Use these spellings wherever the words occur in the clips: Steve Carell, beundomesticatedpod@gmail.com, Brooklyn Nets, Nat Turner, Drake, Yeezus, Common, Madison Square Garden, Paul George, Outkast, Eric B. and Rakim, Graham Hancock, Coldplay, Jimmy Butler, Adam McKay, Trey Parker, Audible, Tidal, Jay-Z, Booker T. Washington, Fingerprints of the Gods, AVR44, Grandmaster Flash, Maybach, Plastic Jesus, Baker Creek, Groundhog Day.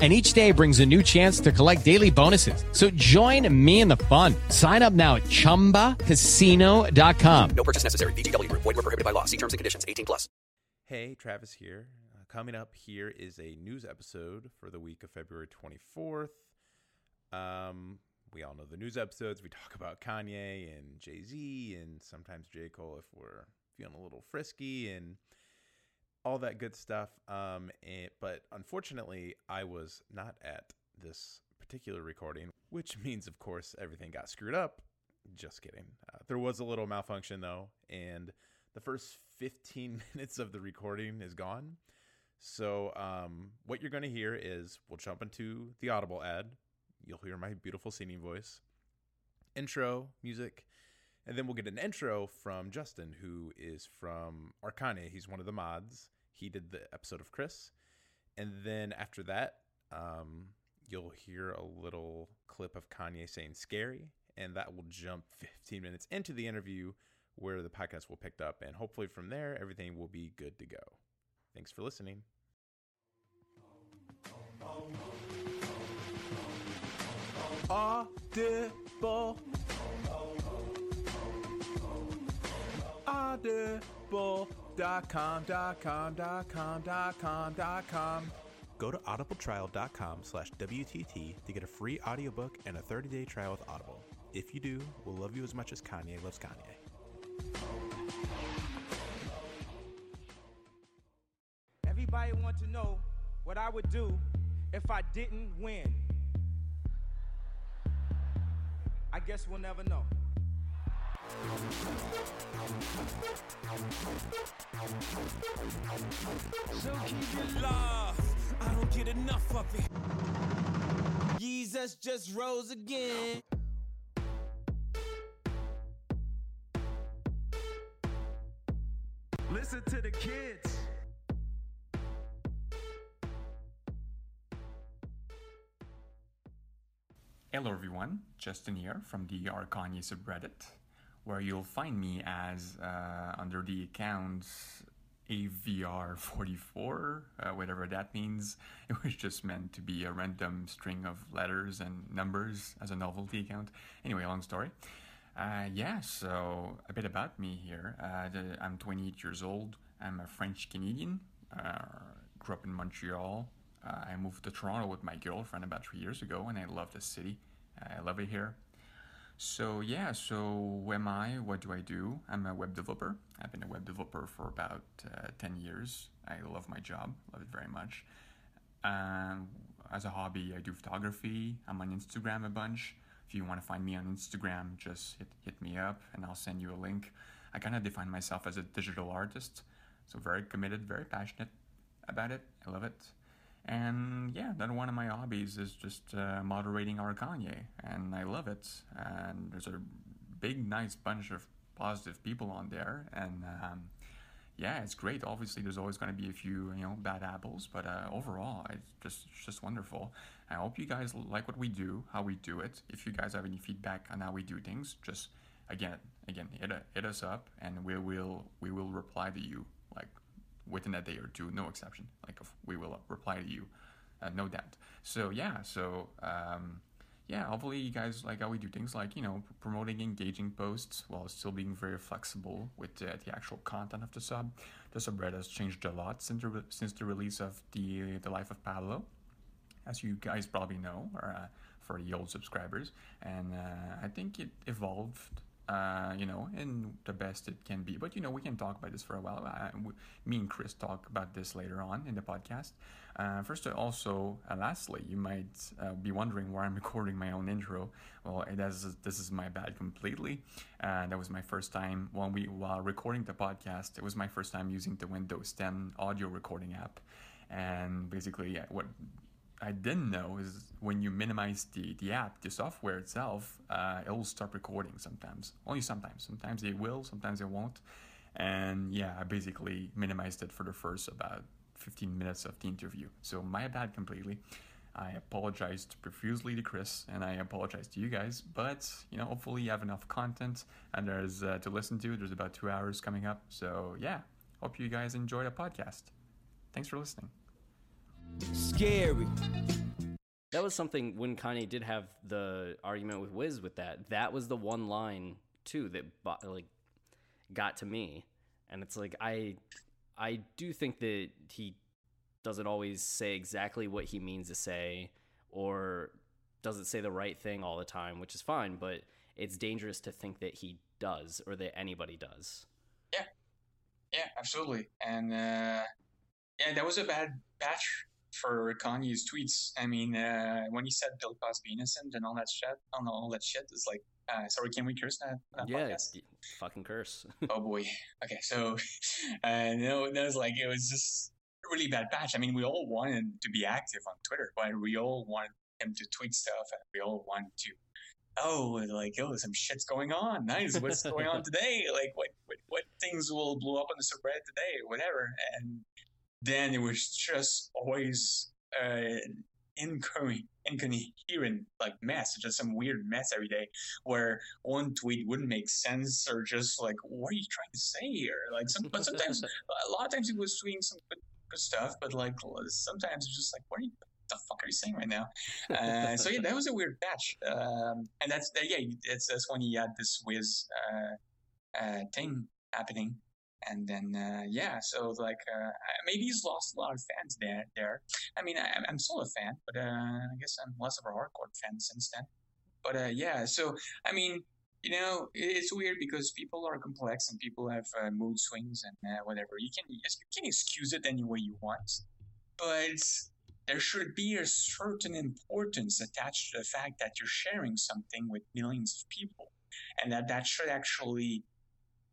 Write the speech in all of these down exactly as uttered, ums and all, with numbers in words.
And each day brings a new chance to collect daily bonuses. So join me in the fun. Sign up now at Chumba Casino dot com. No purchase necessary. V G W. Void where prohibited by law. See terms and conditions. eighteen plus. Hey, Travis here. Uh, coming up here is a news episode for the week of February twenty-fourth. Um, we all know the news episodes. We talk about Kanye and Jay-Z and sometimes J. Cole if we're feeling a little frisky and all that good stuff. Um, and, but unfortunately, I was not at this particular recording, which means, of course, everything got screwed up. Just kidding. Uh, there was a little malfunction, though, and the first fifteen minutes of the recording is gone. So um, what you're going to hear is we'll jump into the Audible ad. You'll hear my beautiful singing voice, intro, music, and then we'll get an intro from Justin, who is from Arcane. He's one of the mods. He did the episode of Chris. And then after that, um, you'll hear a little clip of Kanye saying scary. And that will jump fifteen minutes into the interview where the podcast will pick up. And hopefully from there, everything will be good to go. Thanks for listening. Audible. audible dot com dot com dot com dot com dot com. Go to audible trial dot com slash W T T to get a free audiobook and a thirty day trial with Audible. If you do, we'll love you as much as Kanye loves Kanye. Everybody wants to know what I would do if I didn't win. I guess we'll never know. So keep it love. I don't get enough of it. Yeezus just rose again. Listen to the kids. Hello everyone, Justin here from the Arcane subreddit, where you'll find me as uh, under the account A V R forty-four, uh, whatever that means. It was just meant to be a random string of letters and numbers as a novelty account. Anyway, long story. Uh, yeah, so a bit about me here. Uh, the, I'm twenty-eight years old. I'm a French Canadian. Uh, grew up in Montreal. Uh, I moved to Toronto with my girlfriend about three years ago, and I love the city. I love it here. So yeah, so who am I? What do I do? I'm a web developer. I've been a web developer for about uh, ten years. I love my job. Love it very much. Um, as a hobby, I do photography. I'm on Instagram a bunch. If you want to find me on Instagram, just hit, hit me up and I'll send you a link. I kind of define myself as a digital artist. So very committed, very passionate about it. I love it. And yeah, then one of my hobbies is just uh, moderating our Kanye. And I love it. And there's a big, nice bunch of positive people on there. And um, yeah, it's great. Obviously, there's always going to be a few, you know, bad apples. But uh, overall, it's just, it's just wonderful. I hope you guys like what we do, how we do it. If you guys have any feedback on how we do things, just, again, again, hit, a, hit us up and we will we will reply to you, like, within a day or two, no exception. Like, we will reply to you, uh, no doubt. So, yeah, so, um, yeah, hopefully you guys like how we do things, like, you know, promoting engaging posts while still being very flexible with uh, the actual content of the sub. The subreddit has changed a lot since the, re- since the release of the, the Life of Pablo, as you guys probably know, or uh, for the old subscribers, and uh, I think it evolved, uh, you know, in the best it can be. But, you know, we can talk about this for a while. I, we, me and Chris talk about this later on in the podcast. Uh, first, also, uh, lastly, you might uh, be wondering why I'm recording my own intro. Well, it has, this is my bad completely. Uh, that was my first time while we while recording the podcast. It was my first time using the Windows ten audio recording app, and basically, yeah, what I didn't know is when you minimize the, the app, the software itself, uh, it will stop recording sometimes. Only sometimes. Sometimes it will, sometimes it won't. And yeah, I basically minimized it for the first about fifteen minutes of the interview. So my bad completely. I apologized profusely to Chris, and I apologize to you guys, but, you know, hopefully you have enough content, and there's uh, to listen to. There's about two hours coming up. So yeah, hope you guys enjoy the podcast. Thanks for listening. Scary. That was something when Kanye did have the argument with Wiz with that. That was the one line too that like got to me, and it's like I, I do think that he doesn't always say exactly what he means to say, or doesn't say the right thing all the time, which is fine. But it's dangerous to think that he does, or that anybody does. Yeah, yeah, absolutely, and uh, yeah, that was a bad patch for Kanye's tweets. I mean, uh, when he said Bill Cosby innocent and all that shit, all, all that shit is like, uh, sorry, can we curse that? that yeah, podcast? D- fucking curse. Oh boy. Okay, so uh, no, that was like it was just a really bad batch. I mean, we all wanted him to be active on Twitter, but we all wanted him to tweet stuff, and we all wanted to, oh, like oh, some shit's going on. Nice, what's going on today? Like what, what, what things will blow up on the subreddit today? Whatever, and then it was just always uh, incoherent, incoherent, like mess, just some weird mess every day, where one tweet wouldn't make sense, or just like, what are you trying to say here? Like, some, but sometimes, a lot of times, he was tweeting some good, good stuff, but like sometimes it's just like, what are you, what the fuck are you saying right now? Uh, so yeah, that was a weird batch, um, and that's that, yeah, it's that's when he had this Wiz uh, uh, thing happening. And then, uh, yeah, so like uh, maybe he's lost a lot of fans there. There, I mean, I, I'm still a fan, but uh, I guess I'm less of a hardcore fan since then. But uh, yeah, so I mean, you know, it's weird because people are complex and people have uh, mood swings and uh, whatever. You can you can excuse it any way you want, but there should be a certain importance attached to the fact that you're sharing something with millions of people, and that that should actually.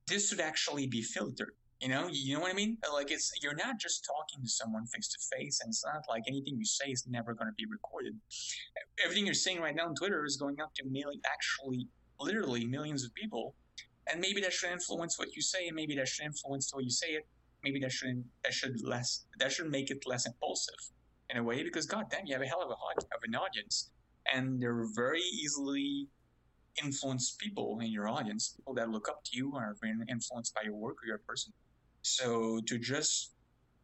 This should actually be filtered, you know? You know what I mean? Like, it's you're not just talking to someone face-to-face, and it's not like anything you say is never going to be recorded. Everything you're saying right now on Twitter is going up to millions, actually, literally millions of people, and maybe that should influence what you say, and maybe that should influence the way you say it. Maybe that should that should less that should make it less impulsive in a way, because, goddamn, you have a hell of, a, of an audience, and they're very easily... influence people in your audience, people that look up to you or are influenced by your work or your person. So to just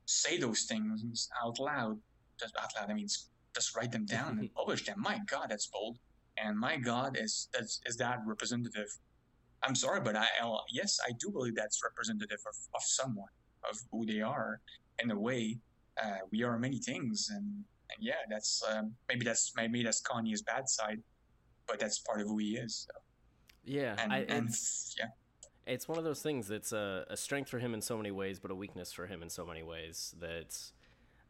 say those things out loud, just out loud, I mean, just write them down and publish them. My God, that's bold. And my God, is that's, is that representative? I'm sorry, but I, I yes, I do believe that's representative of, of someone, of who they are. In a way, uh, we are many things. And, and yeah, that's um, maybe that's maybe that's Kanye's bad side. But that's part of who he is. So. Yeah, and, I, and it's, yeah, it's one of those things that's a, a strength for him in so many ways, but a weakness for him in so many ways. That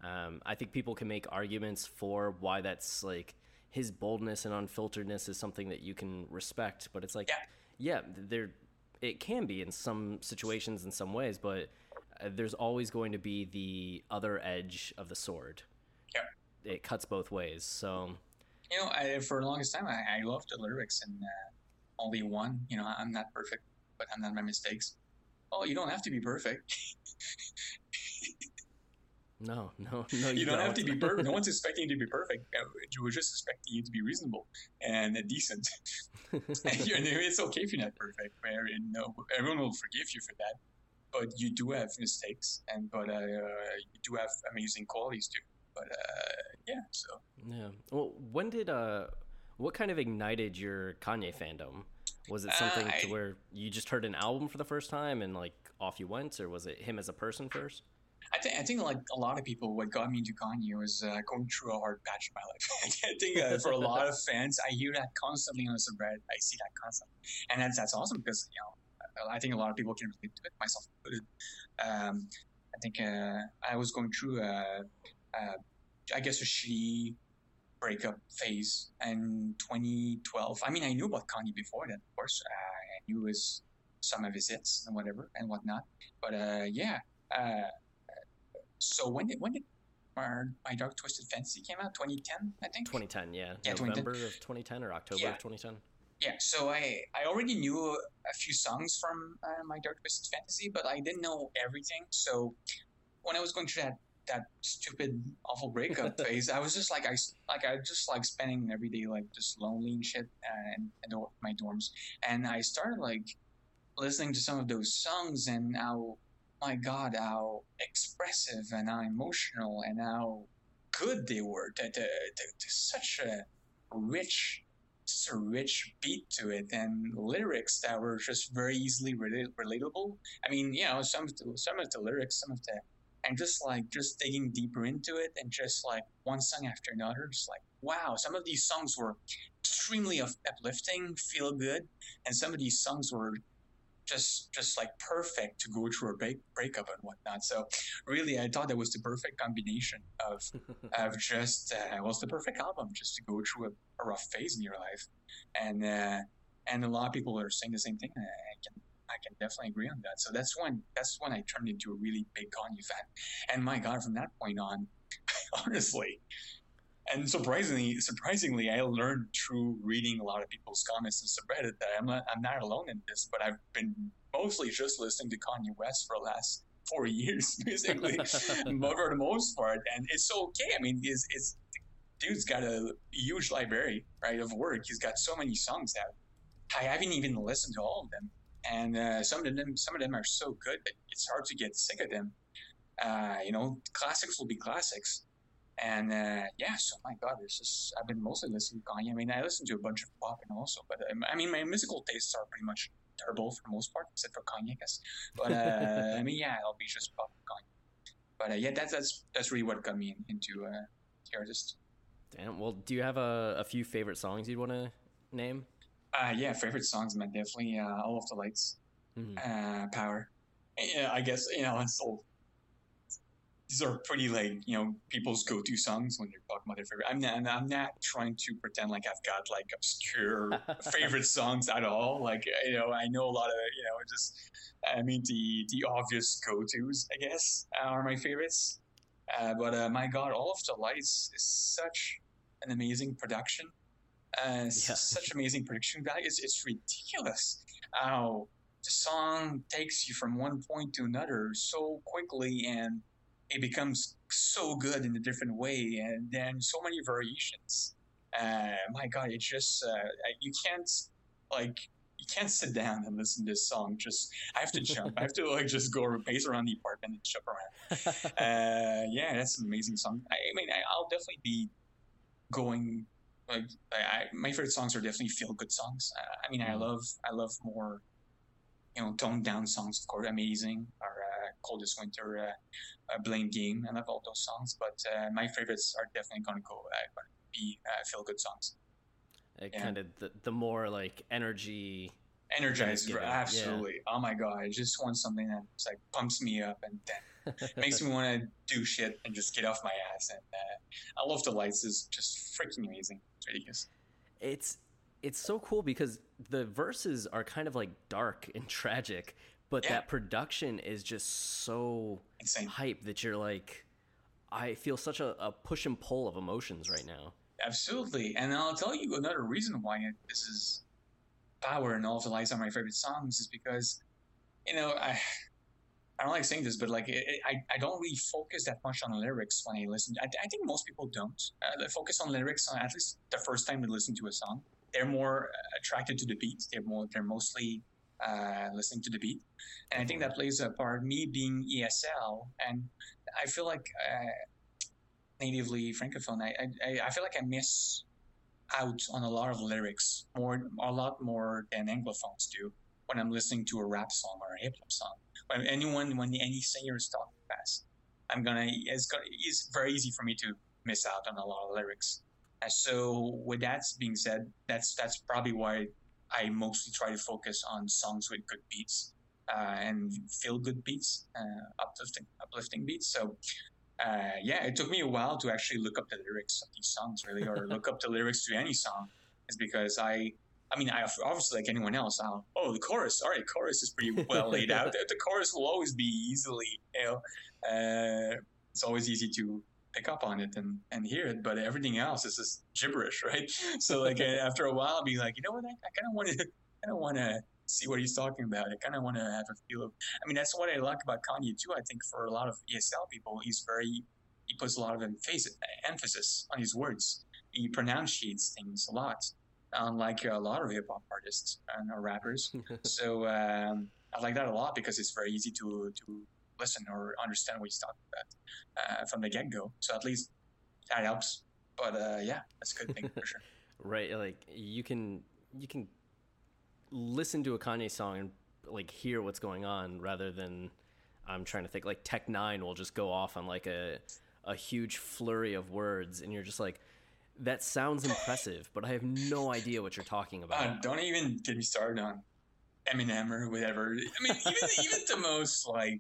um, I think people can make arguments for why that's like his boldness and unfilteredness is something that you can respect. But it's like, yeah, yeah there it can be in some situations in some ways, but there's always going to be the other edge of the sword. Yeah, it cuts both ways. So. You know, I, for the longest time, I, I loved the lyrics and uh, only one. You know, I'm not perfect, but I'm not my mistakes. Oh, you don't have to be perfect. no, no, no. You, you don't, don't have to be perfect. No one's expecting you to be perfect. We're just expecting you to be reasonable and decent. And it's okay if you're not perfect. Where no, everyone will forgive you for that. But you do have mistakes, and but uh, you do have amazing qualities too. But uh, yeah, so yeah. Well, when did uh, what kind of ignited your Kanye fandom? Was it something uh, I, to where you just heard an album for the first time and like off you went, or was it him as a person first? I think I think like a lot of people, what got me into Kanye was uh, going through a hard patch in my life. I think uh, for a lot of fans, I hear that constantly on the subreddit. I see that constantly, and that's that's awesome because you know I think a lot of people can relate to it, myself included. Um, I think uh, I was going through. Uh, Uh, I guess a shitty breakup phase in twenty twelve. I mean, I knew about Kanye before that, of course. Uh, I knew his, some of his hits and whatever and whatnot. But uh, yeah. Uh, so when did when did my, my Dark Twisted Fantasy came out? twenty ten, I think. twenty ten, yeah. yeah November twenty ten. Of twenty ten or October yeah. of twenty ten. Yeah. So I I already knew a few songs from uh, My Dark Twisted Fantasy, but I didn't know everything. So when I was going through that that stupid awful breakup phase, I was just like I like I just like spending every day like just lonely and shit and, and my dorms, and I started like listening to some of those songs and how, my God, how expressive and how emotional and how good they were. To, to, to, to such a rich, a rich beat to it, and lyrics that were just very easily rel- relatable. I mean, you know, some of the, some of the lyrics, some of the, and just like just digging deeper into it, and just like one song after another, just like wow, some of these songs were extremely uplifting, feel good, and some of these songs were just just like perfect to go through a break, breakup and whatnot. So really, I thought that was the perfect combination of of just uh, was the perfect album just to go through a, a rough phase in your life, and uh, and a lot of people are saying the same thing. I can I can definitely agree on that. So that's when that's when I turned into a really big Kanye fan, and my God, from that point on, honestly. And surprisingly, surprisingly, I learned through reading a lot of people's comments on subreddit that I'm not, I'm not alone in this, but I've been mostly just listening to Kanye West for the last four years, basically, for the most part. And it's okay. I mean, it's, it's, dude's got a huge library, right, of work. He's got so many songs out. I haven't even listened to all of them. And uh, some of them, some of them are so good that it's hard to get sick of them. Uh, you know, classics will be classics. And uh, yeah, so my God, it's just, I've been mostly listening to Kanye. I mean, I listen to a bunch of pop and also, but I mean, my musical tastes are pretty much terrible for the most part, except for Kanye, I guess. But uh, I mean, yeah, I'll be just pop and Kanye. But uh, yeah, that's, that's that's really what got me into uh, the artist. Damn. Well, do you have a, a few favorite songs you'd want to name? Uh, yeah, favorite songs, man, definitely uh, All of the Lights, mm-hmm. uh, Power. And, you know, I guess, you know, it's still. These are pretty, like, you know, people's go-to songs when you're talking about their favorite. I'm not, I'm not trying to pretend like I've got, like, obscure favorite songs at all. Like, you know, I know a lot of, you know, just, I mean, the, the obvious go-tos, I guess, are my favorites. Uh, but, uh, my God, All of the Lights is such an amazing production. Uh, it's yeah. Such amazing production value. It's, it's ridiculous how the song takes you from one point to another so quickly, and it becomes so good in a different way, and then so many variations. Uh, my God, it's just uh, you can't like you can't sit down and listen to this song. Just I have to jump. I have to like just go pace around the apartment and jump around. Uh, yeah, that's an amazing song. I, I mean, I, I'll definitely be going. Like, I, my favorite songs are definitely feel good songs. I, I mean, I love I love more, you know, toned down songs. Of course, Amazing or uh, Coldest Winter. Uh, Uh, Blame Game. I love all those songs, but uh, my favorites are definitely going to go uh, be uh, feel good songs. It yeah. Kind of the, the more like energy, energized, kind of absolutely. Yeah. Oh my God, I just want something that just, like pumps me up and then makes me want to do shit and just get off my ass. And uh, I love the lights is just freaking amazing. It's ridiculous. It's it's so cool because the verses are kind of like dark and tragic. But yeah. That production is just so insane. Hype that you're like, I feel such a, a push and pull of emotions right now. Absolutely. And I'll tell you another reason why it, this is Power and All of the Lights are my favorite songs is because, you know, I I don't like saying this, but like it, it, I, I don't really focus that much on lyrics when I listen. I, I think most people don't. Uh, they focus on lyrics on at least the first time they listen to a song. They're more attracted to the beat. They're more. They're mostly... Uh, listening to the beat, and I think that plays a part. Me being E S L, and I feel like uh, natively francophone, I, I I feel like I miss out on a lot of lyrics, more a lot more than anglophones do when I'm listening to a rap song or a hip hop song. When anyone, when any singer is talking fast, I'm gonna it's gonna it's very easy for me to miss out on a lot of lyrics. And so with that being said, that's that's probably why. I mostly try to focus on songs with good beats uh, and feel good beats, uh, uplifting, uplifting beats. So, uh, yeah, it took me a while to actually look up the lyrics of these songs, really, or look up the lyrics to any song. It's because I, I mean, I obviously like anyone else. I'll, oh, the chorus. All right, chorus is pretty well laid out. The, the chorus will always be easily, you know, uh, it's always easy to pick up on it and, and hear it, but everything else is just gibberish, right? So like after a while, I'll be like, you know what, I kind of want to, I don't want to see what he's talking about. I kind of want to have a feel of, I mean, that's what I like about Kanye too. I think for a lot of E S L people, he's very, he puts a lot of emphasis, emphasis on his words. He pronunciates things a lot, unlike a lot of hip hop artists and rappers. so um, I like that a lot because it's very easy to, to listen or understand what he's talking about uh, from the get go. So at least that helps. But uh, yeah, that's a good thing for sure. Right. Like you can, you can, listen to a Kanye song and like hear what's going on rather than I'm trying to think like Tech Nine will just go off on like a a huge flurry of words and you're just like, that sounds impressive but I have no idea what you're talking about. Uh, don't even get me started on Eminem or whatever. I mean even even the most like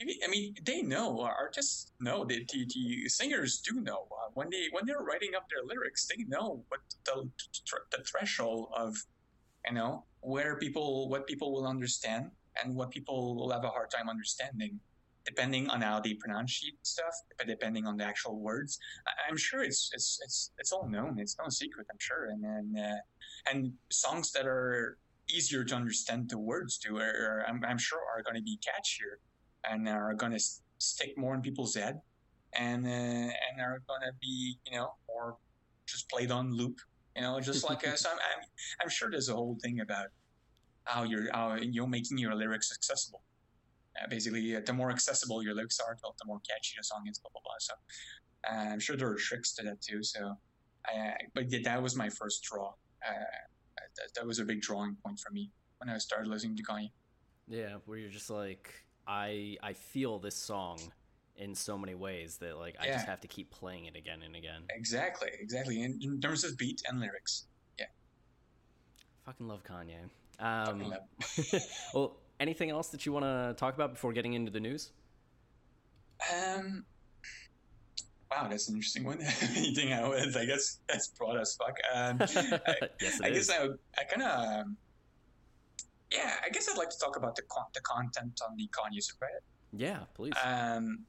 I mean they know artists know the, the, the singers do know uh, when they when they're writing up their lyrics they know what the the threshold of you know where people, what people will understand and what people will have a hard time understanding, depending on how they pronunciate stuff, but depending on the actual words. I'm sure it's it's it's it's all known. It's no secret, I'm sure. And and, uh, and songs that are easier to understand the words to, are, are I'm, I'm sure, are going to be catchier and are going to s- stick more in people's head, and uh, and are going to be you know more just played on loop. You know, just like uh, so I'm, I'm, I'm sure there's a whole thing about how you're, how you're making your lyrics accessible. Uh, basically, uh, the more accessible your lyrics are, the more catchy the song is, blah blah blah. So uh, I'm sure there are tricks to that too. So, I, but yeah, that was my first draw. Uh, that, that was a big drawing point for me when I started listening to Kanye. Yeah, where you're just like, I I feel this song in so many ways that like I yeah. just have to keep playing it again and again. Exactly, exactly. In, in terms of beat and lyrics, yeah. Fucking love Kanye. Um, Fucking love. Well, anything else that you want to talk about before getting into the news? Um. Wow, that's an interesting one. You think I would? Like that's that's broad as fuck. Um, I, yes, it I is. guess I I kind of um, yeah. I guess I'd like to talk about the con- the content on the Kanye subreddit. Yeah, please. Um.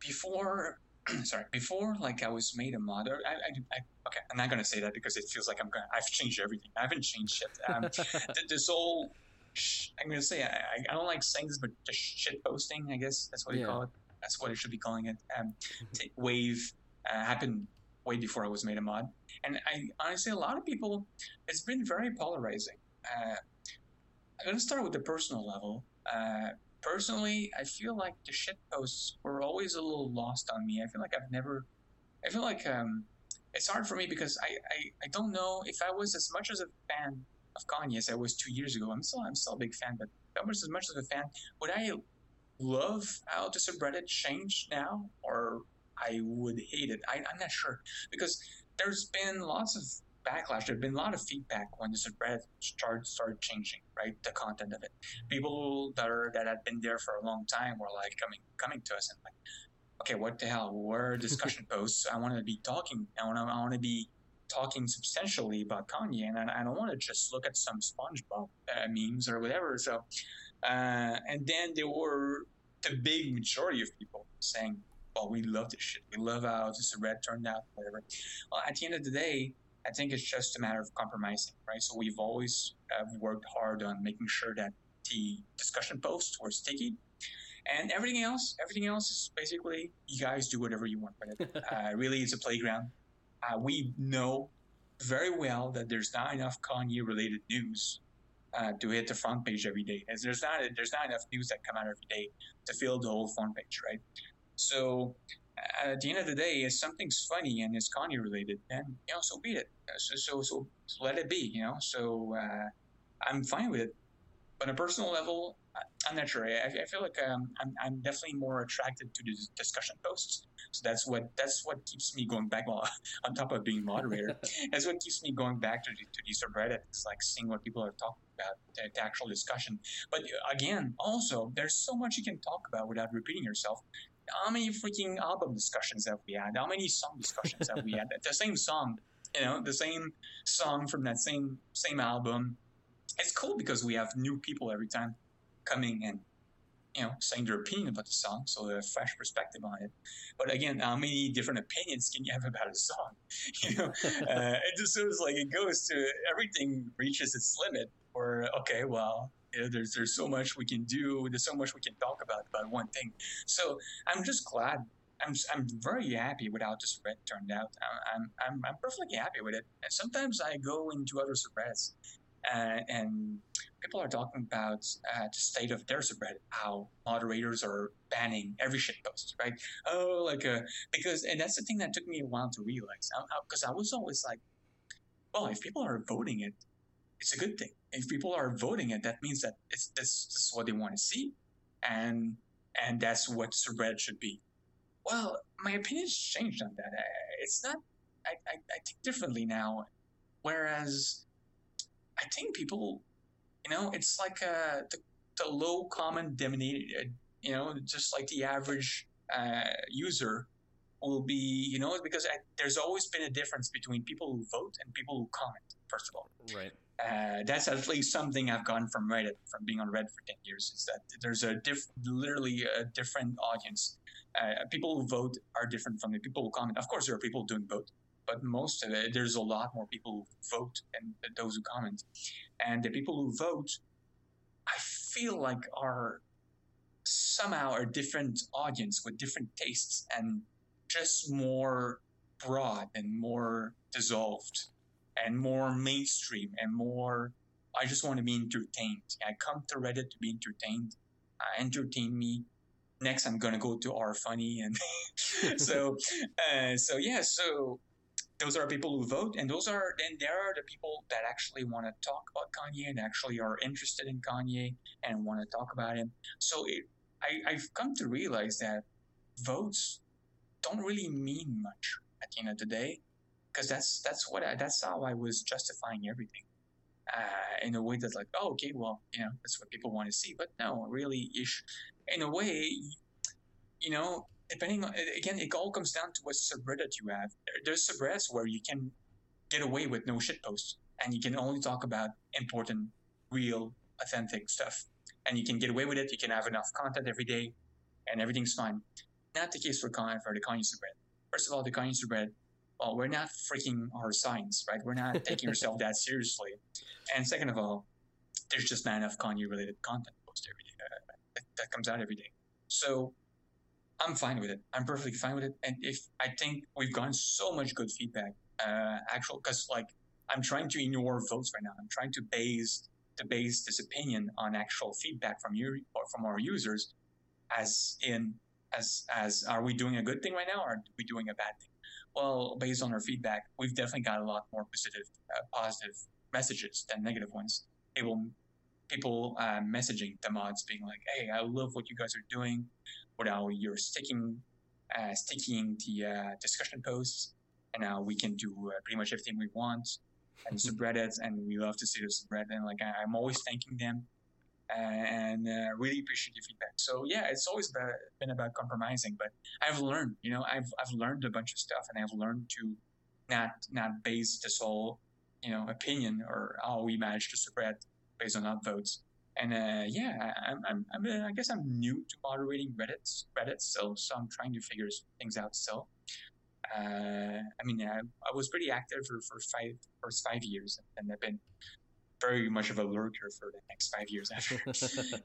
Before, sorry, before like I was made a mother, I, I, I, okay, I'm not going to say that because it feels like I'm going to, I've changed everything. I haven't changed shit. Um, th- this whole, sh- I'm going to say, I, I don't like saying this, but the shit posting, I guess that's what yeah. you call it. That's what I should be calling it. Um, t- wave uh, happened way before I was made a mod. And I honestly, a lot of people, it's been very polarizing. Uh, I'm going to start with the personal level. Uh, Personally, I feel like the shit posts were always a little lost on me. I feel like I've never, I feel like um, it's hard for me because I, I, I don't know if I was as much as a fan of Kanye as I was two years ago. I'm still I'm still a big fan, but if I was as much as a fan, would I love how the subreddit changed now, or I would hate it? I, I'm not sure because there's been lots of backlash. There's been a lot of feedback when the subreddit started started changing, right? The content of it. People that are that had been there for a long time were like coming coming to us and like, okay, what the hell? We're discussion posts. I want to be talking. I want to I want to be talking substantially about Kanye, and I, I don't want to just look at some SpongeBob uh, memes or whatever. So, uh, and then there were the big majority of people saying, "Well, we love this shit. We love how the subreddit turned out, whatever." Well, at the end of the day, I think it's just a matter of compromising, right? So we've always uh, worked hard on making sure that the discussion posts were sticky, and everything else, everything else is basically you guys do whatever you want with it. Uh, really, it's a playground. Uh, we know very well that there's not enough Kanye-related news uh, to hit the front page every day. As there's not there's not enough news that come out every day to fill the whole front page, right? So. At the end of the day, if something's funny and it's Kanye related, then you know, so be it. So, so, so, so let it be. You know, so uh, I'm fine with it. But on a personal level, I'm not sure. I, I feel like um, I'm, I'm definitely more attracted to the discussion posts. So that's what that's what keeps me going back. Well, on top of being moderator, that's what keeps me going back to the, to the subreddit. It's like seeing what people are talking about, the, the actual discussion. But again, also, there's so much you can talk about without repeating yourself. How many freaking album discussions have we had? How many song discussions have we had? The same song, you know, the same song from that same same album. It's cool because we have new people every time coming and you know, saying their opinion about the song, so a fresh perspective on it. But again, how many different opinions can you have about a song? You know, uh, it just feels like it goes to everything reaches its limit. Or okay, well, you know, there's there's so much we can do. There's so much we can talk about about one thing. So I'm just glad. I'm I'm very happy with how this subreddit turned out. I'm I'm I'm perfectly happy with it. And sometimes I go into other subreddits, uh, and people are talking about uh, the state of their subreddit, how moderators are banning every shitpost, right? Oh, like a, because and that's the thing that took me a while to realize, because I, I, I was always like, well, if people are voting it, it's a good thing. If people are voting it, that means that it's this, this is what they want to see, and and that's what subreddit should be. Well, my opinion's changed on that. I, it's not. I, I, I think differently now. Whereas, I think people, you know, it's like uh, the the low common denominator. You know, just like the average uh, user will be. You know, because I, there's always been a difference between people who vote and people who comment. First of all, right. Uh, that's at least something I've gotten from Reddit, from being on Reddit for ten years, is that there's a diff- literally a different audience. Uh, people who vote are different from the people who comment. Of course, there are people doing vote, but most of it, there's a lot more people who vote than those who comment. And the people who vote, I feel like are somehow a different audience with different tastes and just more broad and more dissolved. And more mainstream and more, I just want to be entertained. I come to Reddit to be entertained. Uh, entertain me. Next, I'm going to go to R Funny. And so, uh, so yeah, so those are people who vote. And those are, then there are the people that actually want to talk about Kanye and actually are interested in Kanye and want to talk about him. So it, I, I've come to realize that votes don't really mean much at the end of the day. Because that's that's what I, that's how I was justifying everything, uh, in a way that's like, oh, okay, well, you know, that's what people want to see. But no, really, ish, in a way, you know, depending on, again, it all comes down to what subreddit you have. There's subreddits where you can get away with no shit posts, and you can only talk about important, real, authentic stuff, and you can get away with it. You can have enough content every day, and everything's fine. Not the case for Kanye, for the Kanye subreddit. First of all, the Kanye subreddit. Well, we're not freaking our science, right? We're not taking ourselves that seriously. And second of all, there's just not enough Kanye-related content posted every day uh, that, that comes out every day. So I'm fine with it. I'm perfectly fine with it. And if I think we've gotten so much good feedback, uh, actual, because like I'm trying to ignore votes right now. I'm trying to base to base this opinion on actual feedback from you or from our users, as in as as are we doing a good thing right now, or are we doing a bad thing? Well, based on our feedback, we've definitely got a lot more positive, uh, positive messages than negative ones. People, people uh, messaging the mods being like, "Hey, I love what you guys are doing. With how you're sticking, uh, sticking the uh, discussion posts, and now we can do uh, pretty much everything we want." And subreddits, and we love to see the subreddit. And like, I, I'm always thanking them, uh, and uh, really appreciate your feedback. So yeah, it's always been, been about compromising, but I've learned, you know, I've I've learned a bunch of stuff, and I've learned to not not base this whole, you know, opinion or how we manage to spread based on upvotes. And uh, yeah, I'm I'm, I'm uh, I guess I'm new to moderating Reddit Reddit still, so I'm trying to figure things out still. Uh, I mean, I, I was pretty active for for five first five years, and I've been very much of a lurker for the next five years after.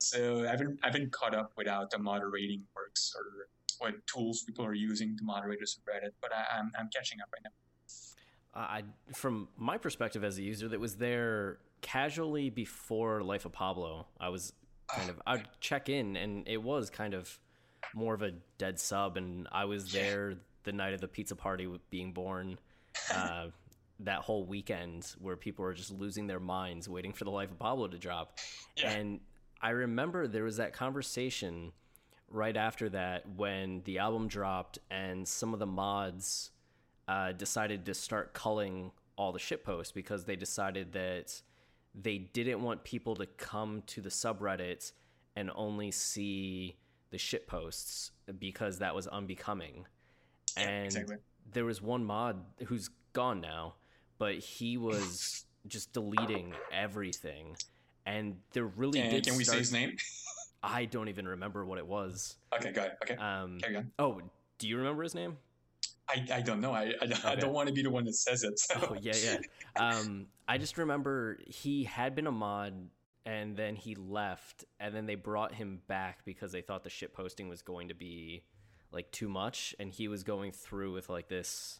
So I've been I've been caught up without the moderating works or what tools people are using to moderate a subreddit, but I, I'm I'm catching up right now. Uh, I, from my perspective as a user that was there casually before Life of Pablo, I was kind oh, of I'd check in, and it was kind of more of a dead sub, and I was there the night of the pizza party being born. Uh, that whole weekend where people were just losing their minds waiting for The Life of Pablo to drop. Yeah. And I remember there was that conversation right after that when the album dropped and some of the mods uh, decided to start culling all the shitposts because they decided that they didn't want people to come to the subreddit and only see the shitposts because that was unbecoming. Yeah, and exactly. There was one mod who's gone now, but he was just deleting everything, and there really yeah, did. Can we start... say his name? I don't even remember what it was. Okay, got it. Okay. Um, Carry on. Oh, do you remember his name? I, I don't know. I I, okay. I don't want to be the one that says it. So. Oh, yeah, yeah. Um, I just remember he had been a mod, and then he left, and then they brought him back because they thought the shit posting was going to be like too much, and he was going through with like this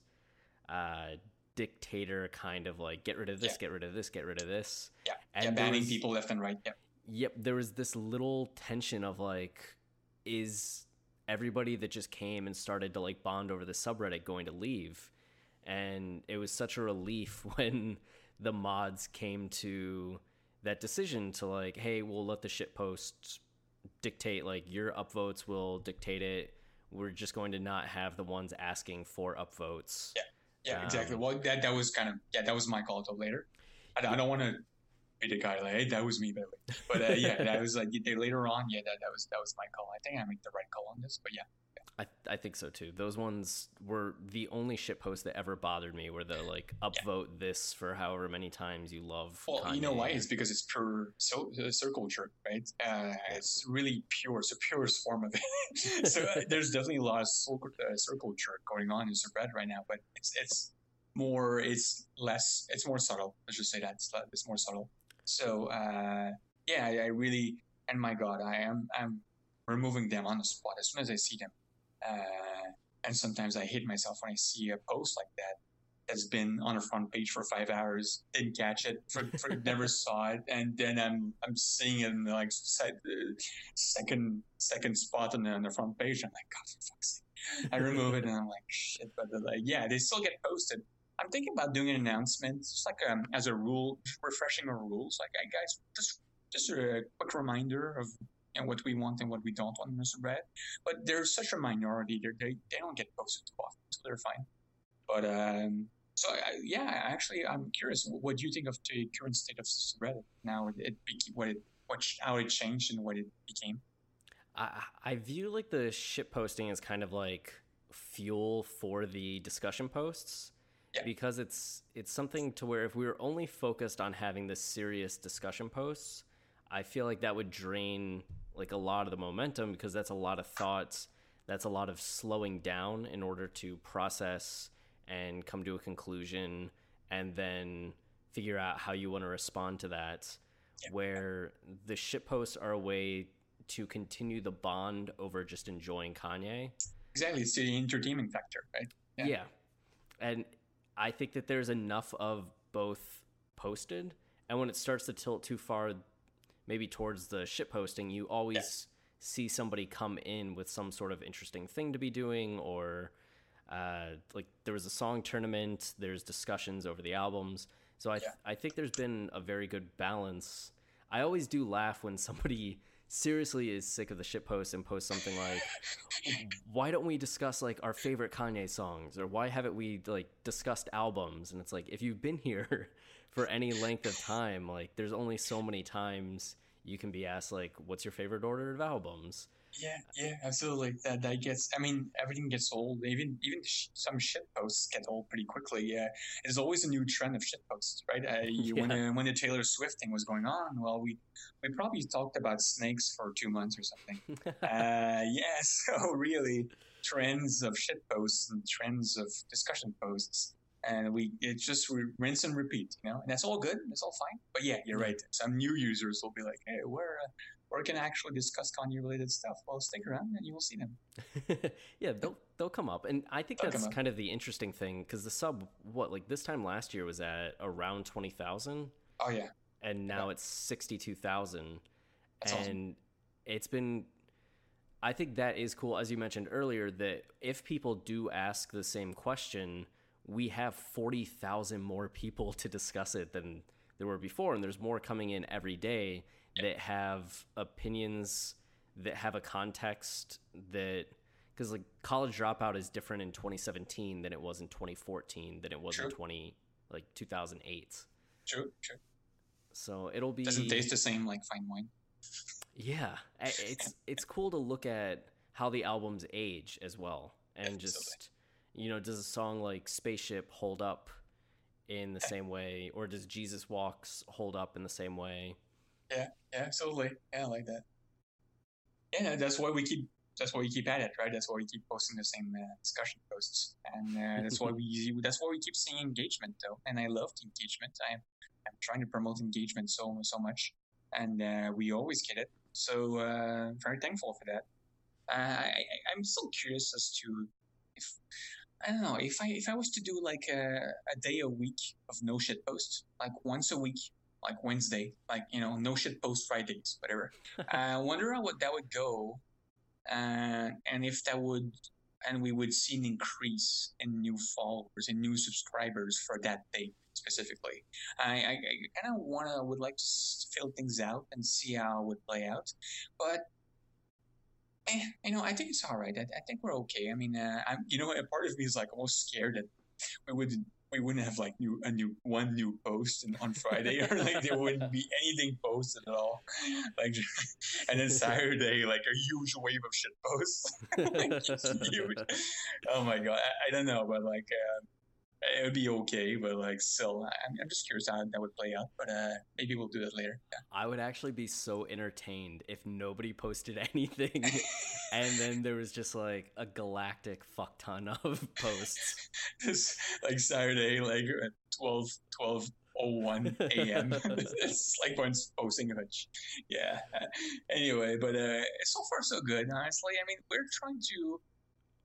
uh, dictator kind of like get rid of this, yeah. get rid of this, get rid of this. Yeah, and yeah, banning was, people left and right. Yeah. Yep, there was this little tension of like, is everybody that just came and started to like bond over the subreddit going to leave? And it was such a relief when the mods came to that decision to like, hey, we'll let the shit posts dictate, like your upvotes will dictate it. We're just going to not have the ones asking for upvotes. Yeah, yeah, um, exactly. Well, that that was kind of, yeah, that was my call to later. I, yeah. I don't want to be the guy like, hey, that was me, by the way. But uh, yeah, that was like later on. Yeah, that, that was that was my call. I think I made the right call on this, but yeah. yeah. I I think so too. Those ones were the only shit posts that ever bothered me. Were the like upvote yeah. this for however many times you love. Well, Kanye. You know why? It's because it's pure so, uh, circle jerk, right? Uh, it's really pure. It's the purest form of it. So uh, there's definitely a lot of circle, uh, circle jerk going on in Subreddit right now, but it's it's more it's less it's more subtle. Let's just say that it's, it's more subtle. So, uh, yeah, I, I really, and my God, I am, I'm removing them on the spot as soon as I see them. Uh, and sometimes I hate myself when I see a post like that that's been on the front page for five hours, didn't catch it, for, for, never saw it. And then I'm, I'm seeing it in the, like second, second spot on the, on the front page. I'm like, God, for fuck's sake. I remove it and I'm like, shit, but like, yeah, they still get posted. I'm thinking about doing an announcement, just like um, as a rule, refreshing our rules. Like, hey, guys, just just a quick reminder of you know, what we want and what we don't want in Mister Brad. But they're such a minority; they they don't get posted too often, so they're fine. But um, so I, yeah, actually, I'm curious. What do you think of the current state of Reddit now? It, it what it what how it changed and what it became. I I view like the shit posting as kind of like fuel for the discussion posts. Yeah. Because it's it's something to where if we were only focused on having the serious discussion posts, I feel like that would drain like a lot of the momentum, because that's a lot of thoughts, that's a lot of slowing down in order to process and come to a conclusion and then figure out how you want to respond to that. Yeah. Where the shitposts are a way to continue the bond over just enjoying Kanye. Exactly, it's the entertainment factor, right? Yeah, yeah. And I think that there's enough of both posted, and when it starts to tilt too far, maybe towards the shit posting, you always yeah. see somebody come in with some sort of interesting thing to be doing, or uh, like there was a song tournament, there's discussions over the albums. So I th- yeah. I think there's been a very good balance. I always do laugh when somebody seriously is sick of the shit posts and posts something like, why don't we discuss like our favorite Kanye songs, or why haven't we like discussed albums? And it's like, if you've been here for any length of time, like there's only so many times you can be asked like, what's your favorite order of albums? Yeah, yeah, absolutely. That that gets, I mean, everything gets old. Even even sh- some shit posts get old pretty quickly. Yeah, there's always a new trend of shit posts, right? Uh, you, yeah. When uh, when the Taylor Swift thing was going on, well, we we probably talked about snakes for two months or something. uh, yeah, so really, trends of shit posts and trends of discussion posts, and we it's just we rinse and repeat, you know. And that's all good. It's all fine. But yeah, you're right. Some new users will be like, hey, where? Uh, Or can actually discuss Kanye-related stuff. Well, stick around and you will see them. yeah, they'll they'll come up, and I think they'll that's kind of the interesting thing, because the sub, what like this time last year was at around twenty thousand. Oh yeah. And now yeah. it's sixty-two thousand, and awesome. It's been. I think that is cool, as you mentioned earlier, that if people do ask the same question, we have forty thousand more people to discuss it than there were before, and there's more coming in every day. That have opinions, that have a context, that because like College Dropout is different in twenty seventeen than it was in twenty fourteen, than it was true. in twenty like two thousand eight. True, true. So it'll be doesn't taste the same like fine wine. Yeah, it's it's cool to look at how the albums age as well, and Absolutely. just you know, does a song like Spaceship hold up in the same way, or does Jesus Walks hold up in the same way? Yeah, yeah, absolutely. Yeah, I like that. yeah, that's why we keep that's why we keep at it, right? That's why we keep posting the same uh, discussion posts, and uh, that's why we that's why we keep seeing engagement, though. And I love the engagement. I'm I'm trying to promote engagement so so much, and uh, we always get it. So uh, very thankful for that. Uh, I I'm still curious as to if I don't know if I if I was to do like a, a day a week of no shit posts, like once a week. Like Wednesday, like, you know, no shit post Fridays, whatever. I wonder how that would go, uh, and if that would, and we would see an increase in new followers and new subscribers for that day specifically. I, I, I kind of want to, would like to fill things out and see how it would play out. But, eh, you know, I think it's all right. I, I think we're okay. I mean, uh, I'm, you know, a part of me is like almost scared that we would We wouldn't have like new a new one new post and on Friday, or like there wouldn't be anything posted at all. Like, and then Saturday, like a huge wave of shit posts. Like, it's huge. Oh my god, I, I don't know, but like uh, it would be okay. But like still, I'm, I'm just curious how that would play out. But uh, maybe we'll do that later. Yeah. I would actually be so entertained if nobody posted anything, and then there was just like a galactic fuck ton of posts. This, like Saturday, like at twelve oh one a.m. It's like when posting a bunch. Yeah. Anyway, but uh, so far so good. Honestly, I mean, we're trying to,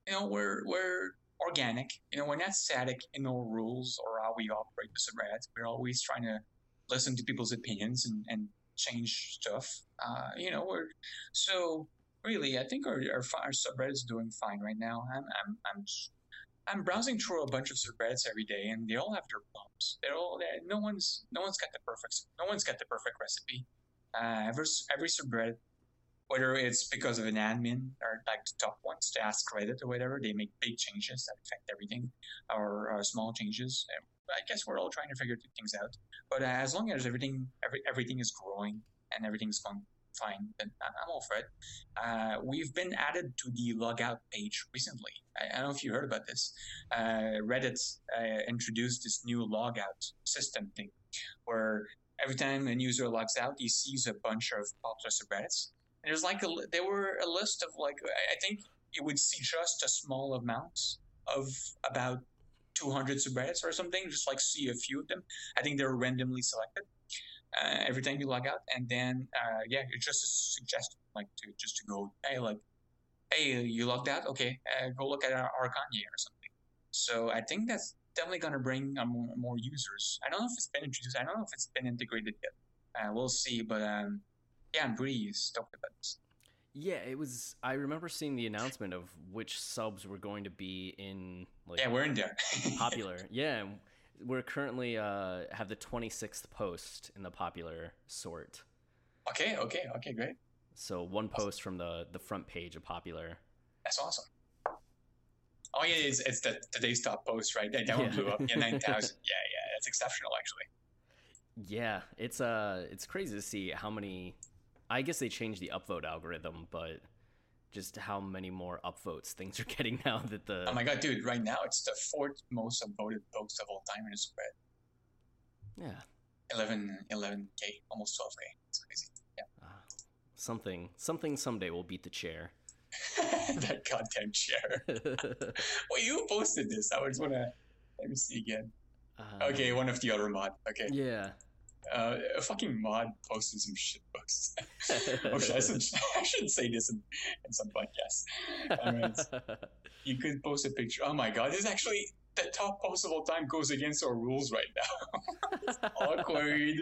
you know, we're we're organic. You know, we're not static in our rules or how we operate the subreddit. We're always trying to listen to people's opinions and and change stuff. Uh, you know, we're so really. I think our our, our subreddit is doing fine right now. I'm I'm I'm. I'm browsing through a bunch of subreddits every day, and they all have their bumps. They're all they're, no one's no one's got the perfect no one's got the perfect recipe. Uh, every every subreddit, whether it's because of an admin or like the top ones to ask credit or whatever, they make big changes that affect everything, or, or small changes. I guess we're all trying to figure things out. But uh, as long as everything every, everything is growing and everything's going fine, then I'm all for it. Uh, we've been added to the logout page recently. I, I don't know if you heard about this. Uh, Reddit uh, introduced this new logout system thing, where every time a user logs out, he sees a bunch of popular subreddits. And there's like a, there were a list of like, I think you would see just a small amount of about two hundred subreddits or something. Just like see a few of them. I think they were randomly selected. Uh, every time you log out, and then uh, yeah, it's just a suggestion, like to just to go, hey, like, hey, you logged out, okay, uh, go look at our, our Kanye or something. So I think that's definitely gonna bring uh, more, more users. I don't know if it's been introduced. I don't know if it's been integrated yet. Uh, we'll see, but um, yeah, I'm pretty stoked about this. Yeah, it was. I remember seeing the announcement of which subs were going to be in. Like, yeah, we're in there. Popular, yeah. We're currently uh, have the twenty-sixth post in the popular sort. Okay, okay, okay, great. So one awesome. Post from the, the front page of popular. That's awesome. Oh, yeah, it's, it's the today's top post, right? That, that yeah. one blew up. Yeah, nine thousand. Yeah, yeah, that's exceptional, actually. Yeah, it's uh, it's crazy to see how many... I guess they changed the upvote algorithm, but... just how many more upvotes things are getting now that the... Oh my God, dude, right now it's the fourth most upvoted post of all time in a spread. Yeah. eleven, eleven K, almost twelve K. It's crazy. Yeah. Uh, something, something someday will beat the chair. That goddamn chair. Well, you posted this. I just want to... Let me see again. Uh, okay, one of the other mod. Okay. Yeah. Uh, a fucking mod posted some shit posts. Oh, shit, I, shouldn't, I shouldn't say this in, in some podcasts. I mean, you could post a picture. Oh my God, this is actually the top post of all time. Goes against our rules right now. It's awkward.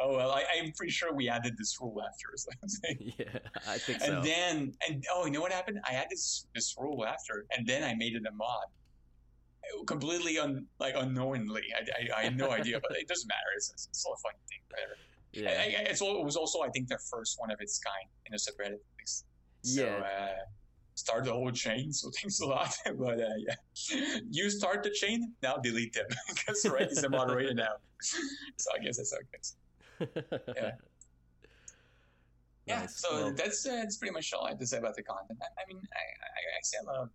Oh well, I, I'm pretty sure we added this rule after. So I'm saying. Yeah, I think so. And then, and oh, you know what happened? I added this, this rule after, and then I made it a mod. Completely un like unknowingly, I, I I had no idea, but it doesn't matter. It's it's, it's all a funny thing, whatever. Yeah, I, I, it's all, it was also I think the first one of its kind in a subreddit at least. So, yeah, uh, start the whole chain. So thanks a lot, but uh, yeah, you start the chain now, delete them because right is a moderator now. So I guess that's how it goes. Yeah. Yeah. Nice. So well, that's uh, that's pretty much all I have to say about the content. I, I mean, I I, I say a lot of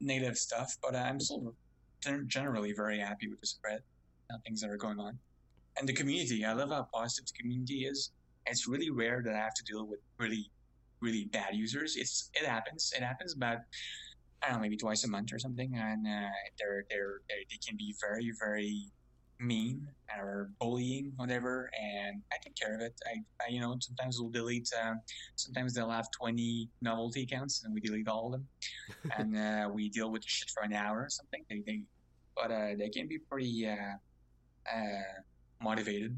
native stuff, but I'm still generally very happy with the spread, and things that are going on, and the community. I love how positive the community is. It's really rare that I have to deal with really really bad users. It's it happens. It happens, but I don't know, maybe twice a month or something, and uh, they're they're they they can be very very mean or bullying, whatever. And I take care of it. I, I you know sometimes we'll delete. Uh, sometimes they'll have twenty novelty accounts, and we delete all of them, and uh, we deal with the shit for an hour or something. They they, but uh, they can be pretty. Uh, uh, motivated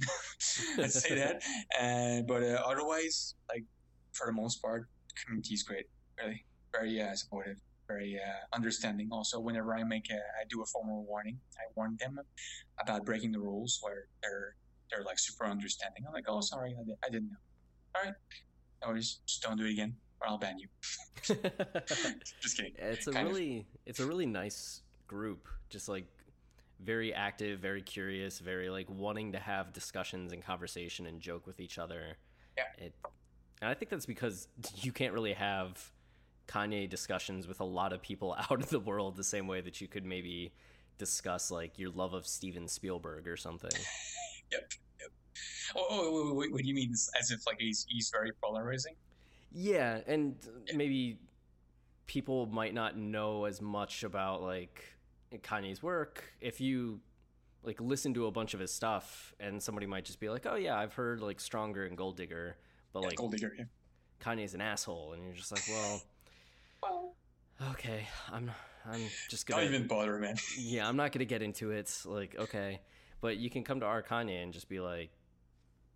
let's say that uh, but uh, otherwise, like, for the most part, the community is great, really very uh, supportive, very uh, understanding. Also, whenever I make a I do a formal warning, I warn them about breaking the rules, where they're they're like super understanding. I'm like, oh, sorry, I, did, I didn't know. All right, no worries, just don't do it again or I'll ban you. Just kidding. It's a kind really of. It's a really nice group, just like very active, very curious, very like wanting to have discussions and conversation and joke with each other. Yeah. It, and I think that's because you can't really have Kanye discussions with a lot of people out of the world the same way that you could maybe discuss like your love of Steven Spielberg or something. Yep. Yep. Oh, oh, oh, wait, what do you mean? As if like he's he's very polarizing? Yeah, and yeah. Maybe people might not know as much about like Kanye's work. If you like listen to a bunch of his stuff, and somebody might just be like, oh yeah, I've heard like Stronger and Gold Digger, but yeah, like Gold Digger, yeah. Kanye's an asshole, and you're just like, well, well okay, I'm I'm just gonna don't even bother, man. Yeah, I'm not gonna get into it, like, okay. But you can come to our Kanye and just be like,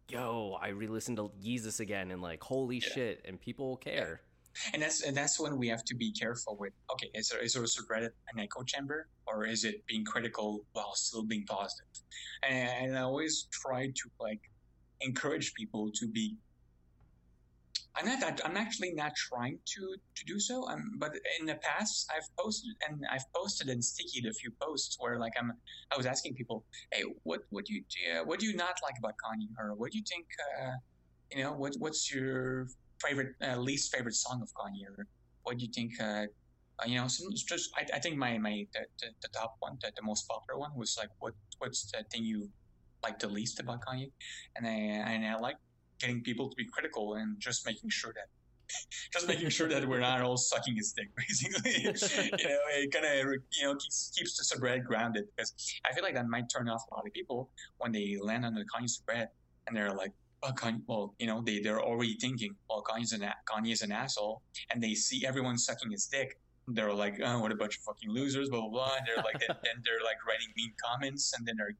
yo, I re-listened to Yeezus again, and like, holy yeah. shit, and people care. Yeah. And that's and that's when we have to be careful with, okay, is there, is there a subreddit an echo chamber, or is it being critical while still being positive? And, and I always try to like encourage people to be. I'm not that, I'm actually not trying to, to do so. I'm, but in the past, I've posted and I've posted and stickied a few posts where like I'm I was asking people, hey, what what do you uh, what do you not like about Kanye, or what do you think, uh, you know, what what's your favorite, uh, least favorite song of Kanye, or what do you think, uh, you know, some, just, I, I think my, my the, the, the top one, the, the most popular one was like, what what's the thing you like the least about Kanye? And I, and I like getting people to be critical and just making sure that, just making sure that we're not all sucking his dick, basically. You know, it kind of, you know, keeps, keeps the subreddit grounded, because I feel like that might turn off a lot of people when they land on the Kanye subreddit and they're like, well, you know, they, they're already thinking, well, Kanye's an, Kanye's an asshole, and they see everyone sucking his dick. They're like, oh, what a bunch of fucking losers, blah, blah, blah. And they're like, then, then they're like writing mean comments, and then they're,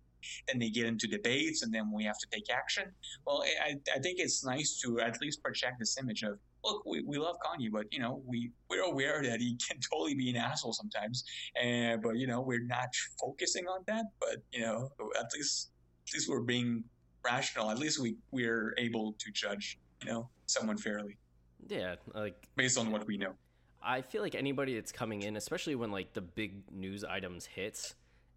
then they get into debates, and then we have to take action. Well, I, I think it's nice to at least project this image of, look, we, we love Kanye, but, you know, we, we're aware that he can totally be an asshole sometimes. Uh, but, you know, we're not focusing on that, but, you know, at least, at least we're being rational. At least we we're able to judge, you know, someone fairly. Yeah, like based on what we know. I feel like anybody that's coming in, especially when like the big news items hit,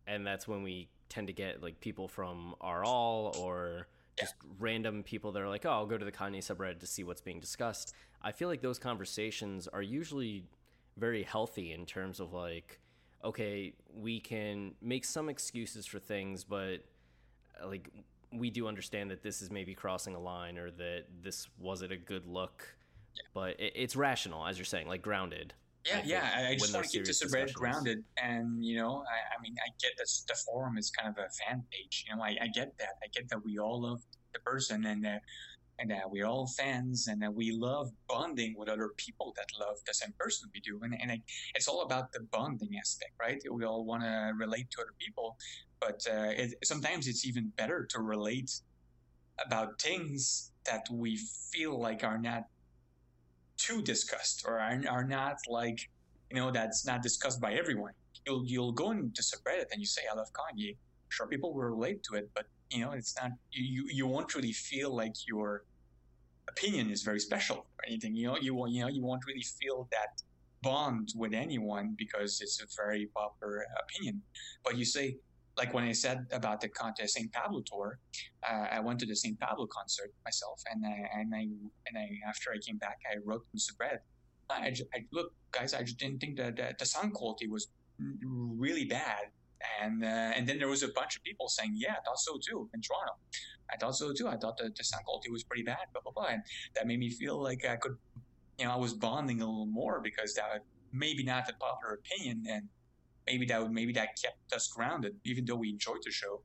and that's when we tend to get like people from our all or just yeah. random people that are like, oh, I'll go to the Kanye subreddit to see what's being discussed. I feel like those conversations are usually very healthy in terms of like, okay, we can make some excuses for things, but like, we do understand that this is maybe crossing a line, or that this wasn't a good look, yeah. but it, it's rational, as you're saying, like grounded. Yeah, I yeah. I just want to keep this subreddit grounded, and you know, I, I mean, I get that the forum is kind of a fan page. You know, I, I get that. I get that we all love the person, and that, and that we're all fans, and that we love bonding with other people that love the same person we do. And and I, it's all about the bonding aspect, right? We all want to relate to other people. But uh, it, sometimes it's even better to relate about things that we feel like are not too discussed, or are, are not like, you know, that's not discussed by everyone. You'll you'll go into subreddit and you say, I love Kanye. Sure, people will relate to it, but, you know, it's not, you, you won't really feel like your opinion is very special or anything. You know, you won't, you know, you won't really feel that bond with anyone because it's a very popular opinion. But you say, like when I said about the Saint Pablo tour, uh, I went to the Saint Pablo concert myself, and I, and I and I after I came back, I wrote in subreddit, I, I, look, guys, I just didn't think that, that the sound quality was really bad, and uh, and then there was a bunch of people saying, yeah, I thought so too in Toronto, I thought so too, I thought the, the sound quality was pretty bad, blah blah blah, and that made me feel like I could you know, I was bonding a little more because that would, maybe not the popular opinion, and maybe that would, maybe that kept us grounded, even though we enjoyed the show.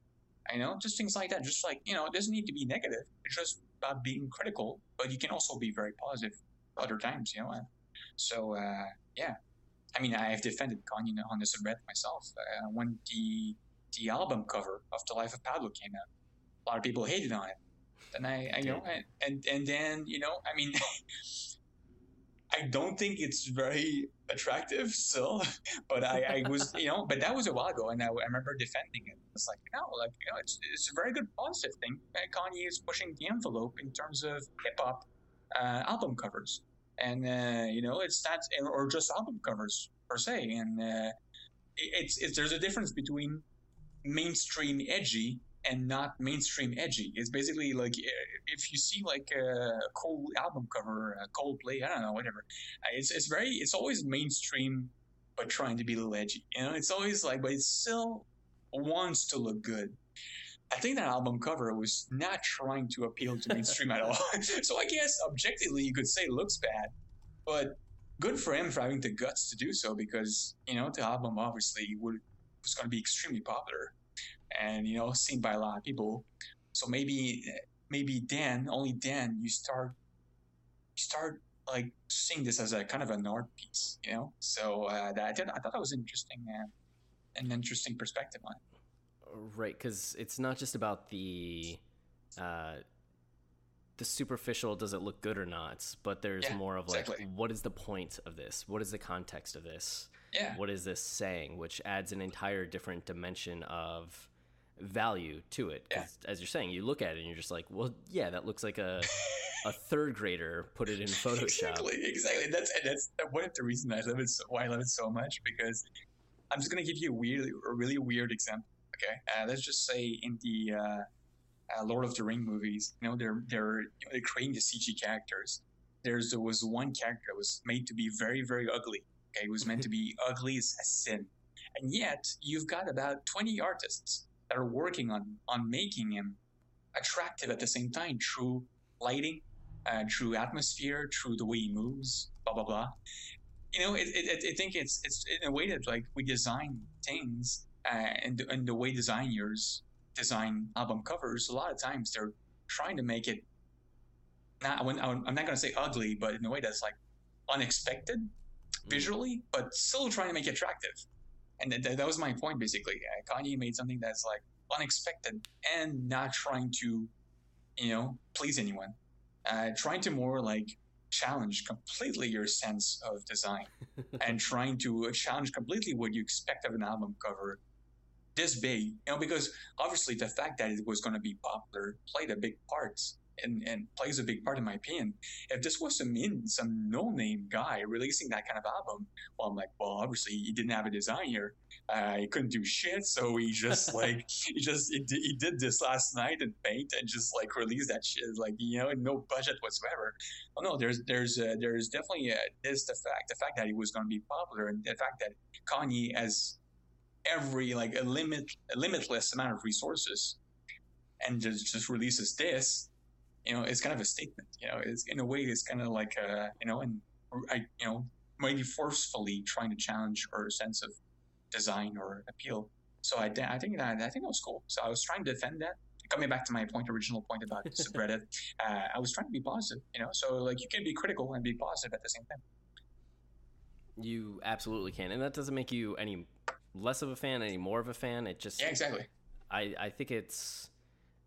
You know, just things like that. Just like, you know, it doesn't need to be negative. It's just about being critical, but you can also be very positive other times, you know. And so, uh, yeah. I mean, I have defended Kanye on this and read myself. Uh, when the the album cover of The Life of Pablo came out, a lot of people hated on it. And I, I you know, I, and and then, you know, I mean, I don't think it's very attractive still, but I, I was, you know, but that was a while ago, and I, I remember defending it. It's like, no, like, you know, it's it's a very good positive thing. Kanye is pushing the envelope in terms of hip hop uh, album covers, and uh, you know, it's not, or just album covers per se. And uh, it's it's there's a difference between mainstream edgy and not mainstream edgy. It's basically like, if you see like a Cole album cover, a Coldplay, I don't know, whatever. It's it's very, it's always mainstream, but trying to be a little edgy. You know, it's always like, but it still wants to look good. I think that album cover was not trying to appeal to mainstream at all. So I guess objectively you could say it looks bad, but good for him for having the guts to do so, because, you know, the album obviously would, was going to be extremely popular. And, you know, seen by a lot of people. So maybe, maybe then, only then, you start, you start like seeing this as a kind of an art piece, you know. So uh, that I thought, I thought that was interesting, uh, an interesting perspective on it. Right, because it's not just about the, uh, the superficial. Does it look good or not? But there's yeah, more of like, exactly. What is the point of this? What is the context of this? Yeah. What is this saying? Which adds an entire different dimension of value to it. Yeah. As you're saying, you look at it and you're just like, well, yeah, that looks like a a third grader put it in Photoshop. Exactly, exactly. That's that's one of the reasons I love it. So, why I love it so much, because I'm just gonna give you a weird, a really weird example. Okay, uh, let's just say in the uh, uh, Lord of the Rings movies, you know, they're they're you know, they're creating the C G characters. There's there was one character that was made to be very, very ugly. Okay, it was meant to be ugly as a sin, and yet you've got about twenty artists that are working on on making him attractive at the same time through lighting, uh, through atmosphere, through the way he moves, blah blah blah. You know, it, it, it, I think it's it's in a way that like we design things. Uh, and, and the way designers design album covers, a lot of times they're trying to make it, not, I wouldn't, I wouldn't, I'm not going to say ugly, but in a way that's like unexpected mm. visually, but still trying to make it attractive. And th- th- that was my point, basically. Uh, Kanye made something that's like unexpected and not trying to, you know, please anyone. Uh, trying to more like challenge completely your sense of design and trying to challenge completely what you expect of an album cover. This big, you know, because obviously the fact that it was going to be popular played a big part, and, and plays a big part in my opinion. If this was some in, some no-name guy releasing that kind of album, well, I'm like, well, obviously he didn't have a designer, uh, he couldn't do shit, so he just like he just he, he did this last night in paint and just like released that shit, like, you know, no budget whatsoever. Well, no, there's there's uh, there's definitely uh, this the fact the fact that he was going to be popular, and the fact that Kanye has every like a limit a limitless amount of resources and just just releases this, you know, it's kind of a statement, you know, it's in a way it's kind of like uh you know, and I you know, maybe forcefully trying to challenge her sense of design or appeal. So I, I think that I think that was cool. So I was trying to defend that, coming back to my point original point about subreddit. uh I was trying to be positive, you know, so like you can be critical and be positive at the same time. You absolutely can, and that doesn't make you any less of a fan, any more of a fan. It just, yeah, exactly. I, I think it's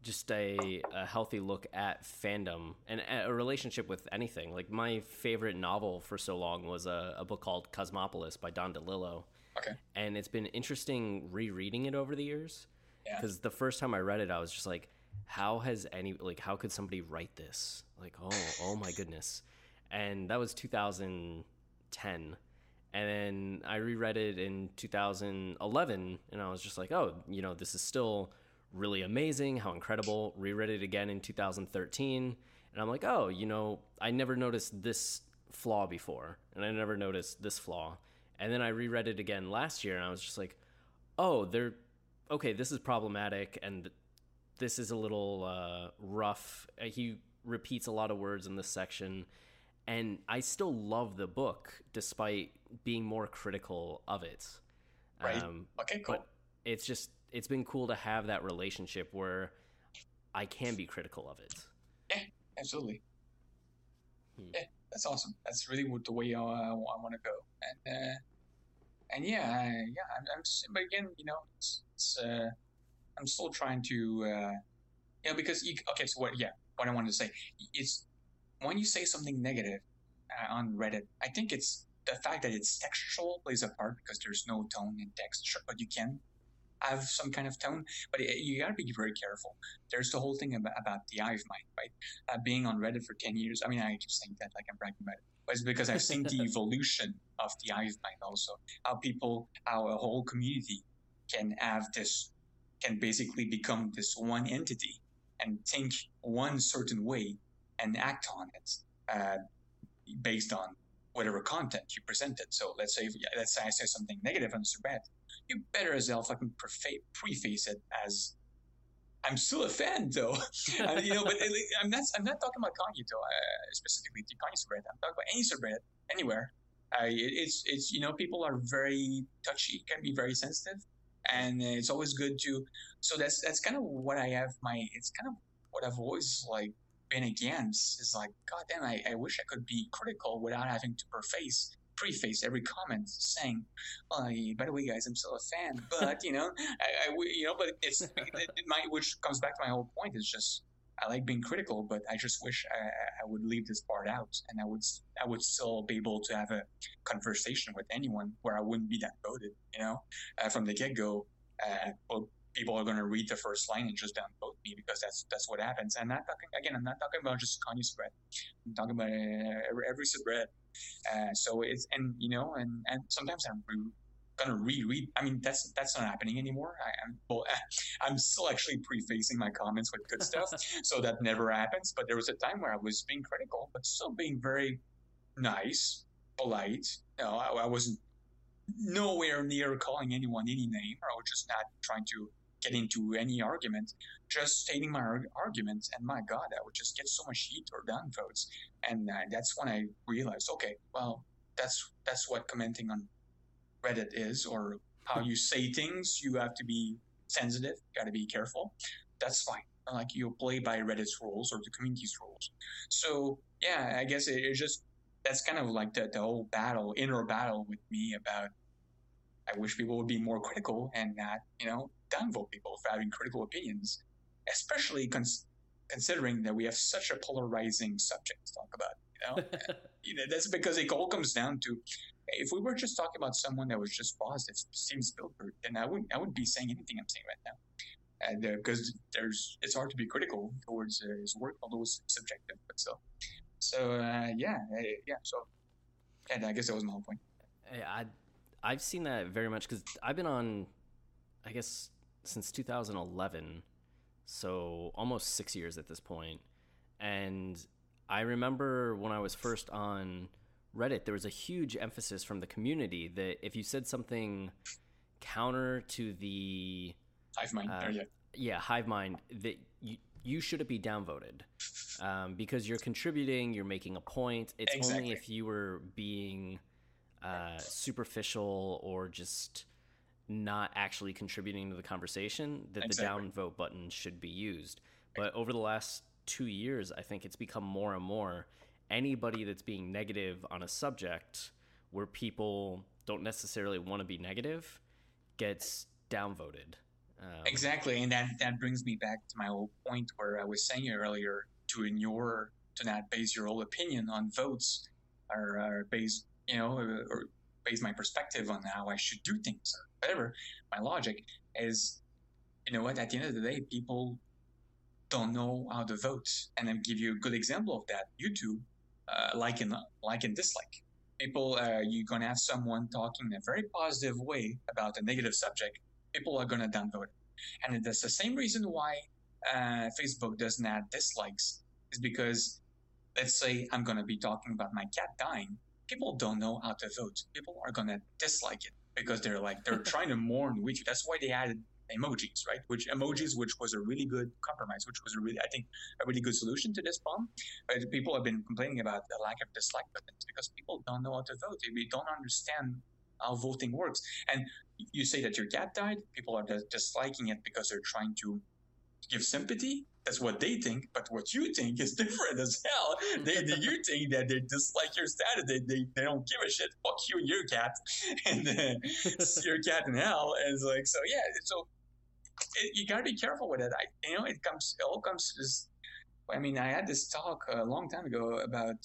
just a, a healthy look at fandom and a relationship with anything. Like my favorite novel for so long was a, a book called Cosmopolis by Don DeLillo. Okay. And it's been interesting rereading it over the years, because yeah. The first time I read it, I was just like, how has any, like, how could somebody write this? Like, oh, oh my goodness. And that was two thousand ten. And then I reread it in two thousand eleven, and I was just like, oh, you know, this is still really amazing, how incredible. Reread it again in two thousand thirteen, and I'm like, oh, you know, I never noticed this flaw before, and I never noticed this flaw. And then I reread it again last year, and I was just like, oh, they're, okay, this is problematic, and this is a little uh, rough. He repeats a lot of words in this section. And I still love the book, despite being more critical of it. Right. Um, okay, cool. But it's just, it's been cool to have that relationship where I can be critical of it. Yeah, absolutely. Hmm. Yeah, that's awesome. That's really the way I, I want to go. And uh, and yeah, I, yeah. I'm, I'm just, but again, you know, it's, it's uh, I'm still trying to, uh, you know, because you, okay, so what? Yeah, what I wanted to say is, when you say something negative uh, on Reddit, I think it's the fact that it's textual plays a part, because there's no tone in text, but you can have some kind of tone. But it, you got to be very careful. There's the whole thing about, about the hive mind, right? Uh, being on Reddit for ten years. I mean, I keep saying that like I'm bragging about it. But it's because I've seen the evolution of the hive mind also. How people, how a whole community can have this, can basically become this one entity and think one certain way and act on it uh, based on whatever content you presented. So let's say if, let's say I say something negative on Subreddit, you better as hell fucking preface it as, I'm still a fan though. uh, you know, but it, I'm not I'm not talking about Kanye though, uh, specifically to Kanye Subreddit. I'm talking about any Subreddit anywhere. Uh, it, it's it's you know, people are very touchy, can be very sensitive, and it's always good to. So that's that's kind of what I have my. It's kind of what I've always like. been against is like, God damn, I, I wish I could be critical without having to preface preface every comment saying, oh, by the way, guys, I'm still a fan, but you know, I, I you know, but it's it, it might, which comes back to my whole point is just I like being critical, but I just wish I, I would leave this part out, and I would I would still be able to have a conversation with anyone where I wouldn't be that voted, you know, uh, from the get go. Uh, well, people are going to read the first line and just downvote me, because that's that's what happens. And I'm not talking, again, I'm not talking about just Kanye spread. I'm talking about uh, every, every spread. Uh, so it's, and you know, and, and sometimes I'm re- going to reread. I mean, that's that's not happening anymore. I, I'm well, I'm still actually prefacing my comments with good stuff, so that never happens. But there was a time where I was being critical, but still being very nice, polite. No, I, I wasn't nowhere near calling anyone any name, or I was just not trying to get into any argument, just stating my arg- arguments, and my God, I would just get so much heat or downvotes, and uh, that's when I realized, okay, well, that's that's what commenting on Reddit is, or how you say things. You have to be sensitive, got to be careful. That's fine. Like, you play by Reddit's rules or the community's rules. So yeah, I guess it, it just that's kind of like the the whole battle, inner battle with me about. I wish people would be more critical and not, you know, downvote people for having critical opinions, especially cons- considering that we have such a polarizing subject to talk about. You know, you know, that's because it all comes down to, if we were just talking about someone that was just positive, Steven Spielberg, then I wouldn't, I wouldn't be saying anything I'm saying right now, and uh, because there's, it's hard to be critical towards uh, his work, although it's subjective. But so, so uh, yeah, uh, yeah. So, and I guess that was my whole point. I. I... I've seen that very much, because I've been on, I guess, since two thousand eleven, so almost six years at this point. And I remember when I was first on Reddit, there was a huge emphasis from the community that if you said something counter to the hive mind, uh, yeah. yeah, hive mind, that you, you shouldn't be downvoted um, because you're contributing, you're making a point. It's exactly. Only if you were being... Uh, superficial or just not actually contributing to the conversation, that exactly. The downvote button should be used. But over the last two years, I think it's become more and more anybody that's being negative on a subject where people don't necessarily want to be negative gets downvoted. Um, exactly, and that, that brings me back to my old point where I was saying earlier, to ignore, to not base your whole opinion on votes or, or base... you know, or, or base my perspective on how I should do things or whatever. My logic is, you know what, at the end of the day, people don't know how to vote. And I'll give you a good example of that. YouTube, uh, like and like and dislike. People, uh, you're going to have someone talking in a very positive way about a negative subject. People are going to downvote it. And that's the same reason why uh, Facebook doesn't add dislikes, is because, let's say I'm going to be talking about my cat dying. People don't know how to vote. People are going to dislike it because they're like, they're trying to mourn with you. That's why they added emojis, right? Which emojis, which was a really good compromise, which was a really, I think, a really good solution to this problem. But people have been complaining about the lack of dislike buttons because people don't know how to vote. They don't understand how voting works. And you say that your cat died, people are disliking it because they're trying to give sympathy. That's what they think, but what you think is different as hell. They, they, you think that they dislike your status. They, they they don't give a shit. Fuck you and your cat. And uh, it's your cat in hell. And it's like, so yeah, so it, you got to be careful with it. I, you know, it comes, it all comes to this. I mean, I had this talk a long time ago about,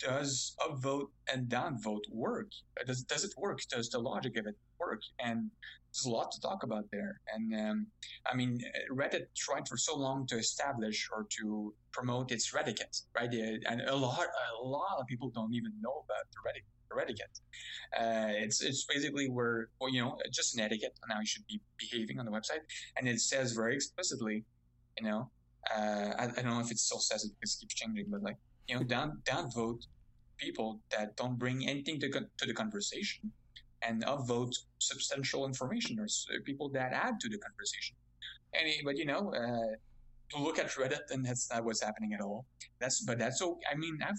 does upvote and downvote work? Does, does it work? Does the logic of it work? And there's a lot to talk about there. And um, I mean, Reddit tried for so long to establish or to promote its Reddicate, right? And a lot, a lot of people don't even know about the Reddit. Reddicate. Uh, it's it's basically where, well, you know, just an etiquette on how you should be behaving on the website. And it says very explicitly, you know, uh, I, I don't know if it still says it because it keeps changing, but like, you know, down downvote people that don't bring anything to to the conversation, and upvote substantial information or people that add to the conversation. And but you know, uh, to look at Reddit, and that's not what's happening at all. That's but that's okay. I mean, I've,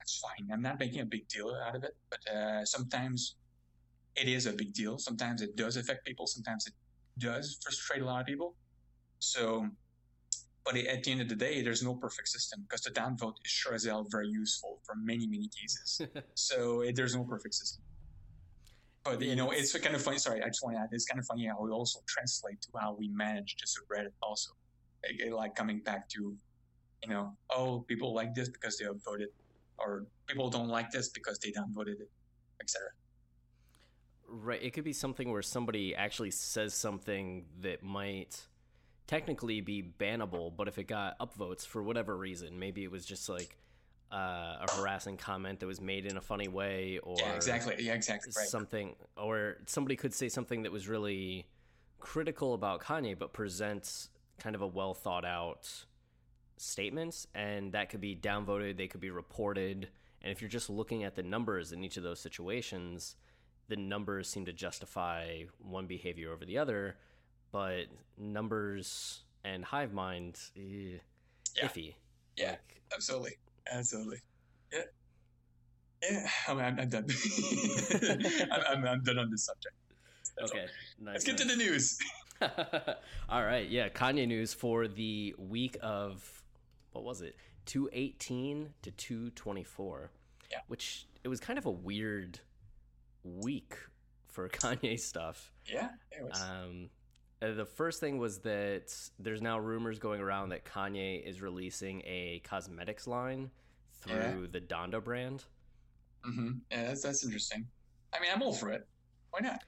that's fine. I'm not making a big deal out of it. But uh, sometimes it is a big deal. Sometimes it does affect people. Sometimes it does frustrate a lot of people. So. But at the end of the day, there's no perfect system because the downvote is sure as hell very useful for many, many cases. So it, there's no perfect system. But, you know, it's kind of funny. Sorry, I just want to add, it's kind of funny how it also translates to how we manage the subreddit also. Like, like coming back to, you know, oh, people like this because they upvoted, or people don't like this because they downvoted it, et cetera. Right. It could be something where somebody actually says something that might technically be bannable, but if it got upvotes for whatever reason, maybe it was just like uh, a harassing comment that was made in a funny way, or yeah, exactly, yeah, exactly, right. Something, or somebody could say something that was really critical about Kanye, but presents kind of a well thought out statements, and that could be downvoted, they could be reported, and if you're just looking at the numbers in each of those situations, the numbers seem to justify one behavior over the other. But numbers and hive mind, eh, yeah. iffy. Yeah, like, absolutely, absolutely. Yeah, yeah. I mean, I'm, I'm done. I'm, I'm, I'm done on this subject. That's okay, nice, let's nice. Get to the news. All right, yeah. Kanye news for the week of what was it? two eighteen to two twenty-four. Yeah. Which it was kind of a weird week for Kanye stuff. Yeah, it was. Um, The first thing was that there's now rumors going around that Kanye is releasing a cosmetics line through yeah. the Donda brand. Mm-hmm. Yeah, that's that's interesting. I mean, I'm all for it. Why not?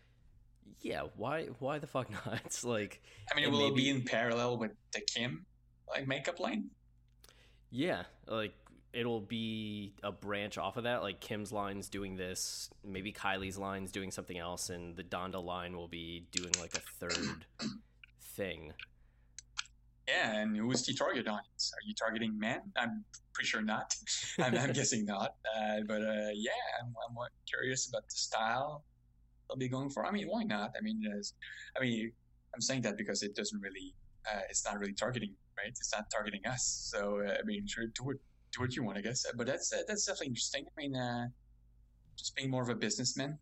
Yeah, why why the fuck not? It's like, I mean, it will maybe, it be in parallel with the Kim like makeup line? Yeah, like it'll be a branch off of that. Like Kim's line's doing this, maybe Kylie's line's doing something else, and the Donda line will be doing like a third thing. Yeah, and who's the target audience? Are you targeting men? I'm pretty sure not. I'm, I'm guessing not. Uh, but uh, yeah, I'm, I'm curious about the style they'll be going for. I mean, why not? I mean, I mean, I'm saying that because it doesn't really, uh, it's not really targeting, right? It's not targeting us. So uh, I mean, sure, do it. Do what you want, I guess, but that's uh, that's definitely interesting. I mean, uh, just being more of a businessman.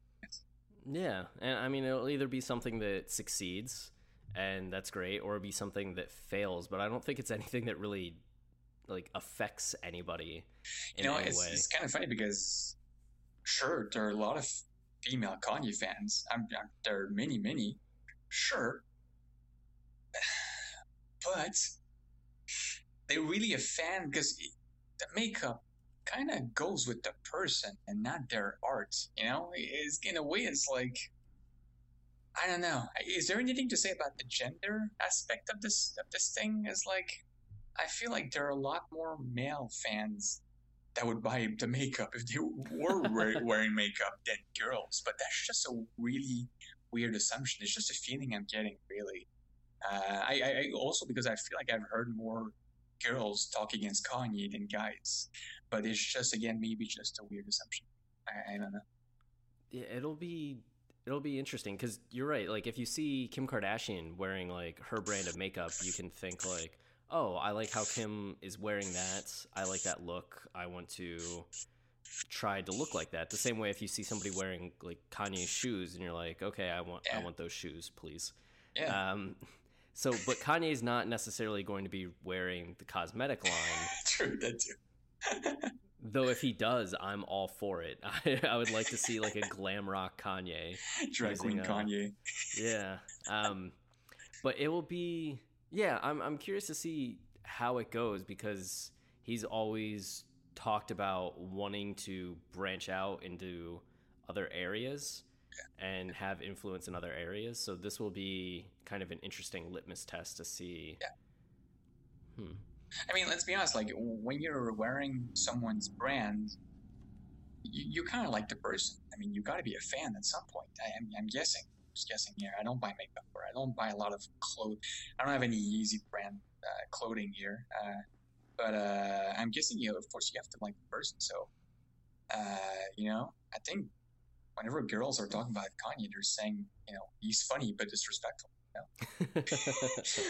Yeah, and I mean, it'll either be something that succeeds, and that's great, or it'll be something that fails. But I don't think it's anything that really like affects anybody. In you know, any it's, way. It's kind of funny because sure, there are a lot of female Kanye fans. I'm, I'm there are many, many, sure, but they're really a fan because. It, The makeup kind of goes with the person and not their art, you know? It's, in a way, it's like, I don't know. Is there anything to say about the gender aspect of this of this thing? It's like, I feel like there are a lot more male fans that would buy the makeup if they were wearing makeup than girls. But that's just a really weird assumption. It's just a feeling I'm getting, really. Uh, I, I also, because I feel like I've heard more girls talk against Kanye than guys, but it's just again maybe just a weird assumption. I, I don't know. Yeah, it'll be It'll be interesting because you're right. Like, if you see Kim Kardashian wearing, like, her brand of makeup, you can think, like, oh, I like how Kim is wearing that. I like that look. I want to try to look like that. The same way if you see somebody wearing, like, Kanye's shoes and you're like, okay, I want yeah. I want those shoes, please. Yeah. Um, so, but Kanye's not necessarily going to be wearing the cosmetic line. True, that too. Though if he does, I'm all for it. I, I would like to see, like, a glam rock Kanye. Drag queen Kanye. Yeah. Um, but it will be... Yeah, I'm I'm curious to see how it goes because he's always talked about wanting to branch out into other areas yeah. and have influence in other areas. So this will be kind of an interesting litmus test to see. Yeah. Hmm. I mean, let's be honest, like, when you're wearing someone's brand, you, you kind of like the person. I mean, you got to be a fan at some point. I, I'm, I'm guessing, just guessing here. I don't buy makeup or I don't buy a lot of clothes. I don't have any Yeezy brand uh, clothing here. Uh, but uh, I'm guessing, you know, of course, you have to like the person. So, uh, you know, I think whenever girls are talking about Kanye, they're saying, you know, he's funny but disrespectful. No.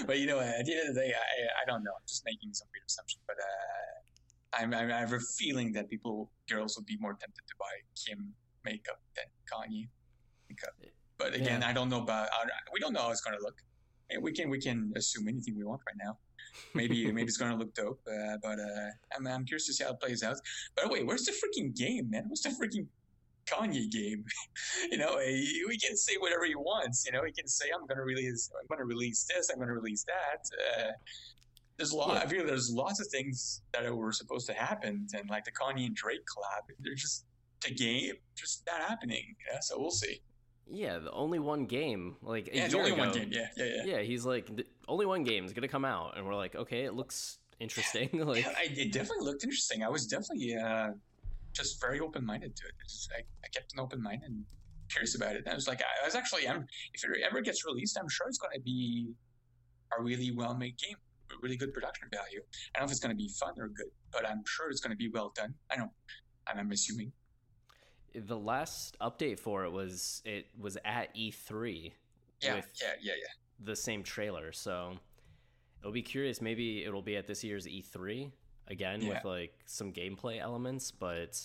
But you know, at the end of the day, I, I don't know. I'm just making some weird assumption, but uh, I'm, I'm I have a feeling that people, girls, would be more tempted to buy Kim makeup than Kanye makeup. But again, yeah. I don't know about. Our, we don't know how it's gonna look. We can we can assume anything we want right now. Maybe maybe it's gonna look dope. Uh, but uh, I'm I'm curious to see how it plays out. By the way, where's the freaking game, man? Where's the freaking Kanye game? You know, we can say whatever he wants. You know, he can say, I'm gonna release I'm gonna release this, I'm gonna release that. Uh, there's a lot yeah. I feel there's lots of things that were supposed to happen, and like the Kanye and Drake collab, they're just the game, just not happening. Yeah, so we'll see. Yeah, the only one game, like a yeah, year only ago, one game, yeah, yeah, yeah. Yeah, he's like, the only one game is gonna come out, and we're like, okay, it looks interesting. Like, yeah, it definitely looked interesting. I was definitely uh just very open-minded to it. I, just, I, I kept an open mind and curious about it. And I was like, I, I was actually, I'm, if it ever gets released, I'm sure it's going to be a really well-made game, a really good production value. I don't know if it's going to be fun or good, but I'm sure it's going to be well done. I know, and I'm assuming. The last update for it was it was at E three. Yeah, with yeah, yeah, yeah. The same trailer. So it'll be curious. Maybe it'll be at this year's E three. Again, yeah. with like some gameplay elements, but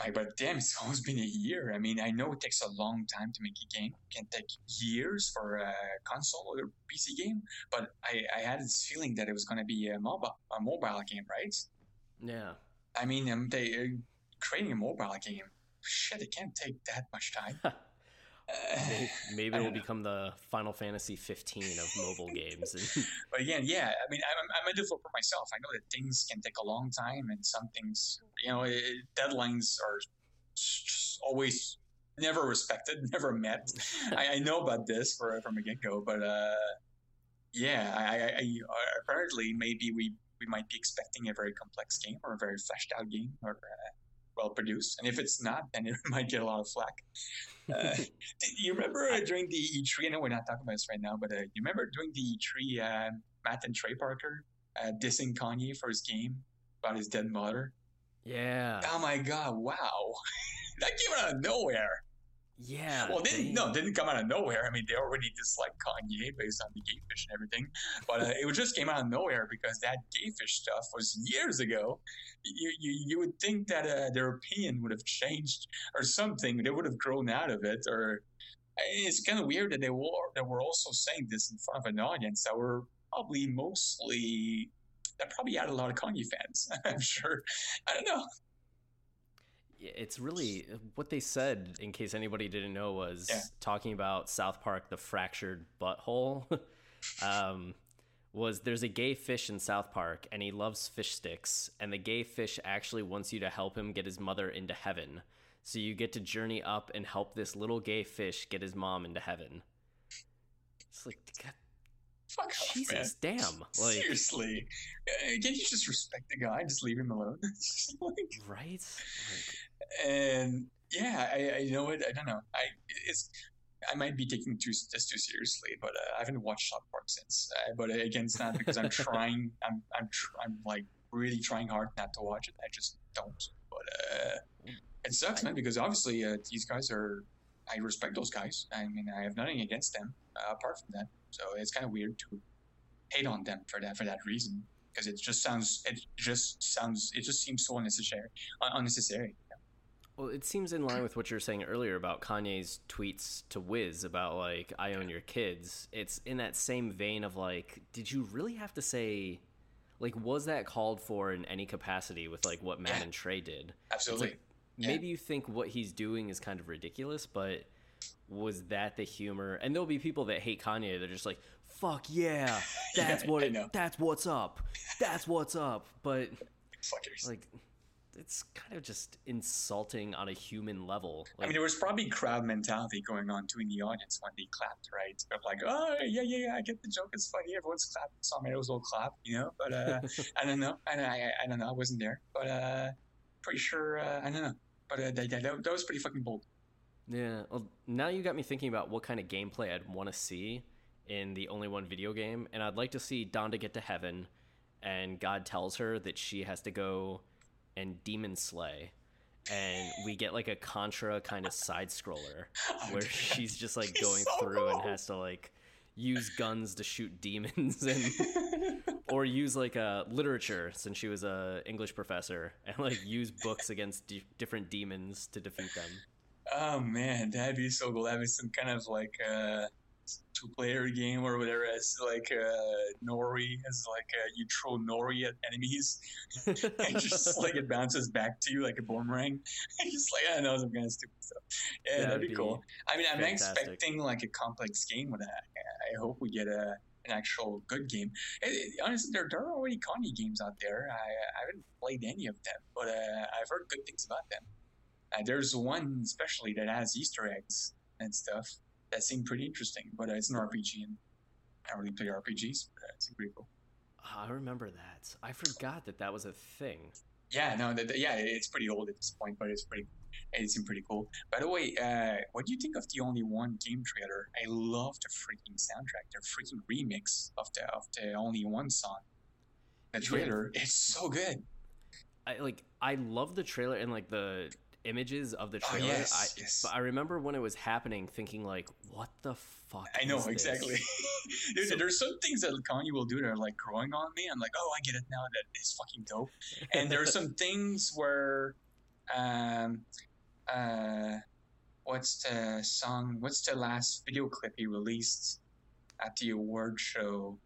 like, but damn, it's almost been a year. I mean, I know it takes a long time to make a game. It can take years for a console or a P C game, but I, I had this feeling that it was going to be a mobile, a mobile game, right? Yeah. I mean, um, they uh, creating a mobile game. Shit, it can't take that much time. uh, maybe maybe it will know. become the Final Fantasy fifteen of mobile games. But again, yeah, I mean, I'm, I'm a developer myself. I know that things can take a long time, and some things, you know, it, deadlines are just always never respected, never met. I, I know about this for, from a get-go, but uh, yeah, I, I, I, apparently maybe we, we might be expecting a very complex game or a very fleshed-out game or uh, well-produced. And if it's not, then it might get a lot of flack. Uh, you remember uh, during the E three, I know we're not talking about this right now, but uh, you remember during the E three, uh, Matt and Trey Parker uh, dissing Kanye for his game about his dead mother? Yeah. Oh my God, wow. That came out of nowhere. Yeah. Well, didn't, no, didn't come out of nowhere. I mean, they already disliked Kanye based on the gay fish and everything. But uh, it just came out of nowhere because that gay fish stuff was years ago. You you, you would think that uh, their opinion would have changed or something. They would have grown out of it. Or it's kind of weird that they were, that were also saying this in front of an audience that were probably mostly – that probably had a lot of Kanye fans, I'm sure. I don't know. It's really what they said, in case anybody didn't know, was yeah. talking about South Park, the fractured butthole. um, was there's a gay fish in South Park, and he loves fish sticks, and the gay fish actually wants you to help him get his mother into heaven. So you get to journey up and help this little gay fish get his mom into heaven. It's like, God, fuck Jesus, off, man. Damn. Like, seriously. Can't you just respect the guy and just leave him alone? Like, right? Like, and yeah, I, I know it. I don't know. I it's I might be taking too, this too seriously, but uh, I haven't watched South Park since. Uh, but again, it's not because I'm trying. I'm I'm tr- I'm like really trying hard not to watch it. I just don't. But uh, it sucks, man, because obviously uh, these guys are I respect those guys. I mean, I have nothing against them uh, apart from that. So it's kind of weird to hate on them for that for that reason, because it just sounds it just sounds it just seems so unnecessary. Unnecessary. Yeah. Well, it seems in line with what you were saying earlier about Kanye's tweets to Wiz about like I own your kids. It's in that same vein of like, did you really have to say? Like, was that called for in any capacity with, like, what Matt yeah. and Trey did? Absolutely. Like, yeah. Maybe you think what he's doing is kind of ridiculous, but was that the humor? And there'll be people that hate Kanye. They're just like, fuck yeah, that's yeah, what it, that's what's up. That's what's up. But, Fuckers. like, it's kind of just insulting on a human level. Like, I mean, there was probably crowd mentality going on, too, in the audience when they clapped, right? Of like, oh, yeah, yeah, yeah, I get the joke. It's funny. Everyone's clapping. Some heroes will clap, you know? But uh, I don't know. I, I, I don't know. I wasn't there. But uh, pretty sure, uh, I don't know. But uh, that, that, that was pretty fucking bold. Yeah. Well, now you got me thinking about what kind of gameplay I'd want to see in the Only One video game. And I'd like to see Donda get to heaven, and God tells her that she has to go and demon slay, and we get like a Contra kind of side scroller where she's just like she's going so through cool. and has to like use guns to shoot demons, and or use like a uh, literature, since she was a English professor, and like use books against d- different demons to defeat them. Oh man, that'd be so cool. That'd be some kind of like uh two-player game or whatever, as like uh, Nori, as like uh, you throw Nori at enemies and just like it bounces back to you like a boomerang. Just like, I don't know, some kind of stupid stuff. Yeah, that that'd be, be cool. I mean, fantastic. I'm expecting like a complex game with that. I hope we get a an actual good game. It, it, honestly, there, there are already Kanye games out there. I, I haven't played any of them, but uh, I've heard good things about them. Uh, there's one especially that has Easter eggs and stuff. That seemed pretty interesting, but uh, it's an R P G, and I don't really play R P Gs, but uh, it's pretty cool. I remember that. I forgot that that was a thing. Yeah, no, that, that, yeah, it's pretty old at this point, but it's pretty, it seemed pretty cool. By the way, uh, what do you think of the Only One game trailer? I love the freaking soundtrack, the freaking remix of the of the Only One song. The trailer, yeah. It's so good. I like. I love the trailer and like the images of the trailer. Oh, yes, I, yes. But I remember when it was happening thinking like, what the fuck I know is exactly this? Dude, so, there's some things that Kanye will do that are like growing on me. I'm like, oh, I get it now, that is fucking dope. And there are some things where um uh what's the song what's the last video clip he released at the award show?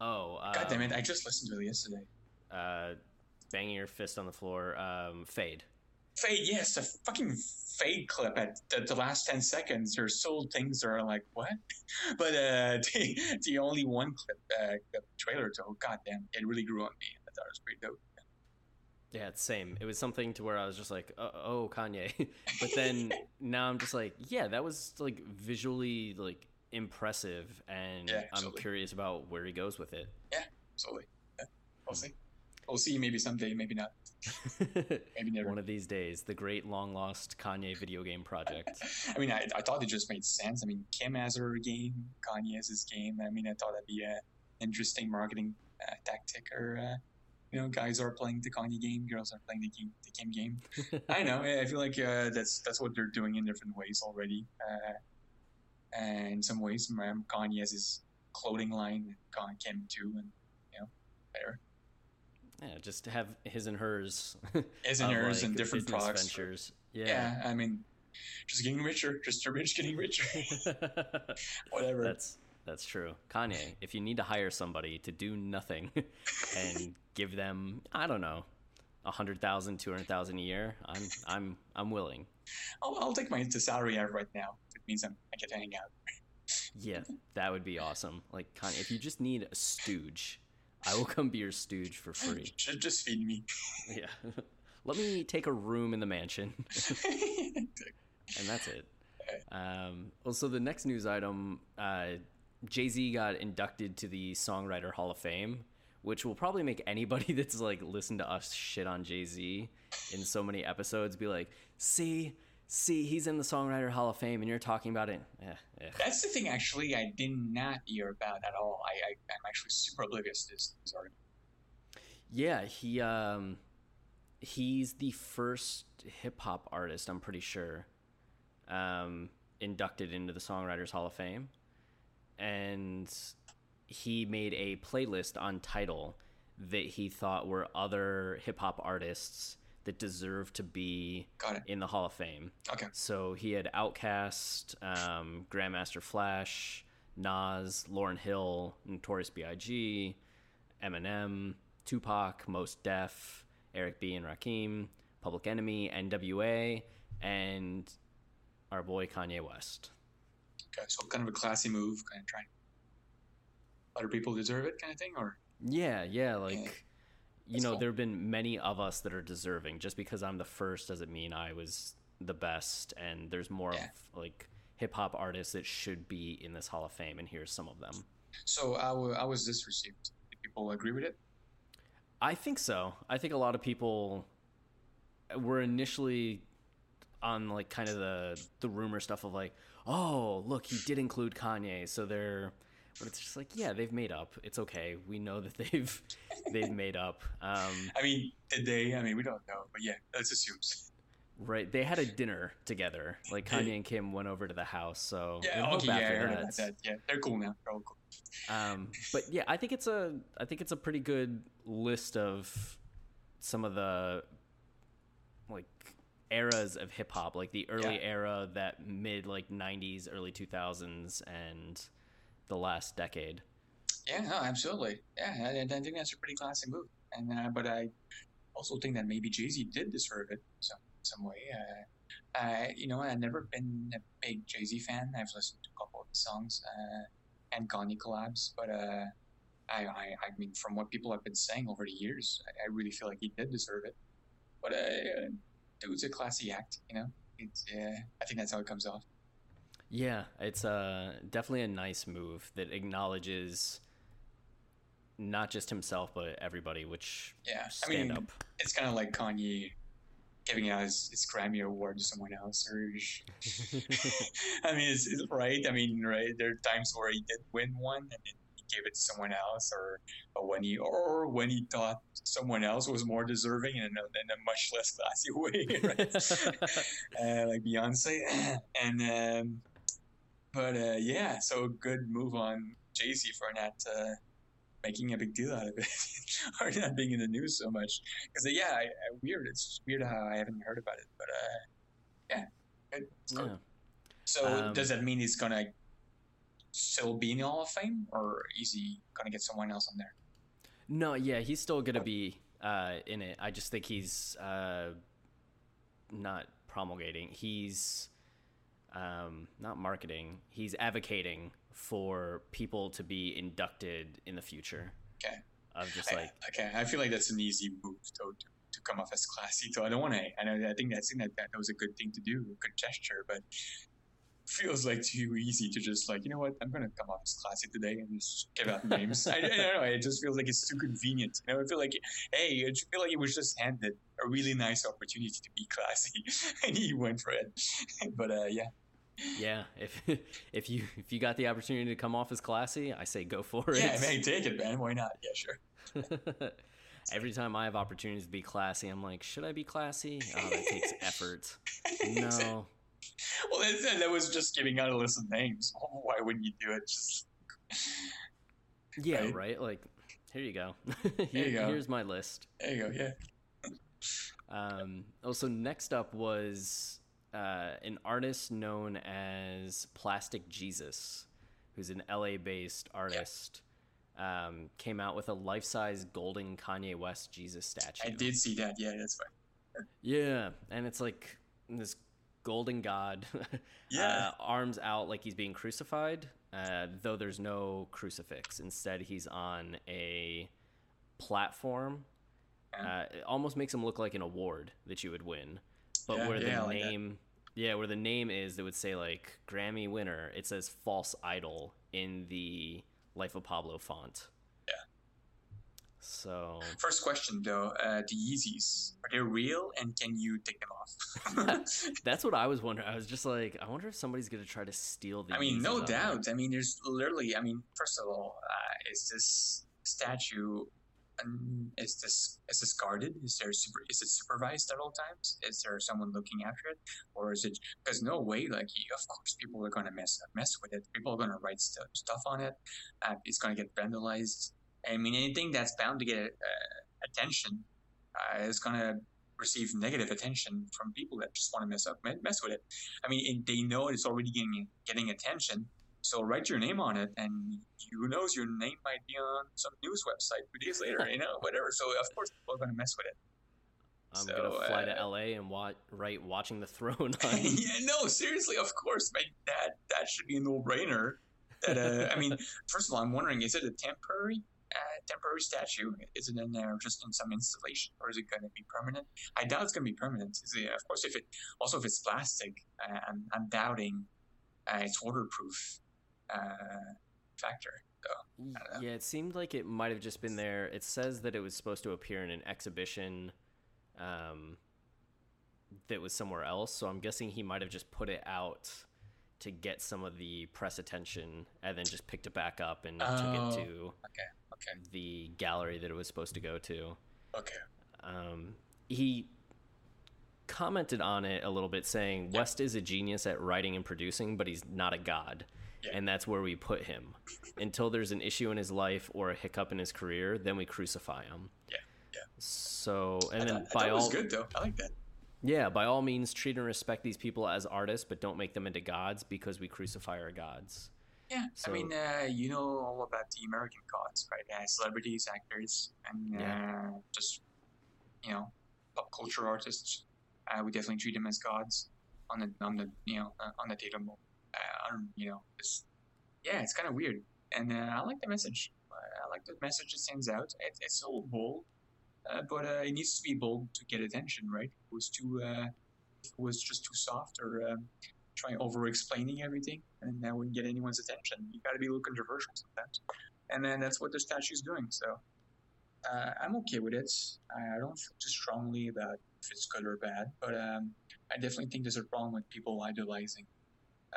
oh uh, god damn it, I just listened to it yesterday. Uh banging your fist on the floor. um fade Fade, yes, a fucking fade clip at the, the last ten seconds. There's still things that are like, what? But uh, the, the Only One clip, uh, the trailer, oh, goddamn, it really grew on me. I thought it was pretty dope. Yeah, it's same. It was something to where I was just like, oh, oh Kanye. But then now I'm just like, yeah, that was like visually like impressive, and yeah, I'm curious about where he goes with it. Yeah, absolutely. Yeah. We'll see. We'll see. Maybe someday, maybe not. Maybe never. One of these days, the great long lost Kanye video game project. I mean, I, I thought it just made sense. I mean, Kim has her game, Kanye has his game. I mean, I thought that'd be an interesting marketing uh, tactic. Or, uh, you know, guys are playing the Kanye game, girls are playing the game, the Kim game. I know. I feel like uh, that's that's what they're doing in different ways already. Uh, and in some ways, Kanye has his clothing line, and Kim too, and you know, whatever. Yeah, just have his and hers. His and hers like and different products. Ventures. Yeah. yeah, I mean, just getting richer. Just rich getting richer. Whatever. That's that's true. Kanye, if you need to hire somebody to do nothing and give them, I don't know, one hundred thousand dollars, two hundred thousand dollars a year, I'm I'm I'm willing. I'll, I'll take my the salary I have right now. It means I'm, I get to hang out. Yeah, that would be awesome. Like, Kanye, if you just need a stooge, I will come be your stooge for free. Just feed me. Yeah. Let me take a room in the mansion. And that's it. Um, well, so the next news item, uh, Jay-Z got inducted to the Songwriter Hall of Fame, which will probably make anybody that's like listened to us shit on Jay-Z in so many episodes be like, see, see, he's in the Songwriter Hall of Fame and you're talking about it. Eh, eh. That's the thing, actually, I did not hear about at all. I, I, I'm actually super oblivious to this argument. Yeah, he um, he's the first hip-hop artist, I'm pretty sure, um, inducted into the Songwriters Hall of Fame. And he made a playlist on Tidal that he thought were other hip-hop artists that deserve to be in the Hall of Fame. Okay. So he had Outkast, um, Grandmaster Flash, Nas, Lauryn Hill, Notorious B I G, Eminem, Tupac, Mos Def, Eric B and Rakim, Public Enemy, N W A, and our boy Kanye West. Okay, so kind of a classy move, kind of trying to other people deserve it kind of thing, or? Yeah, yeah, like... Yeah. You That's know, cool. There have been many of us that are deserving. Just because I'm the first doesn't mean I was the best. And there's more yeah. of like hip hop artists that should be in this Hall of Fame. And here's some of them. So uh, how was this received? Did people agree with it? I think so. I think a lot of people were initially on like kind of the, the rumor stuff of like, oh, look, he did include Kanye. So they're... But it's just like, yeah, they've made up. It's okay. We know that they've they've made up. Um, I mean, did they? I mean, we don't know. But yeah, let's assume. Right. They had a dinner together. Like Kanye and Kim went over to the house. So yeah, okay, yeah, I heard about that. Yeah, they're cool now. They're all cool. Um, but yeah, I think it's a I think it's a pretty good list of some of the like eras of hip hop, like the early yeah. era, that mid like nineties, early two thousands, and the last decade. Yeah, no, absolutely. Yeah, I, I think that's a pretty classic move. And uh, but I also think that maybe Jay-Z did deserve it some some way. Uh, I you know I've never been a big Jay-Z fan. I've listened to a couple of the songs uh, and Kanye collabs, but uh, I, I I mean from what people have been saying over the years, I, I really feel like he did deserve it. But uh, it was a classy act, you know. It's uh, I think that's how it comes off. Yeah, it's uh, definitely a nice move that acknowledges not just himself, but everybody, which yeah. stand I mean, up. It's kind of like Kanye giving out his, his Grammy Award to someone else. Or I mean, it's, it's right. I mean, right. There are times where he did win one and then he gave it to someone else, or, or, when, he, or when he thought someone else was more deserving in a, in a much less classy way, right? uh, like Beyonce. And... Um, But uh, yeah, so good move on Jay-Z for not uh, making a big deal out of it, or not being in the news so much. Because uh, yeah, I, I, weird. It's just weird how I haven't heard about it. But uh, yeah, good. Cool. Yeah. So um, does that mean he's gonna still be in the Hall of Fame, or is he gonna get someone else on there? No, yeah, he's still gonna be uh, in it. I just think he's uh, not promulgating. He's um not marketing he's advocating for people to be inducted in the future. Okay. I'm just like I, okay I feel like that's an easy move though, to, to come off as classy, so I don't want to. And I think that's that that was a good thing to do, a good gesture, but feels like too easy to just like, you know what, I'm gonna come off as classy today and just give out names. I, I don't know, it just feels like it's too convenient, you know. I feel like, hey, I feel like it was just handed a really nice opportunity to be classy and he went for it. But uh yeah yeah if if you if you got the opportunity to come off as classy, I say go for it. Yeah, man, take it, man, why not? Yeah, sure. Every time I have opportunities to be classy, I'm like, should I be classy? Oh, that takes effort. No. Well, that, that was just giving out a list of names. Oh, why wouldn't you do it? Just yeah, right? right? Like, here you go. Here, here you go. Here's my list. There you go. Yeah. Um. Also, next up was uh, an artist known as Plastic Jesus, who's an L A-based artist. Yeah. Um, came out with a life-size golden Kanye West Jesus statue. I did see that. Yeah, that's fine. Yeah, and it's like this golden god, yeah. uh, arms out like he's being crucified, uh, though there's no crucifix. Instead, he's on a platform. Uh, it almost makes him look like an award that you would win, but yeah, where the yeah, name, like yeah, where the name is, that would say like Grammy winner. It says False Idol in the Life of Pablo font. Yeah. So first question though, uh, the Yeezys, are they real and can you take them off? That's what I was wondering. I was just like, I wonder if somebody's gonna try to steal the. I mean, Yeezys no doubt. There. I mean, there's literally. I mean, first of all, uh, is this statue um, is this is this guarded? Is there super? Is it supervised at all times? Is there someone looking after it, or is it? There's no way. Like, of course, people are gonna mess mess with it. People are gonna write st- stuff on it. Uh, it's gonna get vandalized. I mean, anything that's bound to get uh, attention uh, is gonna receive negative attention from people that just want to mess up, mess with it. I mean, it, they know it's already getting getting attention. So write your name on it, and who knows, your name might be on some news website two days later, you know, whatever. So of course people are going to mess with it. I'm so, going to fly uh, to L A and watch, write Watching the Throne. On... yeah, no, seriously, of course. Like, that that should be a no-brainer. That uh, I mean, first of all, I'm wondering, is it a temporary uh, temporary statue? Is it in there just in some installation, or is it going to be permanent? I doubt it's going to be permanent. Is it, of course, if it also if it's plastic, uh, I'm, I'm doubting uh, it's waterproof. Uh, factor. So, I don't know. Yeah, it seemed like it might have just been there. It says that it was supposed to appear in an exhibition um, that was somewhere else, so I'm guessing he might have just put it out to get some of the press attention and then just picked it back up and oh, took it to okay, okay. the gallery that it was supposed to go to. Okay. Um, he commented on it a little bit saying, yeah. West is a genius at writing and producing, but he's not a god. Yeah. And that's where we put him until there's an issue in his life or a hiccup in his career. Then we crucify him. Yeah. Yeah. So, and I then thought, by I all, was good though. I like that. Yeah. By all means, treat and respect these people as artists, but don't make them into gods because we crucify our gods. Yeah. So, I mean, uh, you know, all about the American gods, right? Uh, celebrities, actors, and yeah. uh, just, you know, pop culture artists. Uh, we definitely treat them as gods on the, on the, you know, uh, on the data mode. I don't, you know, it's, yeah, it's kind of weird. And uh, I like the message. I like the message it sends out. It, it's so bold, uh, but uh, it needs to be bold to get attention, right? It was too, uh, it was just too soft or um, trying over-explaining everything, and that wouldn't get anyone's attention. You got to be a little controversial sometimes. And then that's what the statue's doing. So uh, I'm okay with it. I don't feel too strongly about if it's good or bad, but um, I definitely think there's a problem with people idolizing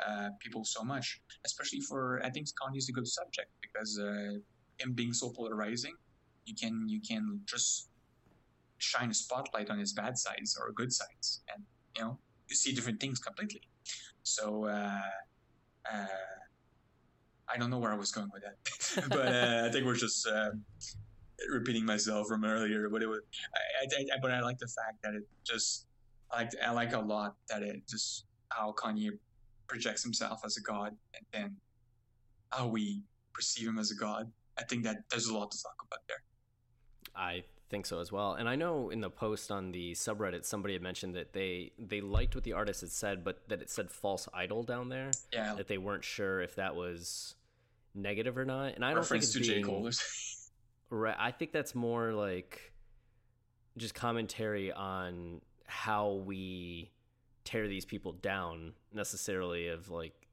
uh people so much, especially for I think Kanye's a good subject because uh him being so polarizing, you can you can just shine a spotlight on his bad sides or good sides, and you know you see different things completely. So uh uh I don't know where I was going with that, but uh, I think we're just uh, repeating myself from earlier. But it was I, I, I but I like the fact that it just I like I like a lot that it just how Kanye projects himself as a god, and then how we perceive him as a god. I think that there's a lot to talk about there. I think so as well. And I know in the post on the subreddit, somebody had mentioned that they they liked what the artist had said, but that it said false idol down there. Yeah. That they weren't sure if that was negative or not. And I don't think it's being... J. Cole. Right. I think that's more like just commentary on how we tear these people down necessarily, of like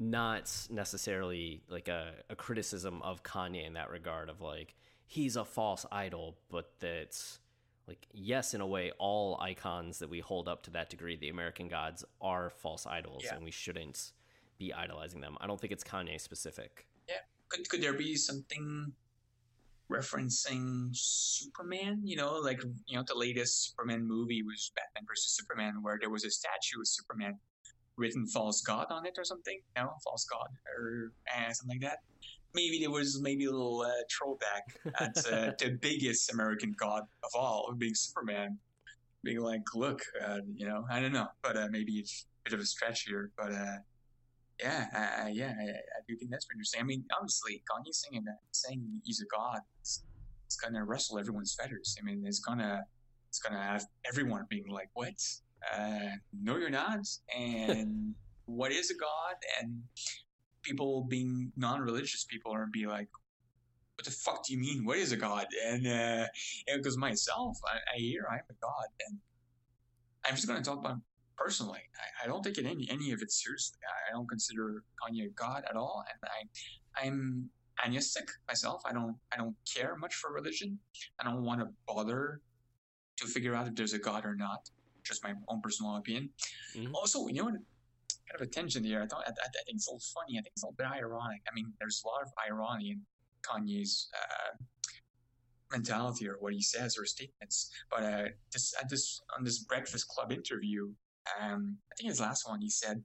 not necessarily like a, a criticism of Kanye in that regard of like he's a false idol, but that's like, yes, in a way all icons that we hold up to that degree, the American gods, are false idols. Yeah. And we shouldn't be idolizing them. I don't think it's Kanye specific. Yeah. Could could there be something referencing Superman, you know, like, you know, the latest Superman movie was Batman versus Superman, where there was a statue of Superman written false god on it or something, you know, false god or uh, something like that. Maybe there was maybe a little uh, throwback at uh, the biggest American god of all, being Superman, being like, look, uh, you know, I don't know, but uh, maybe it's a bit of a stretch here, but uh, yeah, uh, yeah, I, I do think that's pretty interesting. I mean, obviously, Kanye singing that, saying he's a god, it's, it's gonna rustle everyone's feathers. I mean, it's gonna, it's gonna have everyone being like, "What? Uh, no, you're not." And what is a god? And people being non-religious people are be like, "What the fuck do you mean? What is a god?" And uh, because myself, I, I hear I'm a god, and I'm just gonna talk about. Personally, I, I don't take it any any of it seriously. I don't consider Kanye a god at all, and I, I'm agnostic myself. I don't I don't care much for religion. I don't want to bother to figure out if there's a god or not. Just my own personal opinion. Mm-hmm. Also, you know what? Kind of a tension here. I thought I, I think it's a little funny. I think it's a little bit ironic. I mean, there's a lot of irony in Kanye's uh, mentality or what he says or statements. But uh, this at this on this Breakfast Club interview, um, I think his last one, he said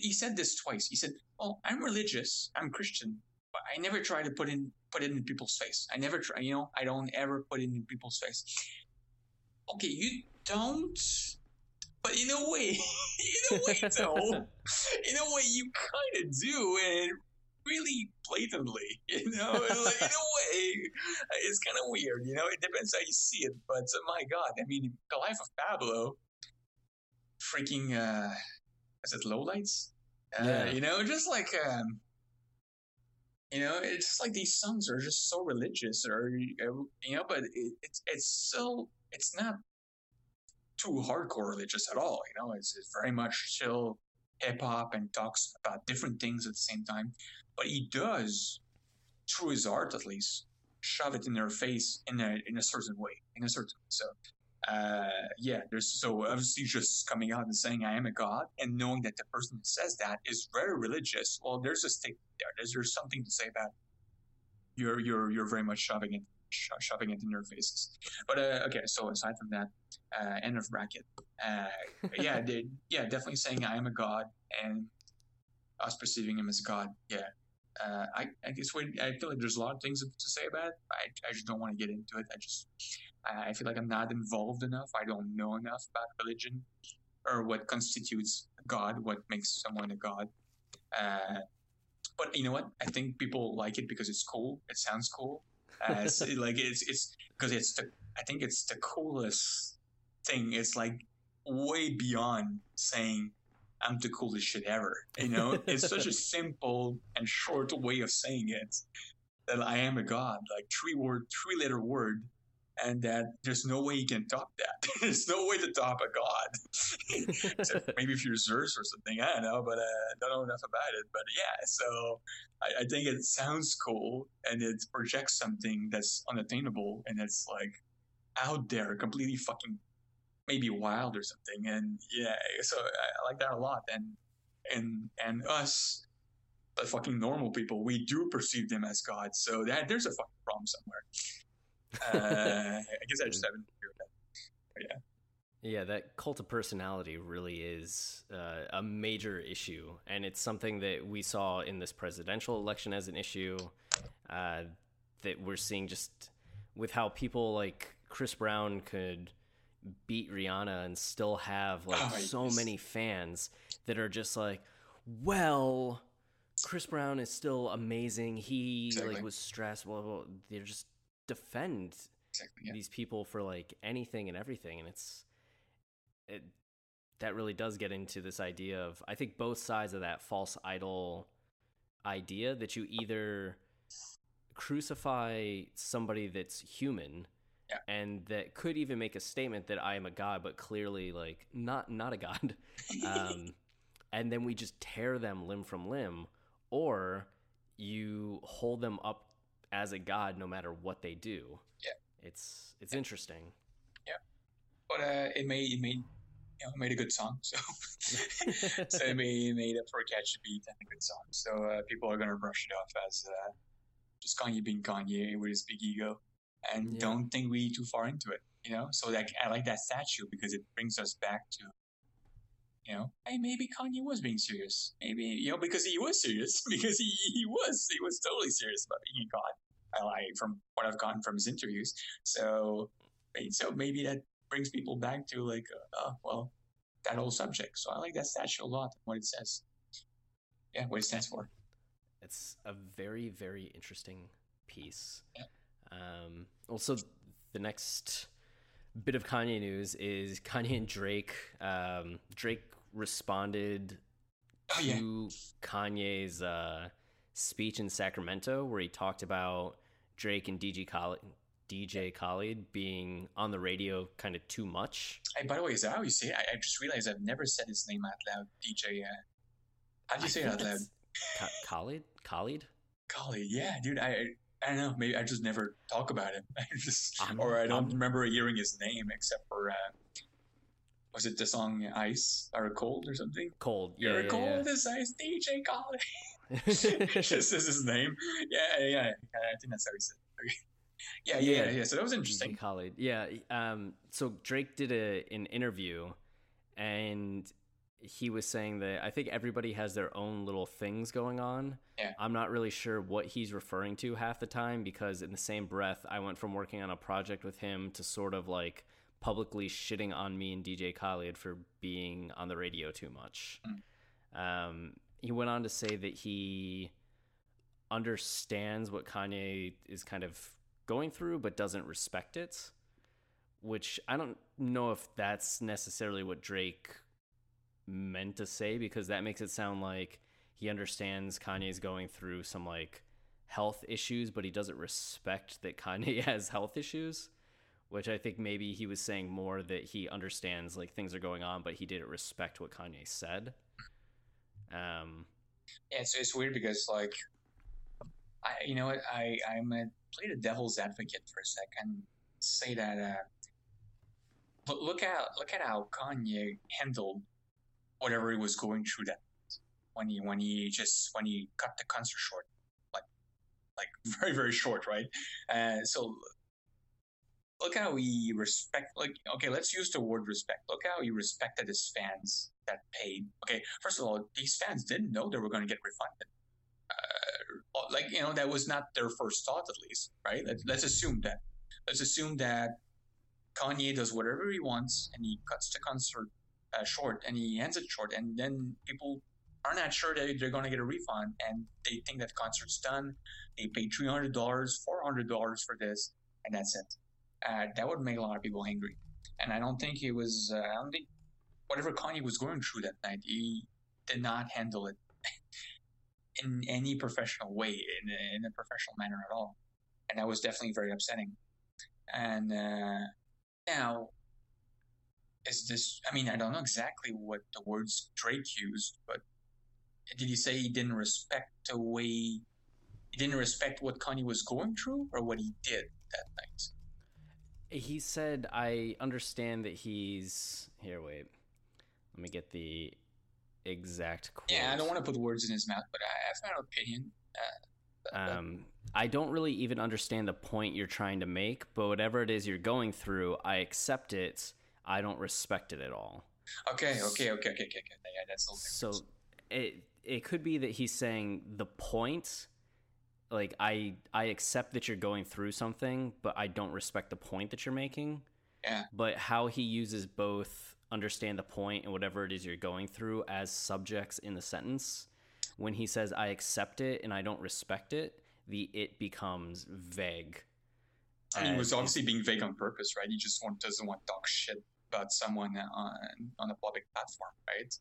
he said this twice. He said, "Oh, I'm religious. I'm Christian, but I never try to put in put it in people's face. I never try. You know, I don't ever put it in people's face." Okay, you don't. But in a way, in a way, though, in a way, you kind of do, and really blatantly, you know, like, in a way, it's kind of weird, you know, it depends how you see it, but uh, my God, I mean, The Life of Pablo, freaking, uh, is it Lowlights? Uh, yeah. You know, just like, um, you know, it's just like these songs are just so religious, or, you know, but it, it's, it's so, it's not too hardcore religious at all, you know, it's, it's very much chill hip-hop and talks about different things at the same time, but he does, through his art at least, shove it in their face in a in a certain way, in a certain way. So uh, yeah, there's so obviously just coming out and saying I am a god and knowing that the person who says that is very religious. Well, there's a stick there. There's there's something to say about you're you're you're very much shoving it sho- shoving it in their faces. But uh, okay, so aside from that. Uh, end of bracket. Uh, yeah, they, yeah, definitely saying I am a god and us perceiving him as God. Yeah, uh, I, I guess we, I feel like there's a lot of things to say about it. I, I just don't want to get into it. I just I feel like I'm not involved enough. I don't know enough about religion or what constitutes God, what makes someone a god. Uh, but you know what? I think people like it because it's cool. It sounds cool. Uh, it's, like it's it's because it's the I think it's the coolest thing. It's like way beyond saying I'm the coolest shit ever, you know. It's such a simple and short way of saying it, that I am a god, like three word three letter word, and that there's no way you can top that. There's no way to top a god. So maybe if you're Zeus or something, I don't know, but I uh, don't know enough about it. But yeah, so I, I think it sounds cool and it projects something that's unattainable and it's like out there, completely fucking maybe wild or something. And yeah, so I like that a lot. And and and us, the fucking normal people, we do perceive them as gods. So that there's a fucking problem somewhere. Uh, I guess I just haven't figured that. But yeah. Yeah, that cult of personality really is uh, a major issue, and it's something that we saw in this presidential election as an issue uh, that we're seeing just with how people like Chris Brown could beat Rihanna and still have like oh, so yes. many fans that are just like, well, Chris Brown is still amazing. He exactly. like was stressed. Blah, blah, blah. They just defend exactly, yeah. these people for like anything and everything, and it's it that really does get into this idea of I think both sides of that false idol idea that you either crucify somebody that's human. Yeah. And that could even make a statement that I am a god, but clearly like not not a god. Um, and then we just tear them limb from limb, or you hold them up as a god no matter what they do. Yeah, it's it's yeah. interesting. Yeah, but uh, it made it made you know, it made a good song, so so it made it made up for a catchy beat and a good song. So uh, people are gonna brush it off as uh, just Kanye being Kanye with his big ego. And yeah. don't think we too far into it, you know? So like, I like that statue because it brings us back to, you know, hey, maybe Kanye was being serious. Maybe, you know, because he was serious, because he, he was, he was totally serious about being a god, I, from what I've gotten from his interviews. So, so maybe that brings people back to like, uh, well, that whole subject. So I like that statue a lot, what it says. Yeah, what it stands for. It's a very, very interesting piece. Yeah. Um, also, the next bit of Kanye news is Kanye and Drake. Um, Drake responded oh, yeah. to Kanye's uh, speech in Sacramento, where he talked about Drake and D J Khaled, D J Khaled being on the radio kind of too much. Hey, by the way, is that how you say it? I, I just realized I've never said his name out loud. D J, uh, how do you I say it out loud? Ka- Khaled? Khaled? Khaled, yeah, dude. I. I I don't know. Maybe I just never talk about him. I just, I'm, or I don't I'm, remember hearing his name except for uh, was it the song "Ice" or "Cold" or something? Cold. You're yeah, cold yeah. as ice, D J Khaled. This is his name. Yeah, yeah. I think that's how he said it. Yeah, yeah, yeah, yeah. So that was interesting. Khaled. Yeah. Um, so Drake did a an interview, and he was saying that I think everybody has their own little things going on. Yeah. I'm not really sure what he's referring to half the time, because in the same breath, I went from working on a project with him to sort of like publicly shitting on me and D J Khaled for being on the radio too much. Mm. Um, he went on to say that he understands what Kanye is kind of going through, but doesn't respect it, which I don't know if that's necessarily what Drake meant to say, because that makes it sound like he understands Kanye's going through some like health issues, but he doesn't respect that Kanye has health issues, which I think maybe he was saying more that he understands like things are going on, but he didn't respect what Kanye said. Um, yeah, it's, it's weird because like, I, you know what, I, I'm a, play the devil's advocate for a second. Say that uh, look at look at how Kanye handled whatever he was going through that when he when he just when he cut the concert short, like like very very short, right? Uh, so look how he respect. Like okay, let's use the word respect. Look how he respected his fans that paid. Okay, first of all, these fans didn't know they were going to get refunded. Uh, like, you know, that was not their first thought, at least, right? Let, let's assume that. Let's assume that Kanye does whatever he wants and he cuts the concert uh, short and he ends it short, and then people are not sure that they're going to get a refund and they think that concert's done. They pay three hundred dollars, four hundred dollars for this, and that's it. Uh, that would make a lot of people angry. And I don't think he was, uh, I don't think whatever Kanye was going through that night, he did not handle it in any professional way, in a, in a professional manner at all. And that was definitely very upsetting. And uh, now, is this, I mean, I don't know exactly what the words Drake used, but did he say he didn't respect the way, he didn't respect what Kanye was going through, or what he did that night? He said, I understand that he's, here, wait, let me get the exact quote. Yeah, I don't want to put words in his mouth, but I have my opinion. Uh, um, I don't really even understand the point you're trying to make, but whatever it is you're going through, I accept it. I don't respect it at all. Okay, okay, okay, okay, okay. okay. Yeah, that's a little different. So it it could be that he's saying the point, like I I accept that you're going through something, but I don't respect the point that you're making. Yeah. But how he uses both understand the point and whatever it is you're going through as subjects in the sentence, when he says I accept it and I don't respect it, the it becomes vague. And he was obviously being vague on purpose, right? He just want, doesn't want to talk shit about someone on on a public platform, right?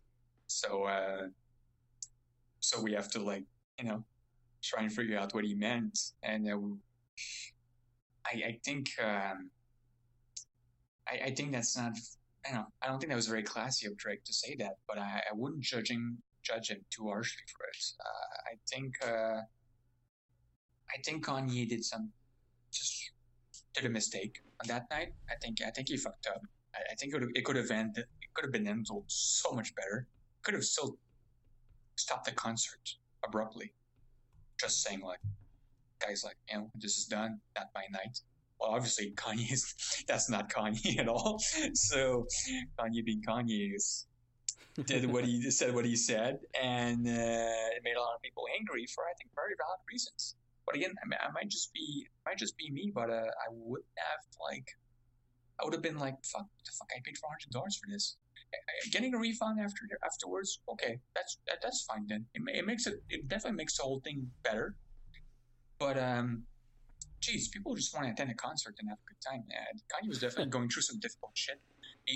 So uh, so we have to, like, you know, try and figure out what he meant. And uh, I, I think um, I, I think that's not... I don't, I don't think that was very classy of Drake to say that, but I, I wouldn't judge him, judge him too harshly for it. Uh, I think uh, I think Kanye did some just did a mistake on that night. I think I think he fucked up. I, I think it, it could have ended. It could have been handled so much better. Could have still stopped the concert abruptly, just saying like, guys, like, you know, this is done. Not my night. Obviously, Kanye's that's not Kanye at all. So Kanye being Kanye is, did what he said, what he said, and uh, it made a lot of people angry for, I think, very valid reasons. But again, I, mean, I might just be, might just be me, but uh, I would have like, I would have been like, fuck, what the fuck, I paid four hundred dollars for this. Getting a refund after afterwards, okay, that's that, that's fine then. It, it makes it, it definitely makes the whole thing better. But um. Jeez, people just want to attend a concert and have a good time. And Kanye was definitely going through some difficult shit.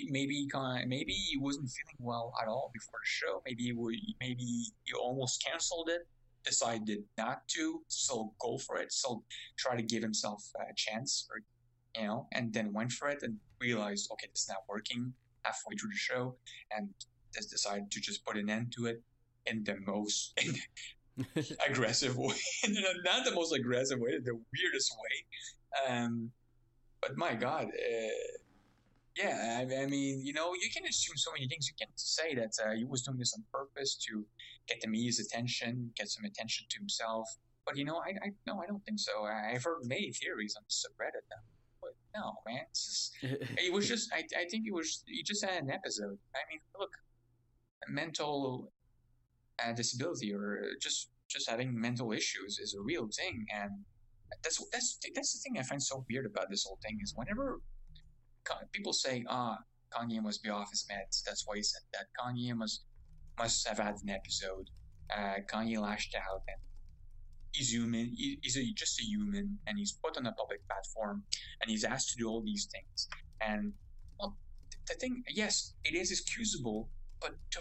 Maybe maybe he wasn't feeling well at all before the show. Maybe he, maybe he almost canceled it, decided not to, so go for it, so try to give himself a chance, or, you know, and then went for it and realized, okay, this is not working halfway through the show, and just decided to just put an end to it in the most... aggressive way. Not the most aggressive way, the weirdest way. Um, but my God, uh, yeah, I, I mean, you know, you can assume so many things. You can say that uh, he was doing this on purpose to get the media's attention, get some attention to himself, But you know, I, I no, I don't think so. I've heard many theories on subreddit now. But no, man, it's just, it was just, I, I think it was, you just had an episode. I mean, look, mental uh, disability or just, just having mental issues is a real thing. And that's, that's, that's the thing I find so weird about this whole thing is whenever people say, ah, oh, Kanye must be off his meds. That's why he said that. Kanye must, must have had an episode. Uh, Kanye lashed out and he's human. He's a, just a human, and he's put on a public platform, and he's asked to do all these things. And well, the thing, yes, it is excusable, but to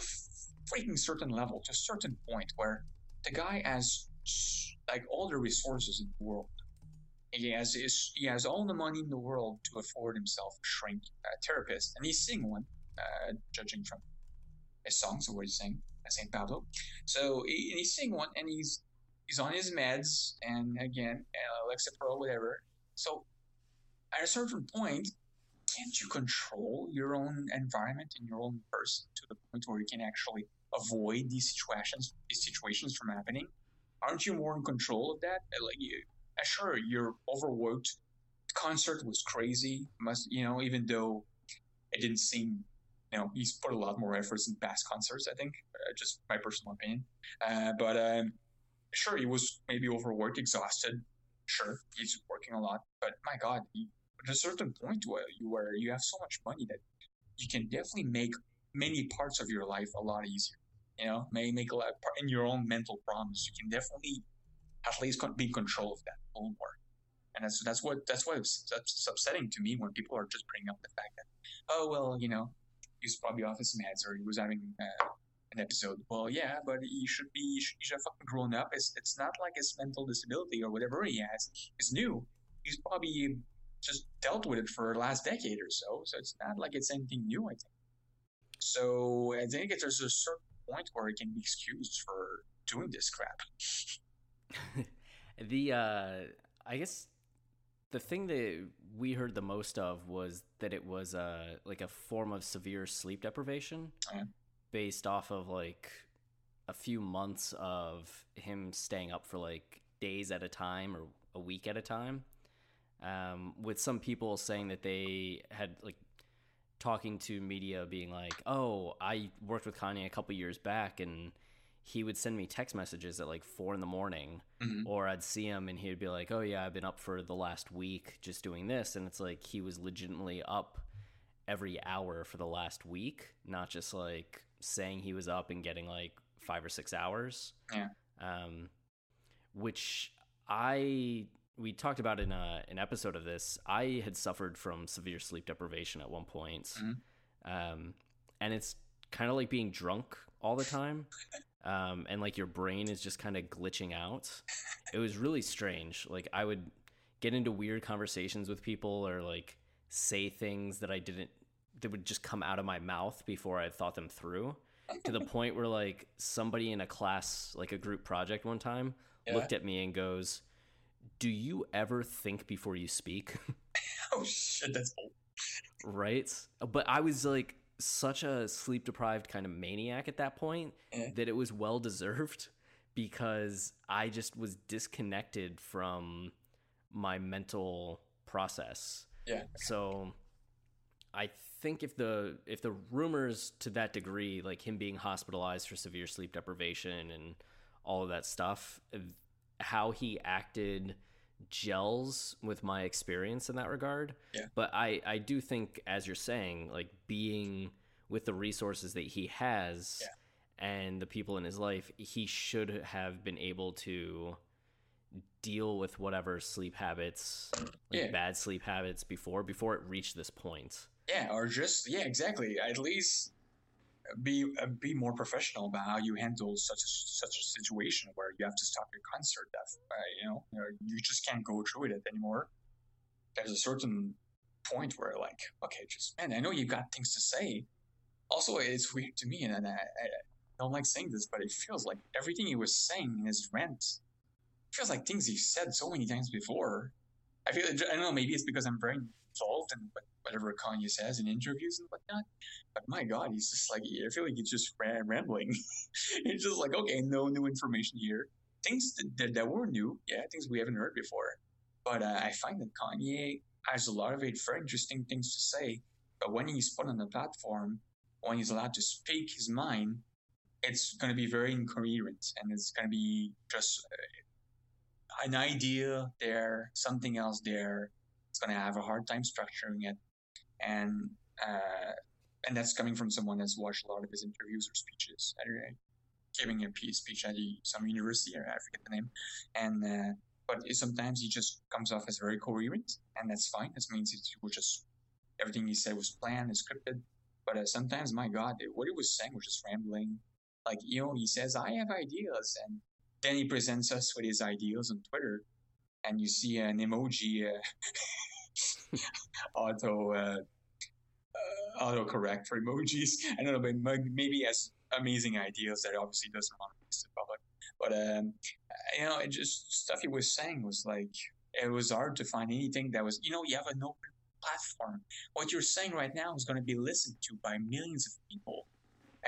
freaking certain level, to a certain point where the guy has like all the resources in the world. He has his, he has all the money in the world to afford himself a shrink, a therapist, and he's seeing one, uh, judging from his songs or what he's saying at Saint Pablo. So he, he's seeing one, and he's He's on his meds, and again, uh, Lexapro, whatever. So, at a certain point, can't you control your own environment and your own person to the point where you can actually avoid these situations, these situations from happening? Aren't you more in control of that? Like, you, uh, sure, you're overworked. The concert was crazy. Must you know? Even though it didn't seem, you know, he's put a lot more efforts in past concerts. I think, uh, just my personal opinion. Uh, but. Um, Sure, he was maybe overworked, exhausted. Sure, he's working a lot. But my God, he, at a certain point where you, where you have so much money that you can definitely make many parts of your life a lot easier. You know, may make a lot in your own mental problems. You can definitely at least be in control of that a little more. And that's that's what that's why it's, it's upsetting to me when people are just bringing up the fact that, oh, well, you know, he's probably off his meds, or he was having... Uh, an episode. Well, yeah, but he should be, he should, he should have fucking grown up. It's it's not like his mental disability or whatever he has is new. He's probably just dealt with it for the last decade or so. So it's not like it's anything new, I think. So I think it's, there's a certain point where it can be excused for doing this crap. the, uh, I guess the thing that we heard the most of was that it was uh, like a form of severe sleep deprivation. Yeah. Based off of like a few months of him staying up for like days at a time or a week at a time, um, with some people saying that they had like talking to media being like, oh, I worked with Kanye a couple years back and he would send me text messages at like four in the morning, mm-hmm. or I'd see him and he'd be like, oh yeah, I've been up for the last week just doing this. And it's like, he was legitimately up every hour for the last week, not just like saying he was up and getting like five or six hours. Yeah. Um, which I, we talked about in a, an episode of this. I had suffered from severe sleep deprivation at one point. Mm-hmm. Um, and it's kind of like being drunk all the time. Um, and like your brain is just kind of glitching out. It was really strange. Like I would get into weird conversations with people, or like say things that I didn't, that would just come out of my mouth before I thought them through, to the point where like somebody in a class, like a group project one time, yeah. looked at me and goes, do you ever think before you speak? Oh shit, that's old. Right? But I was like such a sleep deprived kind of maniac at that point, yeah. that it was well deserved, because I just was disconnected from my mental process. Yeah. Okay. So I think if the if the rumors to that degree, like him being hospitalized for severe sleep deprivation and all of that stuff, how he acted gels with my experience in that regard. Yeah. But I, I do think, as you're saying, like being with the resources that he has, yeah. and the people in his life, he should have been able to deal with whatever sleep habits, like yeah. bad sleep habits before, before it reached this point. Yeah, or just, yeah, exactly. At least be be more professional about how you handle such a, such a situation where you have to stop your concert. Uh, you know, you just can't go through with it anymore. There's a certain point where, like, okay, just, man, I know you've got things to say. Also, it's weird to me, and I, I don't like saying this, but it feels like everything he was saying in his rant feels like things he said so many times before. I feel, I don't know, maybe it's because I'm very involved in whatever Kanye says in interviews and whatnot, but my God, he's just like, I feel like he's just rambling. He's just like, okay, no new information here. things that, that were new, yeah, things we haven't heard before. But uh, I find that Kanye has a lot of it, very interesting things to say. But when he's put on the platform, when he's allowed to speak his mind, it's going to be very incoherent, and it's going to be just uh, an idea there, something else there. It's going to have a hard time structuring it, and uh, and that's coming from someone that's watched a lot of his interviews or speeches. I, I, giving a piece, speech at some university, or I forget the name, and uh, but sometimes he just comes off as very coherent, and that's fine. That means it was just everything he said was planned, and scripted. But uh, sometimes, my God, what he was saying was just rambling. Like, you know, he says, I have ideas. And then he presents us with his ideas on Twitter. And you see an emoji uh, auto uh, uh, autocorrect for emojis. I don't know, but maybe he has amazing ideas that obviously doesn't want to release to the public. But, um, you know, it just stuff he was saying was like, it was hard to find anything that was, you know, you have an open platform. What you're saying right now is going to be listened to by millions of people.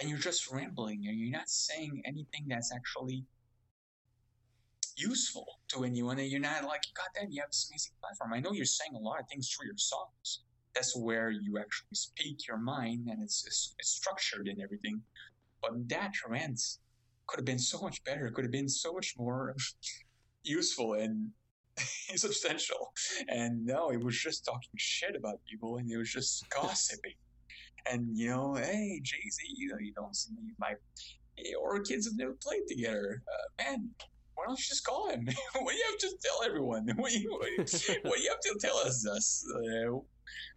And you're just rambling, and you're not saying anything that's actually useful to anyone. And you're not like, God damn, you have this amazing platform. I know you're saying a lot of things through your songs. That's where you actually speak your mind, and it's, it's, it's structured and everything. But that rant could have been so much better. Could have been so much more useful and substantial. And no, it was just talking shit about people, and it was just gossiping. And, you know, hey, Jay-Z, you know, you don't see me, like, hey, or kids have never played together. Uh, man, why don't you just call him? What do you have to tell everyone? What do you, what do you, what do you have to tell us? us? Uh,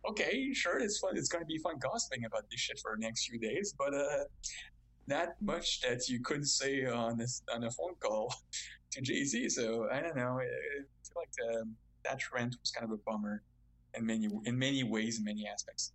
okay, sure, it's fun. It's going to be fun gossiping about this shit for the next few days, but uh, not much that you could say on, this, on a phone call to Jay-Z. So, I don't know. I, I feel like the, that rant was kind of a bummer in many, in many ways, in many aspects.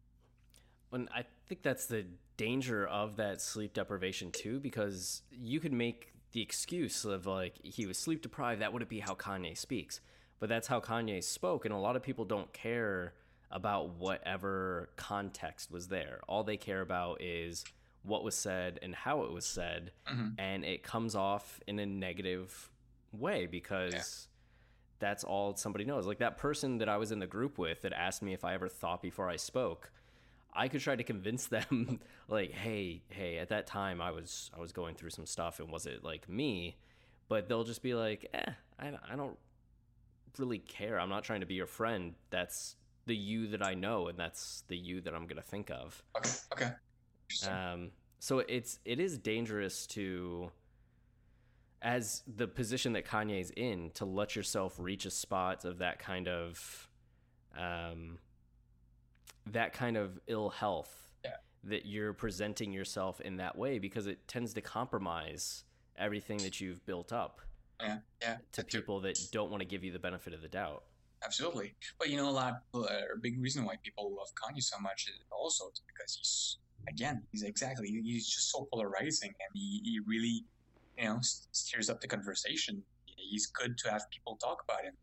And I think that's the danger of that sleep deprivation too, because you could make the excuse of like, he was sleep deprived. That wouldn't be how Kanye speaks, but that's how Kanye spoke. And a lot of people don't care about whatever context was there. All they care about is what was said and how it was said. Mm-hmm. And it comes off in a negative way because yeah. that's all somebody knows. Like that person that I was in the group with that asked me if I ever thought before I spoke, I could try to convince them like, Hey, Hey, at that time I was, I was going through some stuff and was it like me, but they'll just be like, eh, I, I don't really care. I'm not trying to be your friend. That's the you that I know. And that's the you that I'm going to think of. Okay. Okay. Um, so it's, it is dangerous to, as the position that Kanye's in, to let yourself reach a spot of that kind of, um, that kind of ill health yeah. that you're presenting yourself in that way, because it tends to compromise everything that you've built up yeah, yeah, to that people too. That don't want to give you the benefit of the doubt. Absolutely. But you know, a lot, a uh, big reason why people love Kanye so much is also because he's, again, he's exactly, he's just so polarizing, and he, he really, you know, steers up the conversation. He's good to have people talk about him,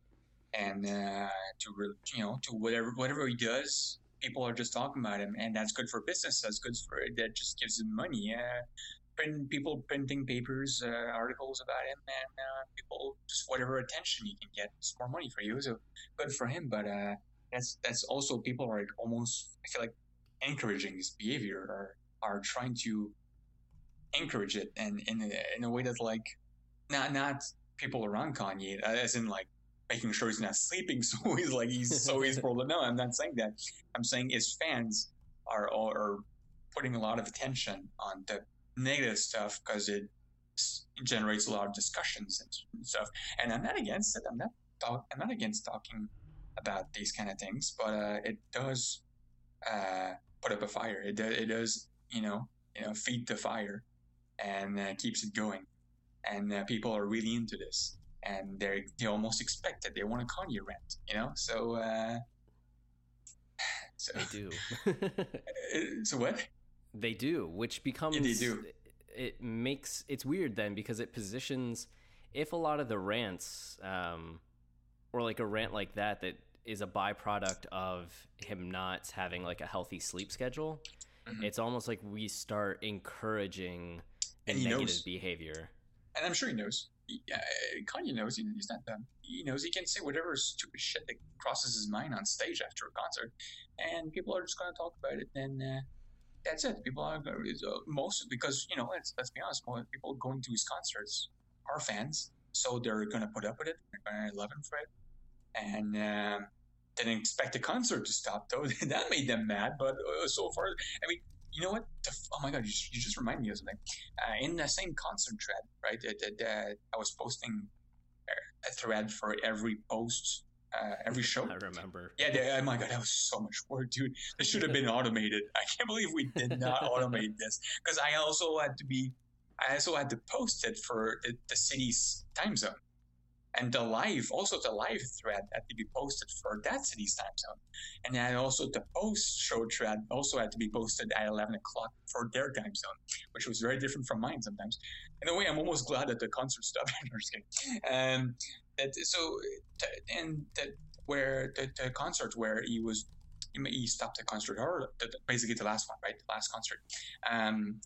and uh, to, you know, to whatever, whatever he does, people are just talking about him, and that's good for business. That's good for that. Just gives him money. Uh, print people printing papers, uh, articles about him, and uh, people just whatever attention you can get, it's more money for you. So good for him. But uh, that's that's also people are almost I feel like encouraging this behavior, or are trying to encourage it, and in a, in a way that's like not not people around Kanye, as in like. Making sure he's not sleeping, so he's like he's so he's probably no. I'm not saying that. I'm saying his fans are are putting a lot of attention on the negative stuff because it generates a lot of discussions and stuff. And I'm not against it. I'm not talk, I'm not against talking about these kind of things, but uh, it does uh, put up a fire. It does. It does. You know. You know. Feed the fire, and uh, keeps it going. And uh, people are really into this. And they they almost expect it. They want a Kanye rant, you know. So, uh, so they do. So what? They do, which becomes yeah, they do. It makes it's weird then because it positions. If a lot of the rants, um, or like a rant like that, that is a byproduct of him not having like a healthy sleep schedule, mm-hmm. it's almost like we start encouraging and negative knows. behavior. And I'm sure he knows. yeah, Kanye knows he, he's not dumb. He knows he can say whatever stupid shit that crosses his mind on stage after a concert, and people are just going to talk about it. And uh, that's it. People are going to, uh, most, because, you know, let's, let's be honest, most people going to his concerts are fans, so they're going to put up with it. They're going to love him for it. And uh, didn't expect the concert to stop, though. That made them mad, but uh, so far, I mean, you know what? The f- oh my God, you, you just remind me of something. Uh, in the same concert thread, right? That, that I was posting a thread for every post, uh, every show. I remember. Yeah, they, oh my God, that was so much work, dude. This should have been automated. I can't believe we did not automate this, because I also had to be, I also had to post it for the, the city's time zone. And the live, also the live thread had to be posted for that city's time zone. And then also the post-show thread also had to be posted at eleven o'clock for their time zone, which was very different from mine sometimes. In a way, I'm almost glad that the concert stopped. I'm just kidding. Um, that, so, and that where the, the concert where he was, he stopped the concert, or the, basically the last one, right? The last concert. Um,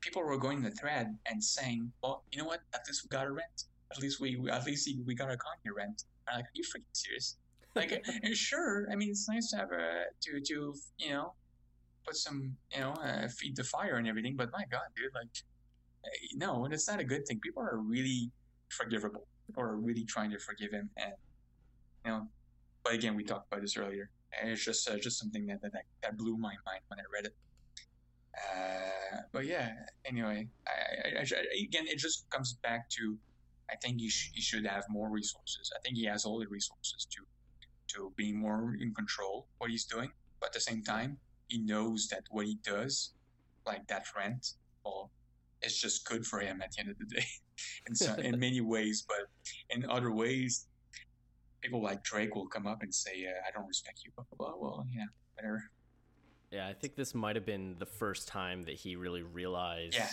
people were going in the thread and saying, well, you know what? At least we got a rent. At least we, at least we got a Kanye rent. I'm like, are you freaking serious? Like, sure. I mean, it's nice to have a to to you know, put some you know, uh, feed the fire and everything. But my God, dude, like, no, and it's not a good thing. People are really forgivable, or really trying to forgive him, and you know. But again, we talked about this earlier. It's just uh, just something that, that that blew my mind when I read it. Uh, but yeah, anyway, I, I, I again, it just comes back to, I think he, sh- he should have more resources. I think he has all the resources to to be more in control what he's doing. But at the same time, he knows that what he does, like that rent, well, it's just good for him at the end of the day. in, so, in many ways, but in other ways, people like Drake will come up and say, uh, I don't respect you, blah, blah, blah. Well, yeah, whatever. Yeah, I think this might have been the first time that he really realized... Yeah.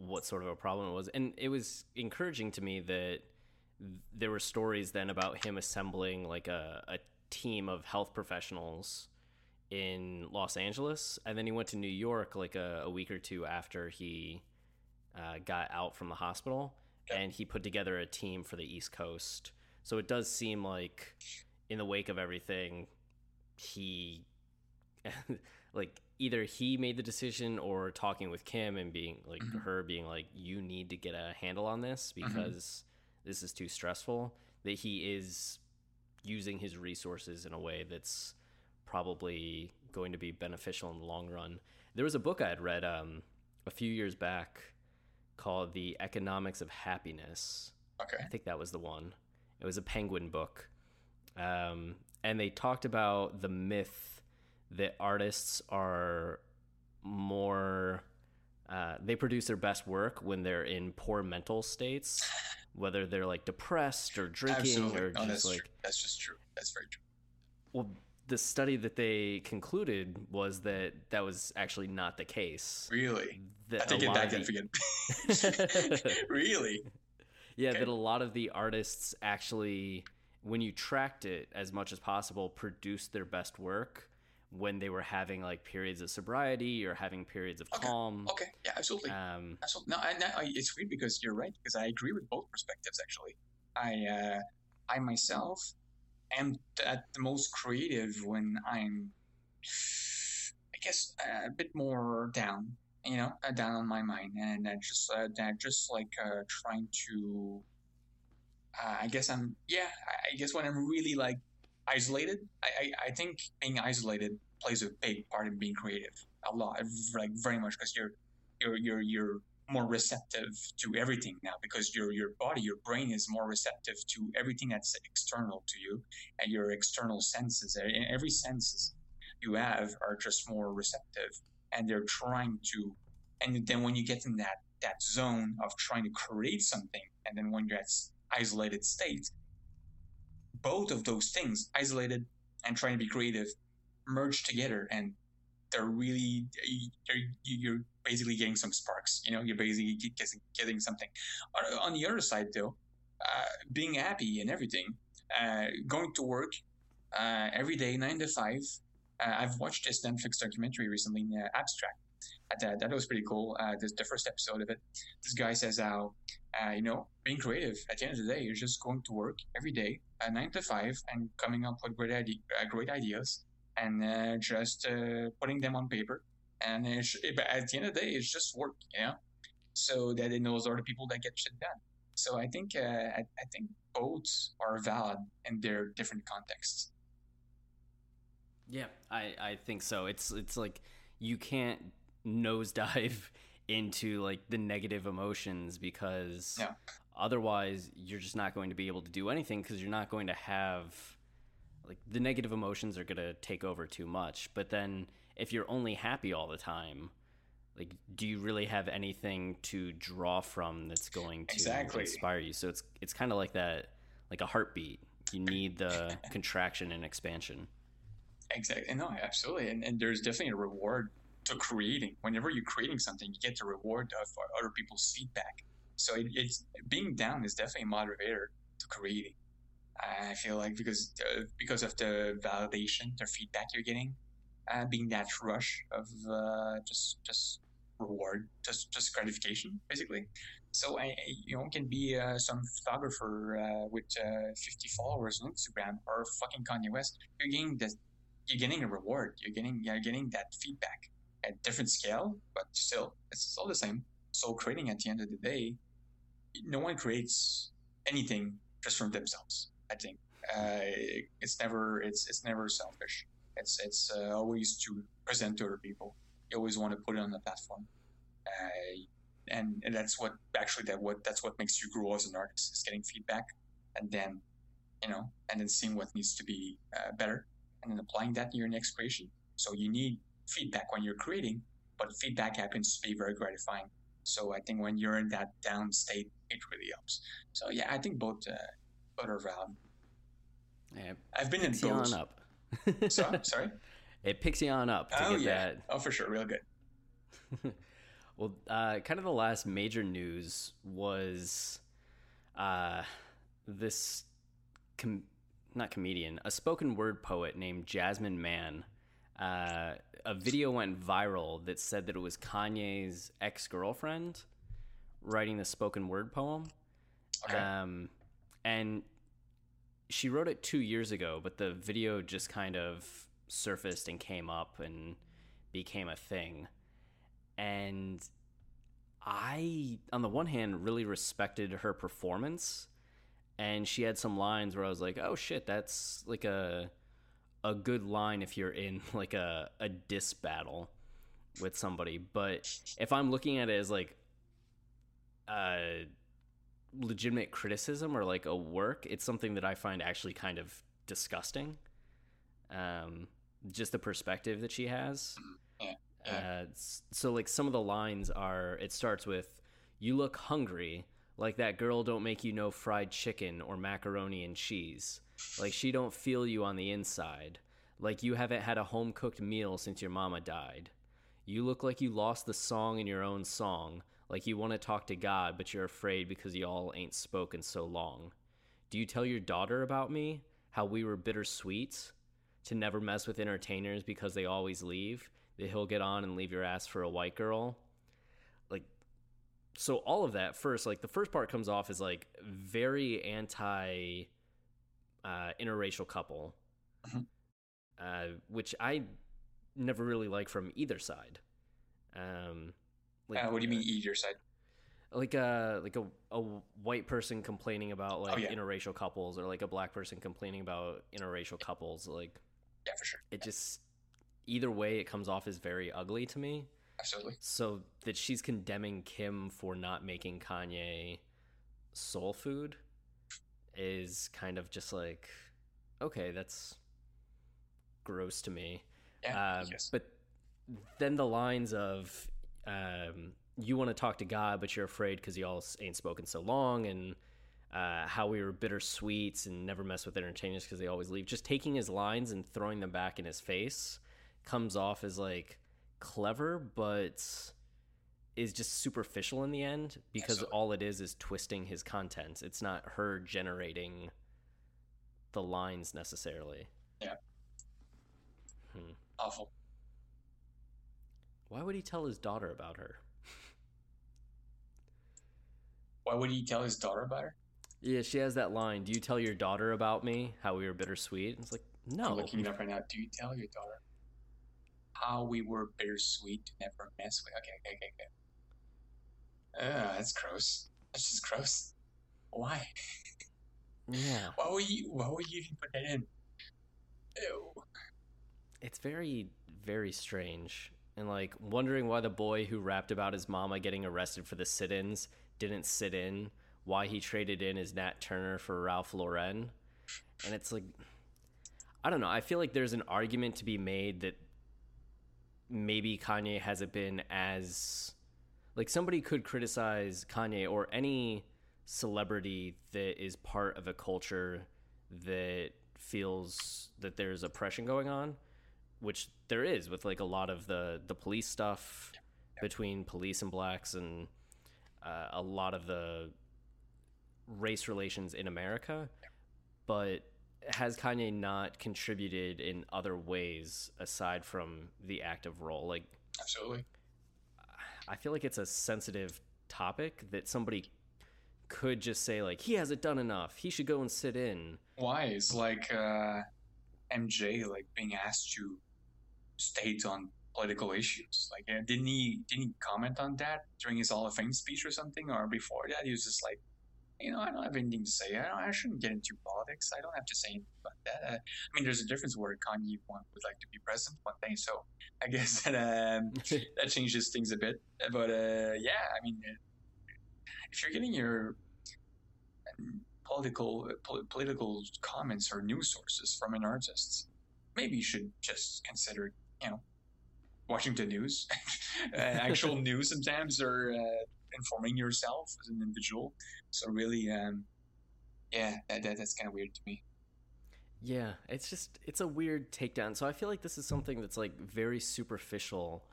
What sort of a problem it was. And it was encouraging to me that th- there were stories then about him assembling like a, a team of health professionals in Los Angeles. And then he went to New York like a, a week or two after he uh, got out from the hospital, and he put together a team for the East Coast. So it does seem like in the wake of everything, he like, either he made the decision, or talking with Kim and being like, mm-hmm. her being like, you need to get a handle on this because mm-hmm. this is too stressful, that he is using his resources in a way that's probably going to be beneficial in the long run. There was a book I had read um, a few years back called The Economics of Happiness. Okay. I think that was the one. It was a Penguin book. Um, and they talked about the myth that artists are more, uh, they produce their best work when they're in poor mental states, whether they're like depressed or drinking. Absolutely. Or no, just that's like, true. That's just true. That's very true. Well, the study that they concluded was that that was actually not the case. Really? That I think it back again. Really? Yeah. Okay. That a lot of the artists actually, when you tracked it as much as possible, produced their best work when they were having like periods of sobriety or having periods of okay. calm. Okay. Yeah, absolutely. Um, absolutely. No, I, no, it's weird because you're right. Because I agree with both perspectives. Actually, I, uh, I myself am at the most creative when I'm, I guess, a bit more down, you know, down on my mind. And I just, uh, just like, uh, trying to, uh, I guess I'm, yeah, I guess when I'm really like, isolated, I, I I think being isolated plays a big part in being creative, a lot, like very much, because you're you're you're you're more receptive to everything now, because your your body, your brain is more receptive to everything that's external to you, and your external senses, and every senses you have are just more receptive, and they're trying to, and then when you get in that that zone of trying to create something, and then when you're at isolated state. Both of those things, isolated and trying to be creative, merge together, and they're really you're, you're basically getting some sparks. You know, you're basically getting something. On the other side, though, uh, being happy and everything, uh, going to work uh, every day, nine to five. Uh, I've watched this Netflix documentary recently, uh, Abstract, I did. That was pretty cool. Uh, this, the first episode of it, this guy says how, uh, you know, being creative at the end of the day, you're just going to work every day at nine to five and coming up with great, ide- uh, great ideas and uh, just uh, putting them on paper. And it sh- it, at the end of the day, it's just work, you know, so that it knows all the people that get shit done. So I think uh, I, I think both are valid in their different contexts. Yeah, I, I think so. It's it's like you can't nosedive into like the negative emotions because yeah. otherwise you're just not going to be able to do anything because you're not going to have like the negative emotions are going to take over too much. But then if you're only happy all the time, like, do you really have anything to draw from that's going to exactly. inspire you? So it's it's kind of like that, like a heartbeat. You need the contraction and expansion. Exactly. No, absolutely. And, and there's definitely a reward to creating. Whenever you're creating something, you get the reward of other people's feedback. So it, it's being down is definitely a motivator to creating. I feel like because uh, because of the validation, the feedback you're getting, uh, being that rush of uh, just just reward, just just gratification, basically. So I, you know, can be uh, some photographer uh, with uh, fifty followers on Instagram or fucking Kanye West. You're getting this, you're getting a reward. You're getting you're getting that feedback at different scale, but still, it's still the same. So creating at the end of the day, no one creates anything just from themselves. I think uh, it's never it's it's never selfish. It's it's uh, always to present to other people. You always want to put it on the platform, uh, and, and that's what actually that what that's what makes you grow as an artist is getting feedback, and then you know, and then seeing what needs to be uh, better, and then applying that in your next creation. So you need feedback when you're creating, but feedback happens to be very gratifying. So I think when you're in that down state, it really helps. So yeah, I think both. Uh, Around. Yeah, I've been in both. It picks you on up. so, sorry? It picks you on up. To oh, get yeah. That. Oh, for sure. Real good. Well, uh, kind of the last major news was uh, this, com- not comedian, a spoken word poet named Jasmine Mann. Uh, a video went viral that said that it was Kanye's ex-girlfriend writing the spoken word poem. Okay. Um, And she wrote it two years ago, but the video just kind of surfaced and came up and became a thing. And I, on the one hand, really respected her performance. And she had some lines where I was like, oh, shit, that's like a a good line if you're in like a, a diss battle with somebody. But if I'm looking at it as like... uh. legitimate criticism or like a work, it's something that I find actually kind of disgusting. Um, just the perspective that she has. Yeah, yeah. Uh, so like some of the lines are, it starts with, you look hungry, like that girl don't make you no fried chicken or macaroni and cheese. Like she don't feel you on the inside. Like you haven't had a home cooked meal since your mama died. You look like you lost the song in your own song. Like you want to talk to God, but you're afraid because y'all ain't spoken so long. Do you tell your daughter about me? How we were bittersweet? To never mess with entertainers because they always leave? That he'll get on and leave your ass for a white girl? Like, so all of that first, like the first part comes off as like very anti uh, interracial couple, uh, which I never really like from either side. Um... Like, uh, what do you mean either side? Like a like a, a white person complaining about like oh, yeah. interracial couples, or like a black person complaining about interracial couples. Like, yeah, for sure. It yeah. just either way, it comes off as very ugly to me. Absolutely. So that she's condemning Kim for not making Kanye soul food is kind of just like, okay, that's gross to me. Yeah. Uh, yes. But then the lines of. Um, you want to talk to God, but you're afraid because y'all ain't spoken so long, and uh, how we were bittersweet and never mess with entertainers because they always leave. Just taking his lines and throwing them back in his face comes off as like clever, but is just superficial in the end because Absolutely. all it is is twisting his content. It's not her generating the lines necessarily. Yeah. Hmm. Awful. Why would he tell his daughter about her? Why would he tell his daughter about her? Yeah, she has that line, do you tell your daughter about me, how we were bittersweet? And it's like, no. I'm looking it up right now. Do you tell your daughter how we were bittersweet to never mess with? Okay, okay, okay, okay. Ugh, that's gross. That's just gross. Why? Yeah. Why would you, why would you even put that in? Ew. It's very, very strange. And, like, wondering why the boy who rapped about his mama getting arrested for the sit-ins didn't sit in, why he traded in his Nat Turner for Ralph Lauren. And it's like, I don't know. I feel like there's an argument to be made that maybe Kanye hasn't been as... Like, somebody could criticize Kanye or any celebrity that is part of a culture that feels that there's oppression going on, which there is with, like, a lot of the, the police stuff between police and blacks and uh, a lot of the race relations in America. But has Kanye not contributed in other ways aside from the active role? Like, absolutely. I feel like it's a sensitive topic that somebody could just say, like, he hasn't done enough. He should go and sit in. Why? It's like uh, M J, like, being asked to state on political issues. Like, didn't he didn't he comment on that during his Hall of Fame speech or something, or before that? He was just like, you know, I don't have anything to say. I don't, I shouldn't get into politics. I don't have to say anything about that. Uh, I mean, there's a difference where Kanye one would like to be president one day, so I guess that um, that changes things a bit. But uh, yeah, I mean, if you're getting your um, political pol- political comments or news sources from an artist, maybe you should just consider, you know, watching the news, uh, actual news sometimes, or uh, informing yourself as an individual. So really, um, yeah, that, that, that's kind of weird to me. Yeah, it's just, it's a weird takedown. So I feel like this is something that's, like, very superficial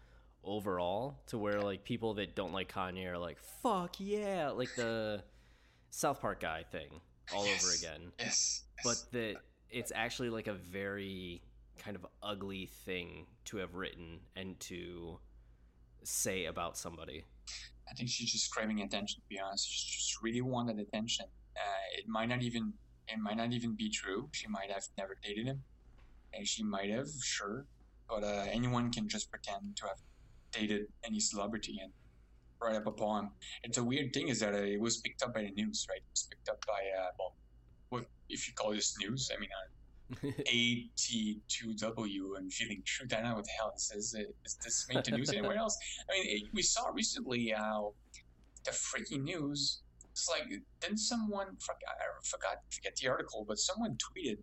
overall, to where, like, people that don't like Kanye are like, fuck yeah, like the South Park guy thing all yes, over again. Yes. But that it's actually, like, a very kind of ugly thing to have written and to say about somebody. I think she's just craving attention, to be honest. She just really wanted attention. Uh, it might not even it might not even be true. She might have never dated him. And she might have, sure. But uh, anyone can just pretend to have dated any celebrity and write up a poem. And the weird thing is that uh, it was picked up by the news, right? It was picked up by, uh, well, what, if you call this news, I mean, uh, A T two W and Feeling Truth. I don't know what the hell this is. Is this made the news anywhere else? I mean, it, we saw recently how the freaking news, it's like, didn't someone, I forgot, forget the article, but someone tweeted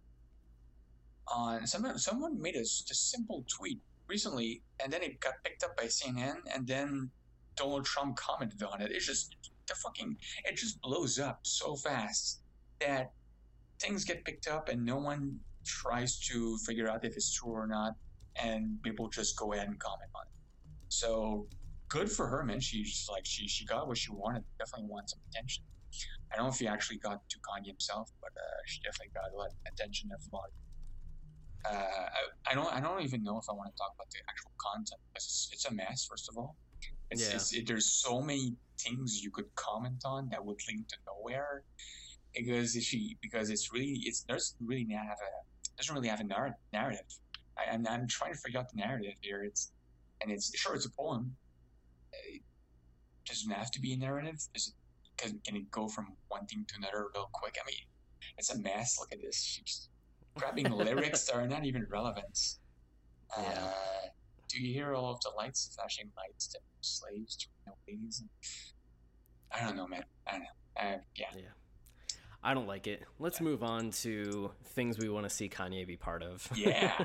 on, someone, someone made a, a simple tweet recently, and then it got picked up by C N N, and then Donald Trump commented on it. It's just, the fucking, it just blows up so fast that things get picked up and no one tries to figure out if it's true or not, and people just go ahead and comment on it. So good for her, man. She's like, she she got what she wanted. Definitely wanted some attention. I don't know if he actually got to Kanye himself, but uh, she definitely got a lot of attention of a lot. Uh, I, I don't. I don't even know if I want to talk about the actual content, because it's, it's a mess. First of all, it's, yeah. it's, it, there's so many things you could comment on that would lead to nowhere, because she because it's really it's doesn't really have a doesn't really have a narr- narrative. I, I'm I'm trying to figure out the narrative here. It's and it's sure it's a poem. It doesn't have to be a narrative. Is it, can, can it go from one thing to another real quick? I mean, it's a mess. Look at this. She's grabbing lyrics that are not even relevant. Yeah. Uh, do you hear all of the lights, the flashing lights, the slaves, the no ladies? I don't know, man. I don't know. Uh, yeah. Yeah. I don't like it. Let's yeah. move on to things we want to see Kanye be part of. Yeah. Yeah,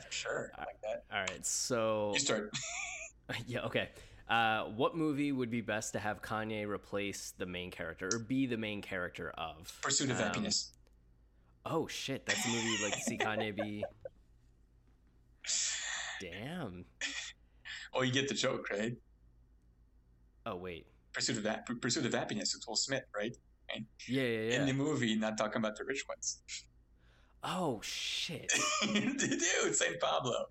for sure. I like that. All right. So. You start. Yeah. Okay. Uh, what movie would be best to have Kanye replace the main character or be the main character of? Pursuit of um, Happiness. Oh shit, that's a movie you'd like to see Kanye be. Damn. Oh, you get the joke, right? Oh wait. Pursuit of that Pursuit of Happiness with Will Smith, right? And yeah, yeah, yeah. In the movie, not talking about the rich ones. Oh shit. Dude, Saint Pablo.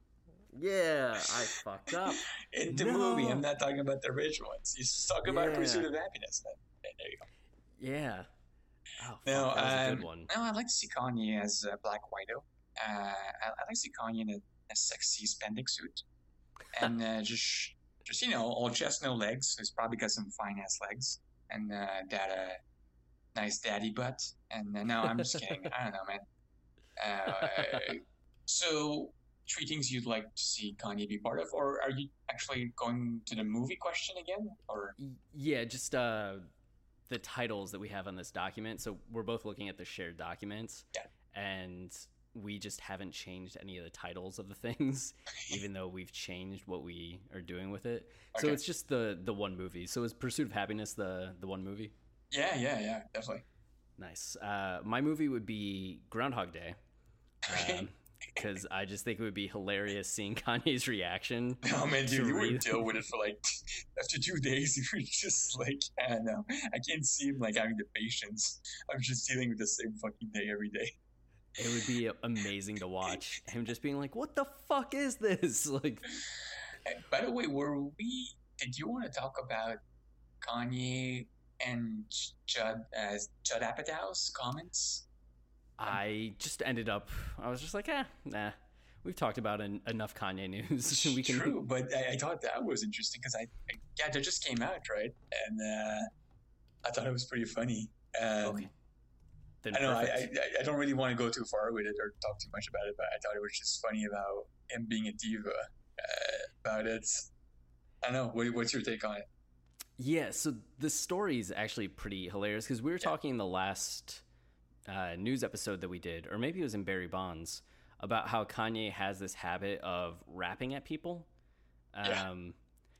Yeah, I fucked up. In the no. movie, I'm not talking about the rich ones. He's just talking yeah. about Pursuit of Happiness. Then. Okay, there you go. Yeah. Oh, no, that's um, a good one. No, I like to see Kanye as uh, Black Widow. Uh, I, I like to see Kanye in a, a sexy spandex suit. And uh, just, just you know, all chest, no legs. He's probably got some fine-ass legs. And uh, that uh, nice daddy butt. And uh, no, I'm just kidding. I don't know, man. Uh, so... Three things you'd like to see Kanye be part of, or are you actually going to the movie question again? Or yeah, just uh, the titles that we have on this document. So we're both looking at the shared documents, yeah. and we just haven't changed any of the titles of the things, even though we've changed what we are doing with it. Okay. So it's just the the one movie. So is Pursuit of Happiness the the one movie? Yeah, yeah, yeah, definitely. Nice. Uh, my movie would be Groundhog Day. Um, Because I just think it would be hilarious seeing Kanye's reaction. Oh man, dude, you read. would deal with it for like after two days. You would just like, I don't know. I can't see him like having the patience. I'm just dealing with the same fucking day every day. It would be amazing to watch him just being like, "What the fuck is this?" Like, and by the way, were we? Did you want to talk about Kanye and Judd uh, Judd Apatow's comments? I just ended up, I was just like, eh, nah, we've talked about en- enough Kanye news. we can- True, but I, I thought that was interesting because I, I, yeah, that just came out, right? And uh, I thought it was pretty funny. Um, okay. Then I know, I, I, I don't really want to go too far with it or talk too much about it, but I thought it was just funny about him being a diva uh, about it. I don't know, what, what's your take on it? Yeah, so the story is actually pretty hilarious because we were yeah. talking in the last... Uh, news episode that we did, or maybe it was in Barry Bonds, about how Kanye has this habit of rapping at people. Um, yeah.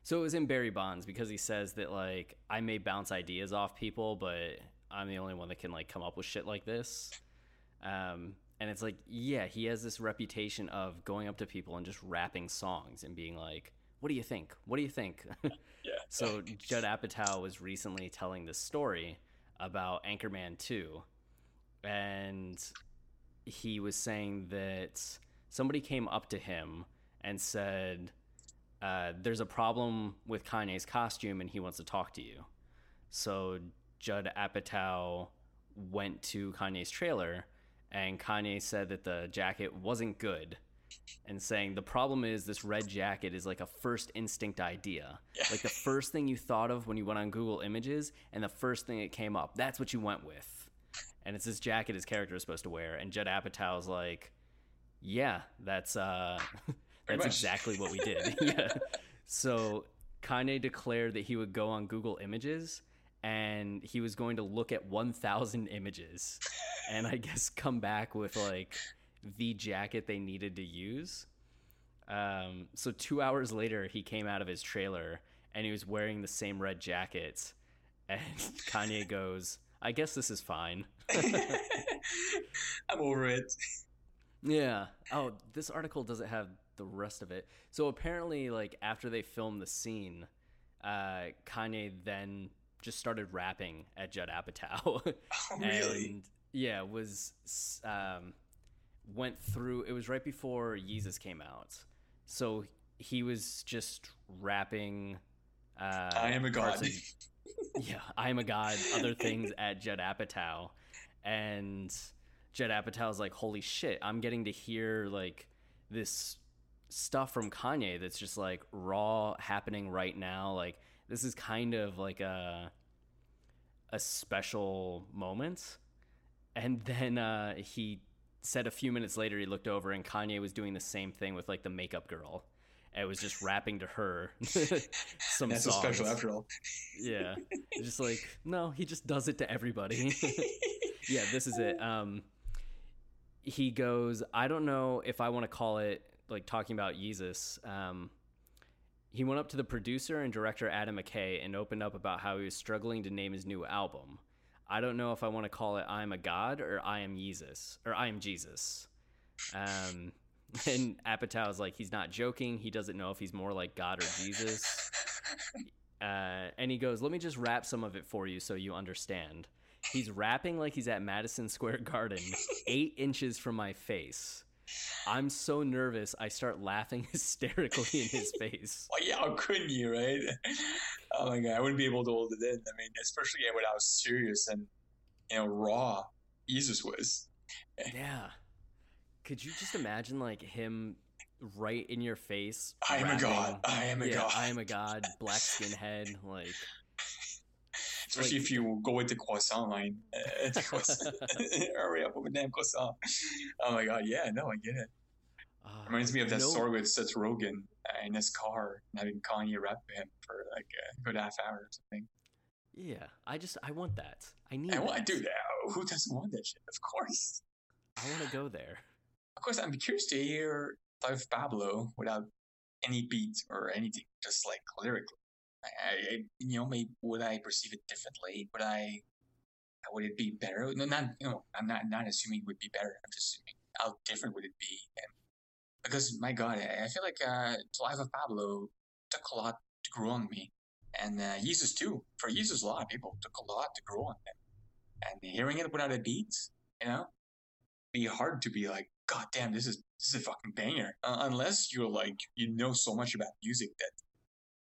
So it was in Barry Bonds because he says that, like, I may bounce ideas off people, but I'm the only one that can, like, come up with shit like this. Um, and it's like, yeah, he has this reputation of going up to people and just rapping songs and being like, what do you think? What do you think? yeah. So Judd Apatow was recently telling this story about Anchorman two. And he was saying that somebody came up to him and said, uh, there's a problem with Kanye's costume and he wants to talk to you. So Judd Apatow went to Kanye's trailer and Kanye said that the jacket wasn't good and saying the problem is this red jacket is like a first instinct idea. Yeah. Like the first thing you thought of when you went on Google Images and the first thing that came up, that's what you went with. And it's this jacket his character is supposed to wear. And Judd Apatow's like, yeah, that's uh, that's exactly what we did. yeah. So Kanye declared that he would go on Google Images and he was going to look at one thousand images and I guess come back with like the jacket they needed to use. Um, so two hours later, he came out of his trailer and he was wearing the same red jacket. And Kanye goes... I guess this is fine. I'm over it. Yeah. Oh, this article doesn't have the rest of it. So apparently, like, after they filmed the scene, uh, Kanye then just started rapping at Judd Apatow. Oh, really? And, yeah, was, um, went through, it was right before Yeezus came out. So he was just rapping. Uh, I am a god. Of, yeah, I'm a god, other things at Judd Apatow. And Judd Apatow's like, holy shit, I'm getting to hear like this stuff from Kanye that's just like raw happening right now. Like this is kind of like a a special moment. And then uh, he said a few minutes later he looked over and Kanye was doing the same thing with like the makeup girl. I was just rapping to her some That's songs. That's a special after all. Yeah. Just like, no, he just does it to everybody. yeah, this is it. Um, he goes, I don't know if I want to call it, like, talking about Yeezus. Um, he went up to the producer and director Adam McKay and opened up about how he was struggling to name his new album. I don't know if I want to call it I'm a God or I am Yeezus or I am Jesus. Um And Apatow is like, he's not joking. He doesn't know if he's more like God or Jesus. Uh, and he goes, let me just rap some of it for you so you understand. He's rapping like he's at Madison Square Garden, eight inches from my face. I'm so nervous, I start laughing hysterically in his face. Well, yeah, how couldn't you, right? Oh my God, I wouldn't be able to hold it in. I mean, especially when I was serious and, you know, raw Yeezus was. Yeah. Could you just imagine, like, him right in your face? I rapping, am a god. I am a yeah, god. I am a god. Black skinhead, like... Especially like, if you go with the croissant line. Uh, the croissant. Hurry up with the damn croissant. Oh my God. Yeah, no, I get it. Uh, Reminds me of that no. story with Seth Rogen in his car and having Kanye rap for him for like a good half hour or something. Yeah, I just, I want that. I need I want to do that. Who doesn't want that shit? Of course. I want to go there. Of course, I'm curious to hear Life of Pablo without any beat or anything, just like lyrically. I, I, you know, maybe would I perceive it differently? Would I? Would it be better? No, not you know. I'm not not assuming it would be better. I'm just assuming how different would it be? And because my God, I, I feel like uh, The Life of Pablo took a lot to grow on me, and uh, Yeezus too. For Yeezus, a lot of people took a lot to grow on them. And hearing it without a beat, you know, be hard to be like, God damn, this is this is a fucking banger. Uh, unless you're like you know so much about music that.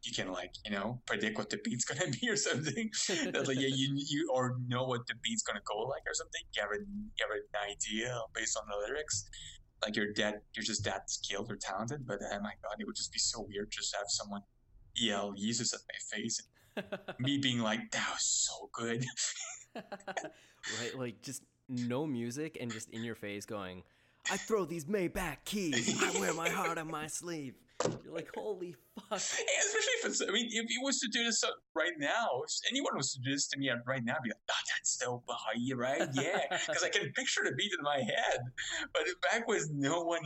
You can like, you know, predict what the beat's gonna be or something. That's like, yeah, you you or know what the beat's gonna go like or something. You have, a, you have an idea based on the lyrics. Like you're that you're just that skilled or talented. But oh my God, it would just be so weird just to have someone yell Yeezus at my face, and me being like, that was so good, right? Like just no music and just in your face going, I throw these Maybach keys. I wear my heart on my sleeve. You're like, holy fuck. Yeah, especially if it's, I mean, if he was to do this right now, if anyone was to do this to me right now, I'd be like, oh, that's so Baha'i, right? Yeah. Because I can picture the beat in my head. But back when no one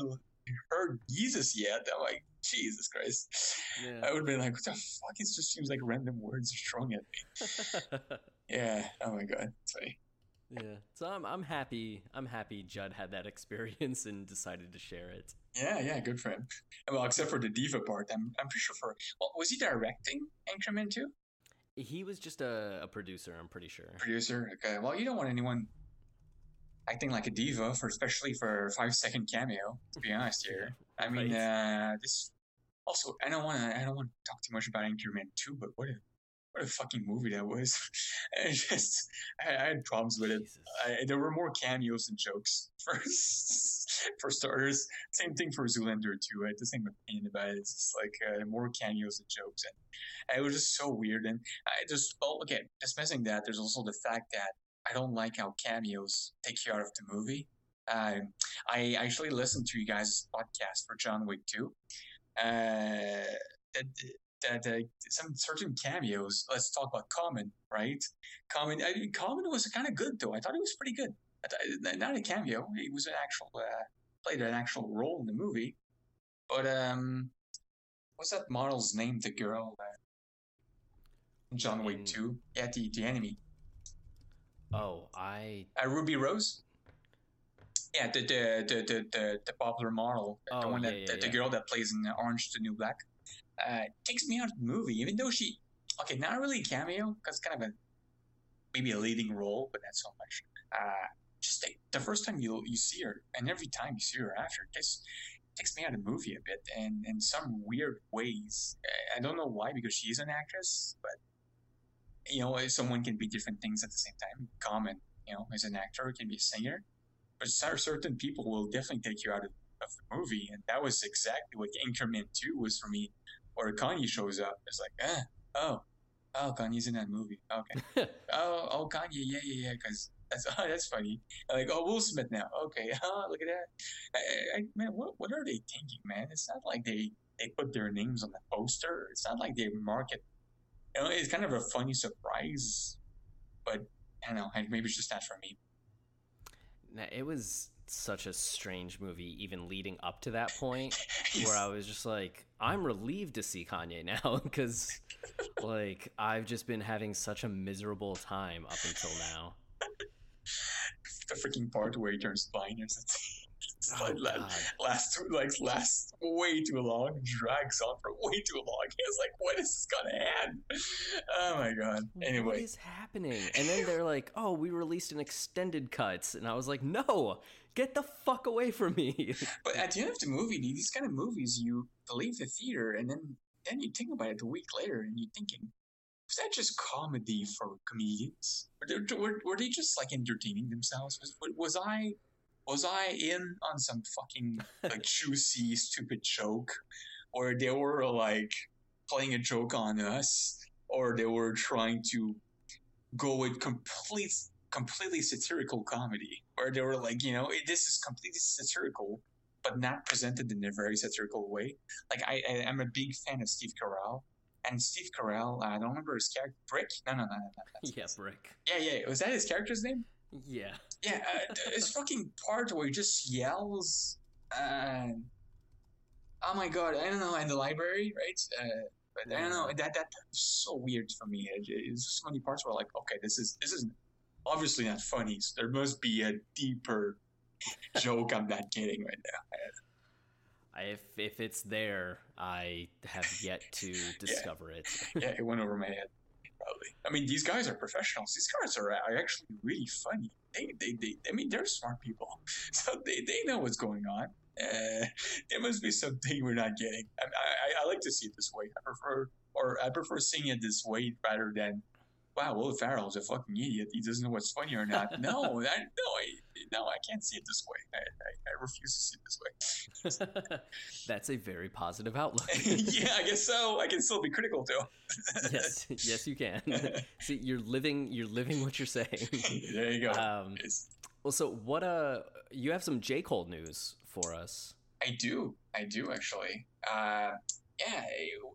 heard Yeezus yet, I'm like, Jesus Christ. Yeah. I would have been like, what the fuck? It just seems like random words are thrown at me. Yeah. Oh my God. Sorry. Yeah, so I'm I'm happy I'm happy Judd had that experience and decided to share it. Yeah, yeah, good for him. Well, except for the diva part, I'm I'm pretty sure for well, was he directing Anchorman too? He was just a, a producer, I'm pretty sure. Producer, okay. Well, you don't want anyone acting like a diva for especially for a five second cameo. To be honest here, I mean right. uh, this also I don't want I don't want to talk too much about Anchorman two, but what if. What a fucking movie that was. I just I, I had problems with Jesus. it I, there were more cameos than jokes for for starters. Same thing for Zoolander too. I had the same opinion about it. It's just like uh, more cameos than jokes, and it was just so weird. And I just oh okay dismissing that, there's also the fact that I don't like how cameos take you out of the movie. um I actually listened to you guys' podcast for John Wick two. uh that That uh, some certain cameos. Let's talk about Common, right? Common. I mean, Common was kind of good though. I thought it was pretty good. I th- not a cameo. It was an actual uh, played an actual role in the movie. But um, what's that model's name? The girl, uh, John Wick two. Yeah, the the enemy. Oh, I. Uh, Ruby Rose. Yeah, the the the the the, the popular model, oh, the one yeah, that yeah, the, yeah. the girl that plays in Orange is the New Black. Uh, takes me out of the movie, even though she, okay, not really a cameo, because it's kind of a, maybe a leading role, but not so much. Uh, just the, the first time you you see her, and every time you see her after, it takes, takes me out of the movie a bit, and in some weird ways. I don't know why, because she is an actress, but, you know, someone can be different things at the same time. Common, you know, as an actor, can be a singer, but certain people will definitely take you out of, of the movie, and that was exactly what Anchorman two was for me. Or Kanye shows up, it's like, eh, oh, oh, Kanye's in that movie. Okay. oh, oh, Kanye, yeah, yeah, yeah, because that's oh, that's funny. Like, oh, Will Smith now. Okay, oh, look at that. I, I, man, what what are they thinking, man? It's not like they, they put their names on the poster. It's not like they market. You know, it's kind of a funny surprise, but I don't know. Maybe it's just not for me. Now, it was such a strange movie even leading up to that point. Yes. Where I was just like, I'm relieved to see Kanye now, because like I've just been having such a miserable time up until now. The freaking part where he turns blind or something. oh, lasts like lasts way too long, drags on for way too long. I was like, when is this gonna end? Oh my god. Anyway, what is happening? And then they're like, oh, we released an extended cuts, and I was like, no, get the fuck away from me. But at the end of the movie, these kind of movies, you leave the theater and then then you think about it a week later, and you're thinking, was that just comedy for comedians? Were they, were, were they just like entertaining themselves? Was, was I was I in on some fucking like juicy stupid joke, or they were like playing a joke on us, or they were trying to go with complete completely satirical comedy, where they were like, you know, this is completely satirical, but not presented in a very satirical way. Like I, I I'm a big fan of Steve Carell. And Steve Carell, I don't remember his character. Brick? No, no, no, no. Yeah, Brick. Yeah, yeah. Was that his character's name? Yeah. Yeah, uh, his fucking part where he just yells. Uh, oh my god, I don't know. In the library, right? Uh, but I don't know. That that was so weird for me. It, it's just so many parts where like, okay, this is this is obviously not funny. So there must be a deeper joke I'm not getting right now. If if it's there, I have yet to discover yeah. it. Yeah, it went over my head, probably. I mean, these guys are professionals. These guys are, are actually really funny. They, they, they, I mean, they're smart people. So they, they know what's going on. Uh, there must be something we're not getting. I, I I like to see it this way. I prefer or I prefer seeing it this way rather than, wow, Will Ferrell's a fucking idiot. He doesn't know what's funny or not. No, I, no, I, no, I can't see it this way. I, I, I refuse to see it this way. That's a very positive outlook. Yeah, I guess so. I can still be critical though. yes, yes, you can. See, you're living, you're living what you're saying. There you go. Um, yes. Well, so what? Uh, you have some J. Cole news for us. I do. I do actually. Uh, Yeah,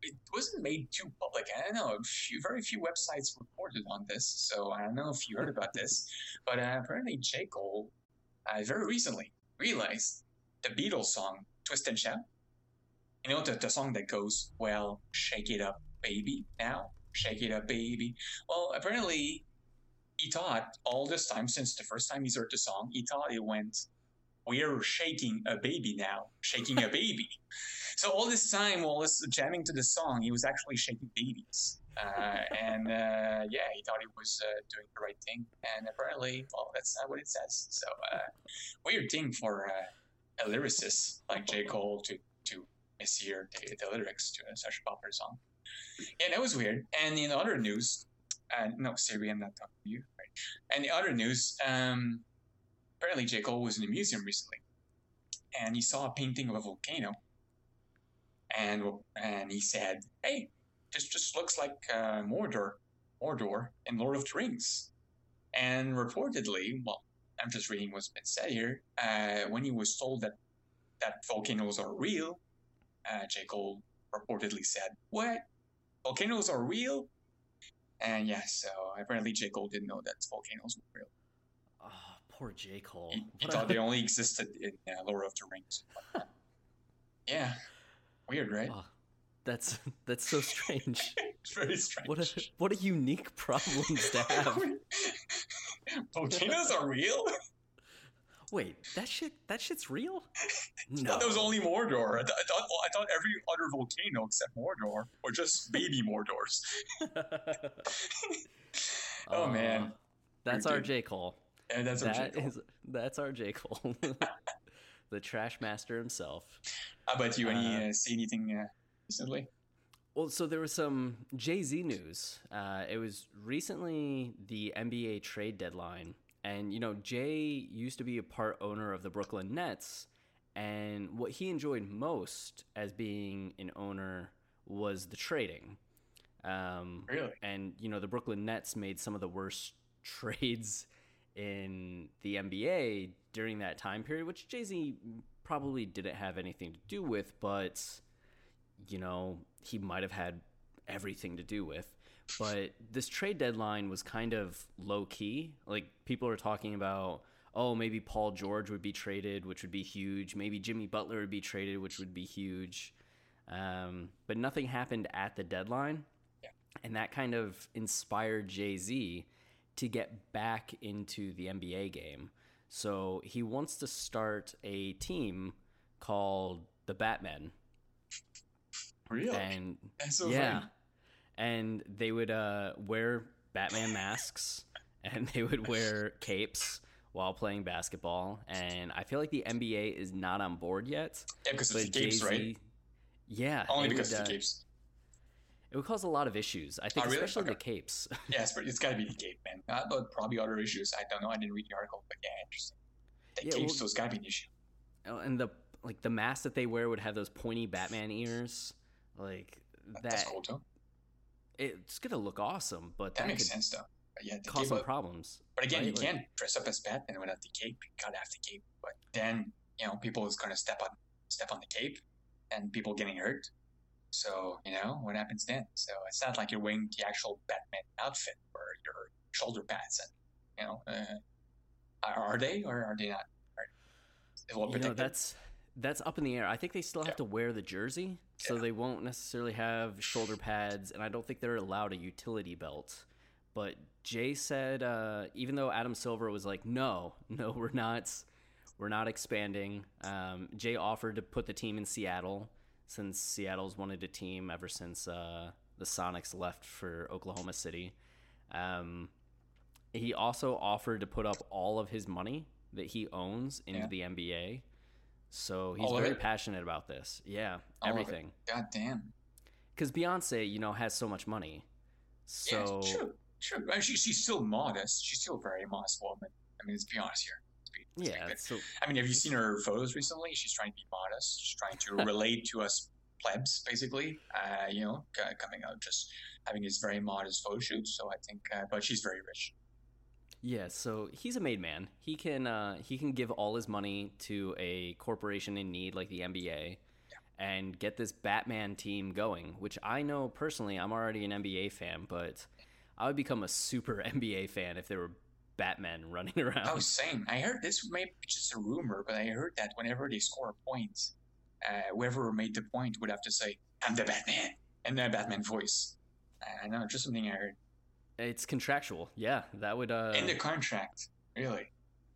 it wasn't made too public. I don't know. Few, very few websites reported on this, so I don't know if you heard about this. But uh, apparently J. Cole uh, very recently realized the Beatles song, Twist and Shout. You know, the, the song that goes, well, shake it up, baby, now. Shake it up, baby. Well, apparently he thought all this time, since the first time he's heard the song, he thought it went, we're shaking a baby now, shaking a baby. So all this time while jamming to the song, he was actually shaking babies. Uh, and uh, yeah, he thought he was uh, doing the right thing. And apparently, well, that's not what it says. So uh, weird thing for uh, a lyricist like J. Cole to, to mishear the, the lyrics to such a popular song. Yeah, that was weird. And in other news, uh, no, Siri, I'm not talking to you. Right? And the other news, um, apparently, J. Cole was in a museum recently, and he saw a painting of a volcano, and and he said, "Hey, this just looks like uh, Mordor, Mordor in Lord of the Rings." And reportedly, well, I'm just reading what's been said here. Uh, when he was told that that volcanoes are real, uh, J. Cole reportedly said, "What? Volcanoes are real?" And yeah, so apparently J. Cole didn't know that volcanoes were real. Oh, poor J. Cole. He, he thought they only existed in uh, Lord of the Rings. Yeah. Weird, right? Oh, that's that's so strange. It's very strange. What a, what a unique problem to have. Volcanoes are real? Wait, that shit that shit's real? No. I thought that was only Mordor. I, th- I, thought, I thought every other volcano except Mordor were just baby Mordors. oh, uh, man. That's You're our J. Cole. And that's our that J. Cole. Is, that's our J. Cole. The trash master himself. How about you? Any, uh, uh, see anything uh, recently? Well, so there was some Jay-Z news. Uh, it was recently the N B A trade deadline. And, you know, Jay used to be a part owner of the Brooklyn Nets. And what he enjoyed most as being an owner was the trading. Um, really? And, you know, the Brooklyn Nets made some of the worst trades in the N B A during that time period, which Jay-Z probably didn't have anything to do with, but, you know, he might have had everything to do with. But this trade deadline was kind of low-key. Like, people are talking about, oh, maybe Paul George would be traded, which would be huge. Maybe Jimmy Butler would be traded, which would be huge. Um, but nothing happened at the deadline, yeah. And that kind of inspired Jay-Z to get back into the N B A game. So he wants to start a team called the Batmen. Really? And so yeah, funny. And they would uh, wear Batman masks and they would wear capes while playing basketball. And I feel like the N B A is not on board yet. Yeah, because of the capes, Jay-Z, right? Yeah. Only because would, of the capes. It would cause a lot of issues. I think, oh, really? Especially okay. The capes. Yes, but it's got to be the cape, man. Not, but probably other issues. I don't know. I didn't read the article, but yeah, interesting. The yeah, capes, well, so it's got to be an issue. And the like, the mask that they wear would have those pointy Batman ears, like that. That's cool too. It's gonna look awesome, but that, that makes could sense though. But yeah, cause some up. problems. But again, right? you like, can't dress up as Batman without the cape. You gotta have the cape. But then you know, people is gonna step on step on the cape, and people getting hurt. So, you know, what happens then? So it's not like you're wearing the actual Batman outfit or your shoulder pads. And, you know, uh, are they or are they not? Are they you know, that's, that's up in the air. I think they still have yeah. to wear the jersey, so yeah. they won't necessarily have shoulder pads, and I don't think they're allowed a utility belt. But Jay said, uh, even though Adam Silver was like, no, no, we're not, we're not expanding, um, Jay offered to put the team in Seattle, since Seattle's wanted a team ever since uh, the Sonics left for Oklahoma City. Um, he also offered to put up all of his money that he owns into yeah. the N B A. So he's all very passionate about this. Yeah, all everything. God damn. Because Beyonce, you know, has so much money. So yeah, true, true. I mean, she, she's still modest. She's still a very modest woman. I mean, let's be honest here. Yeah, so, I mean, have you seen her photos recently? She's trying to be modest. She's trying to relate to us plebs, basically. Uh, you know, c- coming out just having these very modest photo shoots. So I think, uh, but she's very rich. Yeah, so he's a made man. He can uh, he can give all his money to a corporation in need like the N B A, yeah. and get this Batman team going. Which I know personally, I'm already an N B A fan, but I would become a super N B A fan if there were Batman running around. Oh, same. I heard this may be just a rumor, but I heard that whenever they score a point, uh, whoever made the point would have to say, "I'm the Batman," and the Batman voice. I know, just something I heard. It's contractual. Yeah, that would uh, in the contract. Really?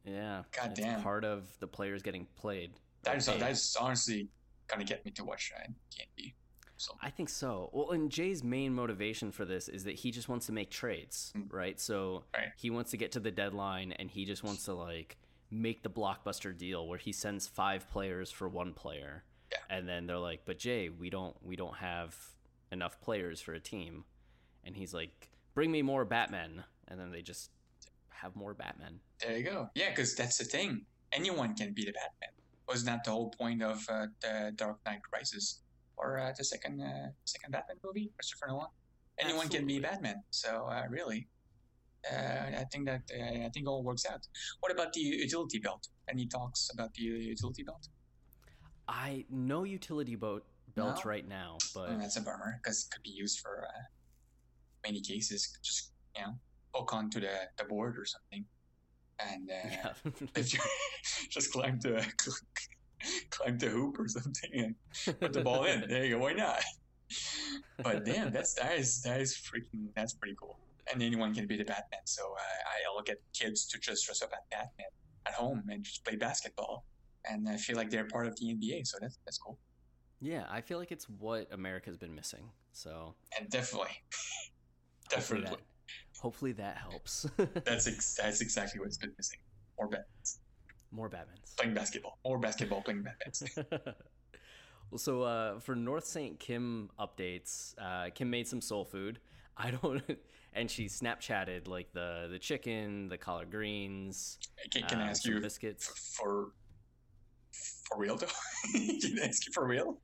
Yeah. God it's damn. Part of the players getting played. That is that's honestly gonna get me to watch that N B A. So. I think so. Well, and Jay's main motivation for this is that he just wants to make trades, mm-hmm. right? So right. he wants to get to the deadline, and he just wants to like make the blockbuster deal where he sends five players for one player, yeah. and then they're like, "But Jay, we don't, we don't have enough players for a team," and he's like, "Bring me more Batmen," and then they just have more Batmen. There you go. Yeah, because that's the thing. Anyone can be the Batman. Wasn't that the whole point of uh, the Dark Knight Rises? Or uh, the second uh, second Batman movie, Christopher Nolan. Anyone Absolutely. Can be Batman, so uh, really, uh, I think that uh, I think it all works out. What about the utility belt? Any talks about the utility belt? I no utility belt belt no? right now, but oh, that's a bummer because it could be used for uh, many cases. Just you know, poke onto the, the board or something, and uh, yeah. just climb to. Climb the hoop or something and put the ball in. There you go. Why not? But damn, that's that is that is freaking that's pretty cool. And anyone can be the Batman. So uh, I'll get kids to just dress up as Batman at home and just play basketball, and I feel like they're part of the N B A. So that's that's cool. Yeah, I feel like it's what America's been missing. So and definitely, definitely. Hopefully that, hopefully that helps. that's ex- that's exactly what's been missing. More Batmans. More Batmans. Playing basketball. More basketball playing Batmans. Well, so uh, for North Saint Kim updates, uh, Kim made some soul food. I don't... And she Snapchatted, like, the, the chicken, the collard greens, Can, can uh, I ask you biscuits. F- for for real, though? Can I ask you for real?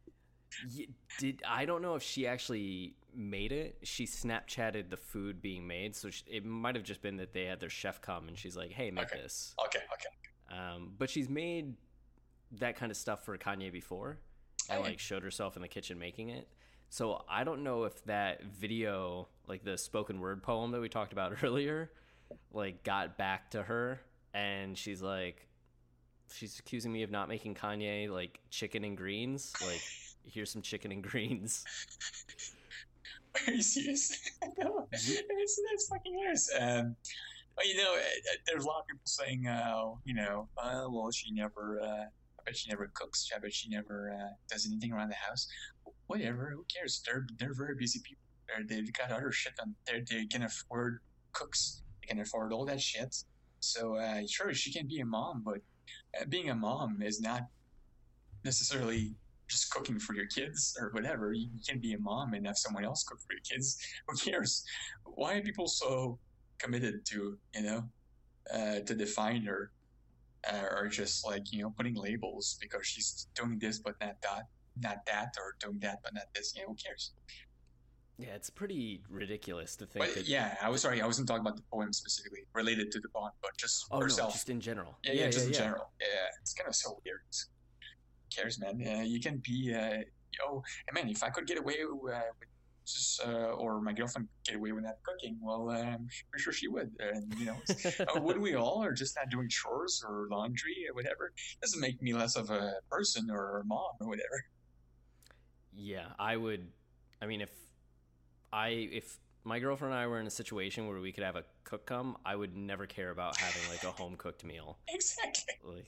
Yeah, did I don't know if she actually made it. She Snapchatted the food being made, so she, it might have just been that they had their chef come, and she's like, hey, make okay. this. Okay, okay. Um, but she's made that kind of stuff for Kanye before and okay. like showed herself in the kitchen making it. So I don't know if that video, like the spoken word poem that we talked about earlier, like got back to her, and she's like, she's accusing me of not making Kanye like chicken and greens. Like, here's some chicken and greens. Are you serious? No, that's fucking hilarious. Um, Well, you know, there's a lot of people saying, uh, you know, uh, well, she never, uh, I bet she never cooks. I bet she never uh, does anything around the house. Whatever, who cares? They're they're very busy people. They're, they've got other shit on there. They can afford cooks. They can afford all that shit. So, uh, sure, she can be a mom, but being a mom is not necessarily just cooking for your kids or whatever. You can be a mom and have someone else cook for your kids. Who cares? Why are people so committed to, you know, uh, to define her, uh, or just like, you know, putting labels because she's doing this but not that, not that, or doing that but not this? Yeah, who cares? Yeah, it's pretty ridiculous to think but, that... Yeah, I was sorry, I wasn't talking about the poem specifically, related to the poem, but just oh, herself. No, just in general. Yeah, yeah, yeah just yeah, in yeah. general. Yeah, it's kind of so weird. Who cares, man? Uh, you can be, uh, yo, man, if I could get away uh, with just, uh, or my girlfriend could get away with not cooking, well, I'm pretty sure she would. And, you know, uh, would we all, or just not doing chores or laundry or whatever? Doesn't make me less of a person or a mom or whatever. Yeah, I would, I mean, if... I if my girlfriend and I were in a situation where we could have a cook come, I would never care about having like a home cooked meal. Exactly. Like,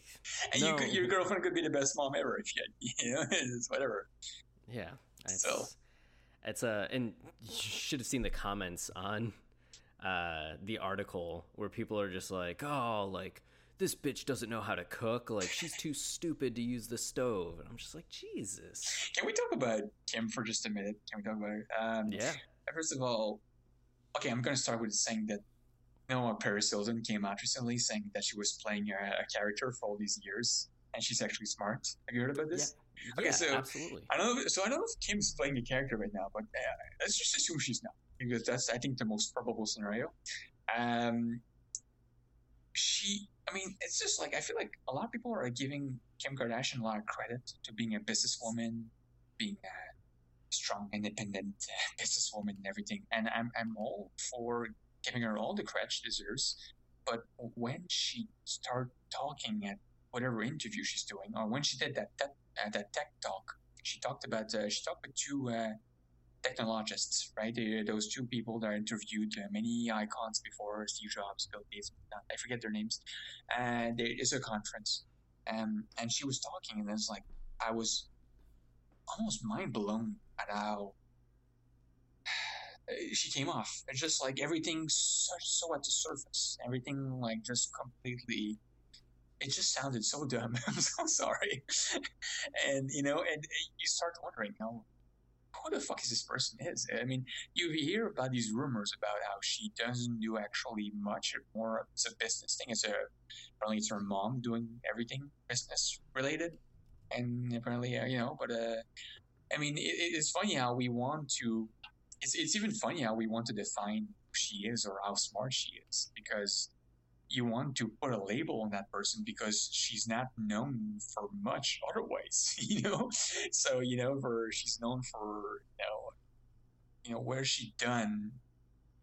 and no. you could, your girlfriend could be the best mom ever if you, you know, it's whatever. Yeah. It's, so it's a and you should have seen the comments on uh, the article where people are just like, oh, like this bitch doesn't know how to cook. Like she's too stupid to use the stove. And I'm just like, Jesus. Can we talk about Kim for just a minute? Can we talk about her? Um, yeah. First of all, okay, I'm going to start with saying that Noah Paris Hilton came out recently saying that she was playing a, a character for all these years, and she's actually smart. Have you heard about this? Yeah. Okay, yeah, so absolutely. I don't know. If, so I don't know if Kim's playing a character right now, but uh, let's just assume she's not, because that's, I think, the most probable scenario. Um, she, I mean, it's just like I feel like a lot of people are giving Kim Kardashian a lot of credit to being a businesswoman, being a strong, independent businesswoman and everything, and I'm I'm all for giving her all the credit she deserves. But when she started talking at whatever interview she's doing, or when she did that that, uh, that tech talk, she talked about uh, she talked with two uh, technologists, right? They, those two people that interviewed uh, many icons before, Steve Jobs, Bill Gates, I forget their names. Uh, there is a conference, um, and she was talking, and it's like I was almost mind blown at how she came off. It's just like everything so, so at the surface. Everything like just completely. It just sounded so dumb. I'm so sorry. And you know, and you start wondering, you know, who the fuck is this person? Is I mean, you hear about these rumors about how she doesn't do actually much. More, it's a business thing. It's a apparently it's her mom doing everything business related, and apparently you know, but uh. I mean, it, it's funny how we want to, it's, it's even funny how we want to define who she is or how smart she is, because you want to put a label on that person because she's not known for much otherwise, you know? So, you know, for, she's known for, you know, you know, where she done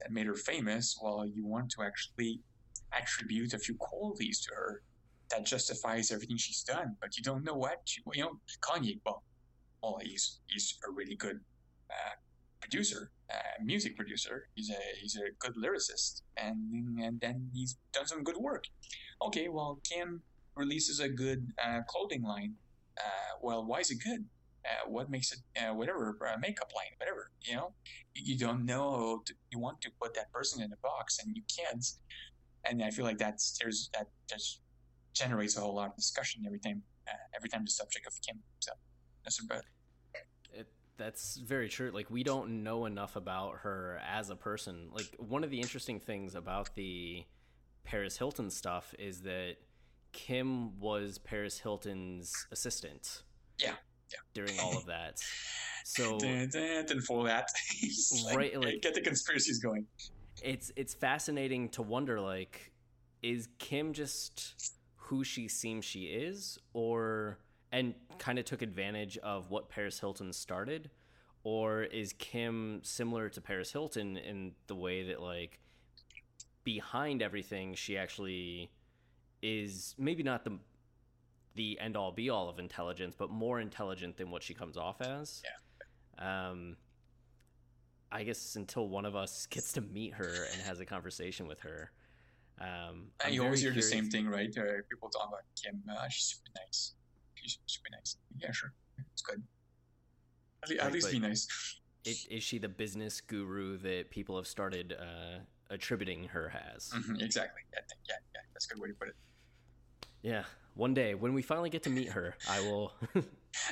that made her famous. Well, you want to actually attribute a few qualities to her that justifies everything she's done, but you don't know what, she, you know, Kanye, well, Well, he's he's a really good uh, producer, uh, music producer. He's a he's a good lyricist, and and then he's done some good work. Okay, well, Kim releases a good uh, clothing line. Uh, well, why is it good? Uh, what makes it? Uh, whatever uh, makeup line, whatever. You know, you, you don't know. To, you want to put that person in a box, and you can't. And I feel like that's there's that just generates a whole lot of discussion every time uh, every time the subject of Kim comes up. That's about it. That's very true. Like, we don't know enough about her as a person. Like, one of the interesting things about the Paris Hilton stuff is that Kim was Paris Hilton's assistant. Yeah. yeah. During all of that. So. Didn't fool that. Like, right. Like, get the conspiracies going. It's, it's fascinating to wonder, like, is Kim just who she seems she is, or. And kind of took advantage of what Paris Hilton started? Or is Kim similar to Paris Hilton in the way that, like, behind everything, she actually is maybe not the the end-all, be-all of intelligence, but more intelligent than what she comes off as? Yeah. Um, I guess until one of us gets to meet her and has a conversation with her. Um, and you always hear curious. the same thing, right? Uh, people talk about Kim. Uh, she's super nice. She's super nice. Yeah, sure. It's good. At, le- right, at least be nice. It, is she the business guru that people have started uh, attributing her as? Mm-hmm, exactly. Yeah, yeah, yeah. That's a good way to put it. Yeah. One day, when we finally get to meet her, I will...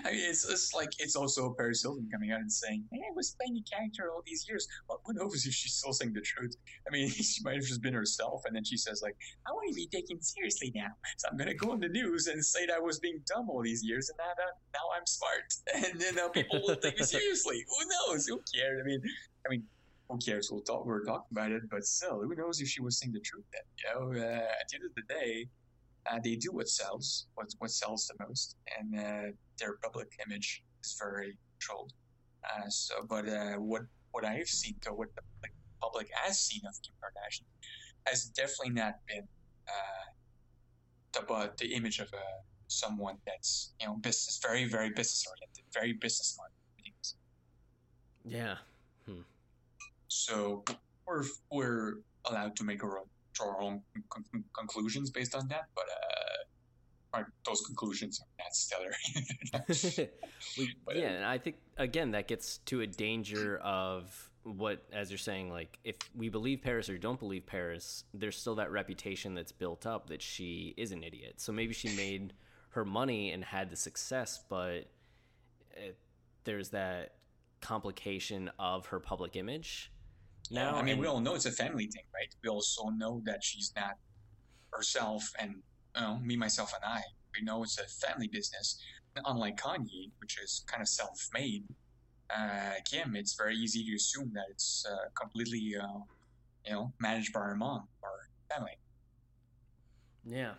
I mean, it's, it's like, it's also Paris Hilton coming out and saying, hey, I was playing a character all these years. Well, who knows if she's still saying the truth? I mean, she might have just been herself, and then she says, like, I want to be taken seriously now, so I'm going to go on the news and say that I was being dumb all these years, and now, that, now I'm smart, and then now people will take me seriously. Who knows? Who cares? I mean, I mean, who cares? We'll talk, we're talking about it, but still, who knows if she was saying the truth then? You know, uh, at the end of the day, Uh, they do what sells, what what sells the most, and uh, their public image is very controlled. Uh, so, but uh, what what I've seen, though, what the like, public has seen of Kim Kardashian, has definitely not been uh, the the image of uh, someone that's you know business, very very business oriented, very business minded. Yeah. Hmm. So we're we're allowed to make our own. Our own con- conclusions based on that, but uh, those conclusions are not stellar. we, but, yeah, and I think again that gets to a danger of what, as you're saying, like if we believe Paris or don't believe Paris, there's still that reputation that's built up that she is an idiot. So maybe she made her money and had the success, but it, there's that complication of her public image. Now, I mean, and, we all know it's a family thing, right? We also know that she's not herself and you know, me, myself, and I. We know it's a family business. Unlike Kanye, which is kind of self-made, uh, Kim, it's very easy to assume that it's uh, completely, uh, you know, managed by her mom or family. Yeah,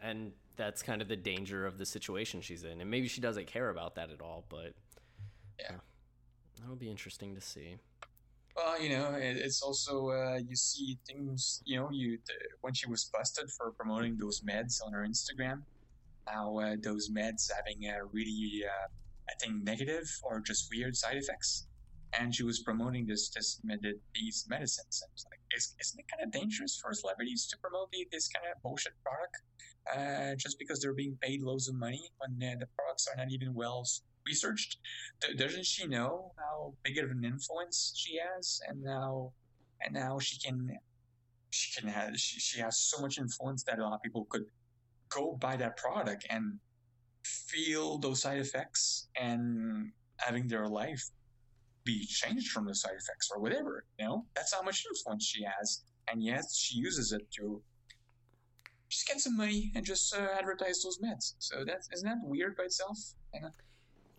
and that's kind of the danger of the situation she's in. And maybe she doesn't care about that at all, but yeah, uh, that'll be interesting to see. Well, you know, it, it's also, uh, you see things, you know, you the, when she was busted for promoting those meds on her Instagram, how uh, those meds having a really, uh, I think, negative or just weird side effects. And she was promoting this, this med- these medicines. And it's like, is, isn't it kind of dangerous for celebrities to promote this kind of bullshit product uh, just because they're being paid loads of money when uh, the products are not even well researched? Doesn't she know how big of an influence she has, and now, and now she can, she can have, she, she has so much influence that a lot of people could go buy that product and feel those side effects and having their life be changed from the side effects or whatever. You know, that's how much influence she has, and yet she uses it to just get some money and just uh, advertise those meds. So that's isn't that weird by itself? You know?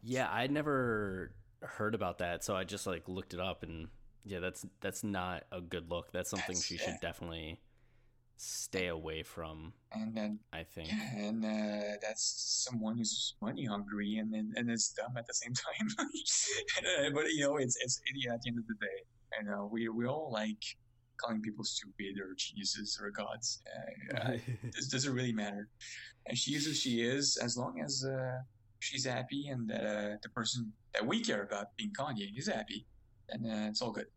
Yeah, I'd never heard about that, so I just like looked it up, and yeah, that's that's not a good look. That's something that's, she yeah. should definitely stay away from. And then I think, yeah, and uh, that's someone who's money hungry and and, and it's dumb at the same time. and, uh, but you know, it's it's yeah, at the end of the day, you know, we we all like calling people stupid or geniuses or gods. Uh, uh, it doesn't really matter. And she is who she is, as long as. Uh, she's happy, and that uh, the person that we care about, being Kanye, is happy, and uh, it's all good.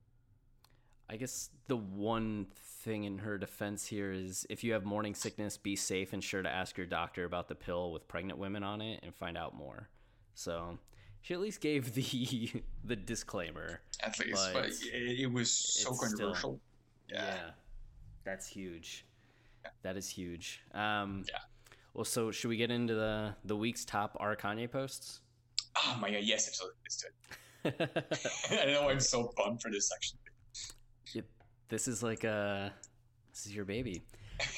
I guess the one thing in her defense here is, if you have morning sickness, be safe and sure to ask your doctor about the pill with pregnant women on it and find out more. So she at least gave the the disclaimer. At least, but, but it, it was so controversial. Still, yeah. yeah, that's huge. Yeah. That is huge. Um, yeah. Well, so should we get into the, the week's top R. Kanye posts? Oh, my God. Yes, absolutely. Let's do it. I know I'm so bummed for this section. Yep. This is like a... This is your baby.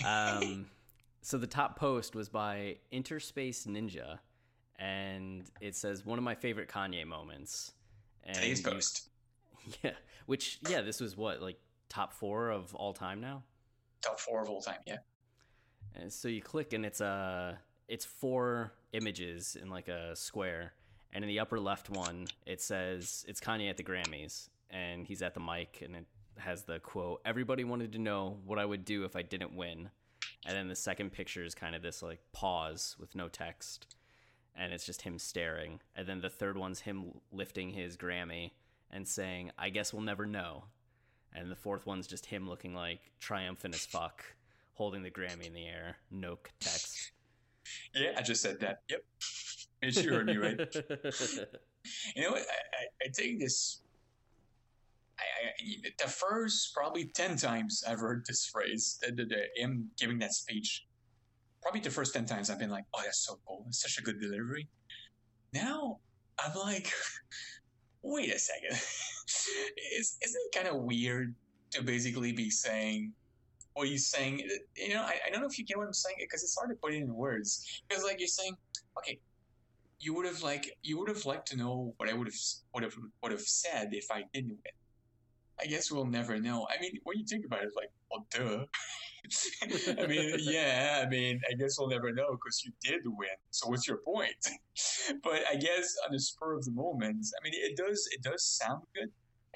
Um, so the top post was by Interspace Ninja, and it says, one of my favorite Kanye moments. And Today's you, post. Yeah. Which, yeah, this was what? Like top four of all time now? Top four of all time, yeah. And so you click, and it's a uh, it's four images in like a square, and in the upper left one, it says it's Kanye at the Grammys, and he's at the mic, and it has the quote, "Everybody wanted to know what I would do if I didn't win," and then the second picture is kind of this like pause with no text, and it's just him staring, and then the third one's him lifting his Grammy and saying, "I guess we'll never know," and the fourth one's just him looking like triumphant as fuck, holding the Grammy in the air. No text. Yeah, I just said that. Yep. It's you and you, right? You know what? I, I, I take this. I, I, the first probably ten times I've heard this phrase, the, the, the, him giving that speech, probably the first ten times I've been like, oh, that's so cool. It's such a good delivery. Now I'm like, wait a second. Is, isn't it kind of weird to basically be saying what he's saying? You know, I, I don't know if you get what I'm saying because it's hard to put it in words. Because like you're saying, okay, you would have like you would have liked to know what I would have would have would have said if I didn't win. I guess we'll never know. I mean, when you think about it, it's like, well, duh. I mean, yeah, I mean, I guess we'll never know because you did win. So what's your point? But I guess on the spur of the moment, I mean, it does it does sound good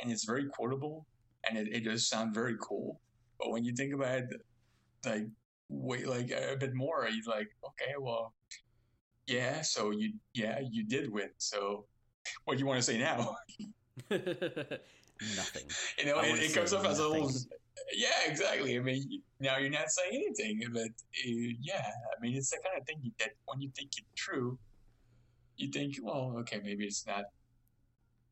and it's very quotable and it, it does sound very cool. But when you think about it, like, wait, like a bit more, you're like, okay, well, yeah, so you, yeah, you did win. So what do you want to say now? Nothing. You know, it, it comes up as a little. Yeah, exactly. I mean, now you're not saying anything, but uh, yeah, I mean, it's the kind of thing that when you think it through, you think, well, okay, maybe it's not.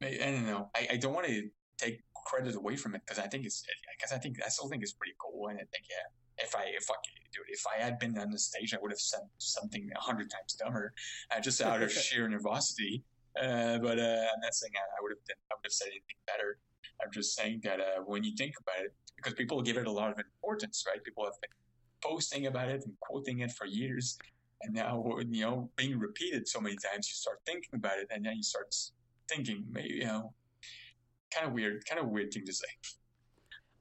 Maybe, I don't know. I, I don't want to take credit away from it because I think it's because I think I still think it's pretty cool, and I think yeah, if I if I dude, if I had been on the stage, I would have said something a hundred times dumber, uh, just out of sheer nervosity. Uh, but uh, I'm not saying I, I would have done, I would have said anything better. I'm just saying that uh, when you think about it, because people give it a lot of importance, right? People have been posting about it and quoting it for years, and now you know being repeated so many times, you start thinking about it, and then you start thinking, maybe you know, kind of weird, kind of weird thing to say.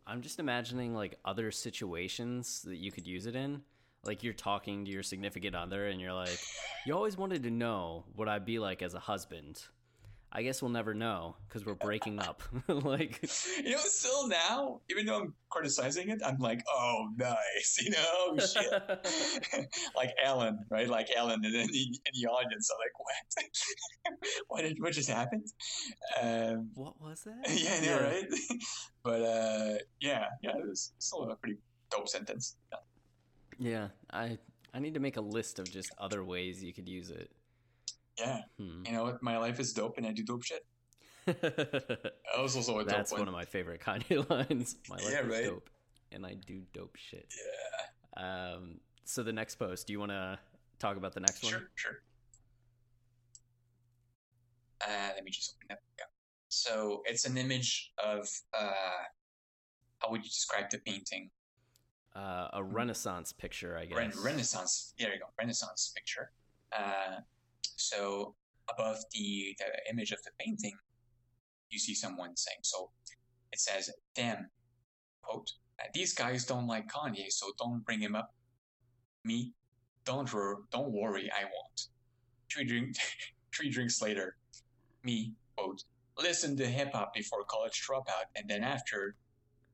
I'm just imagining like other situations that you could use it in. Like you're talking to your significant other, and you're like, you always wanted to know what I'd be like as a husband. I guess we'll never know because we're breaking up. Like, you know, still now, even though I'm criticizing it, I'm like, oh, nice, you know, shit. Like Ellen, right? Like Ellen in the, in the audience. I'm like, what? what did what just happened? Um, what was that? Yeah, I know, yeah. Right? But uh, yeah, yeah, it was still a pretty dope sentence. Yeah, yeah I I need to make a list of just other ways you could use it. Yeah, hmm. You know what? My life is dope, and I do dope shit. That was also a dope That's one. one of my favorite Kanye lines. My life yeah, is right? dope, and I do dope shit. Yeah. Um. So the next post, do you want to talk about the next sure, one? Sure, sure. Uh, let me just open that up. So it's an image of uh, how would you describe the painting? Uh, a Renaissance picture, I guess. Ren- Renaissance. There you go. Renaissance picture. Uh. So above the, the image of the painting, you see someone saying, so it says, damn, quote, these guys don't like Kanye, so don't bring him up. Me, don't, ro- don't worry, I won't. Three, drink- three drinks later, me, quote, listen to hip-hop before college dropout, and then after,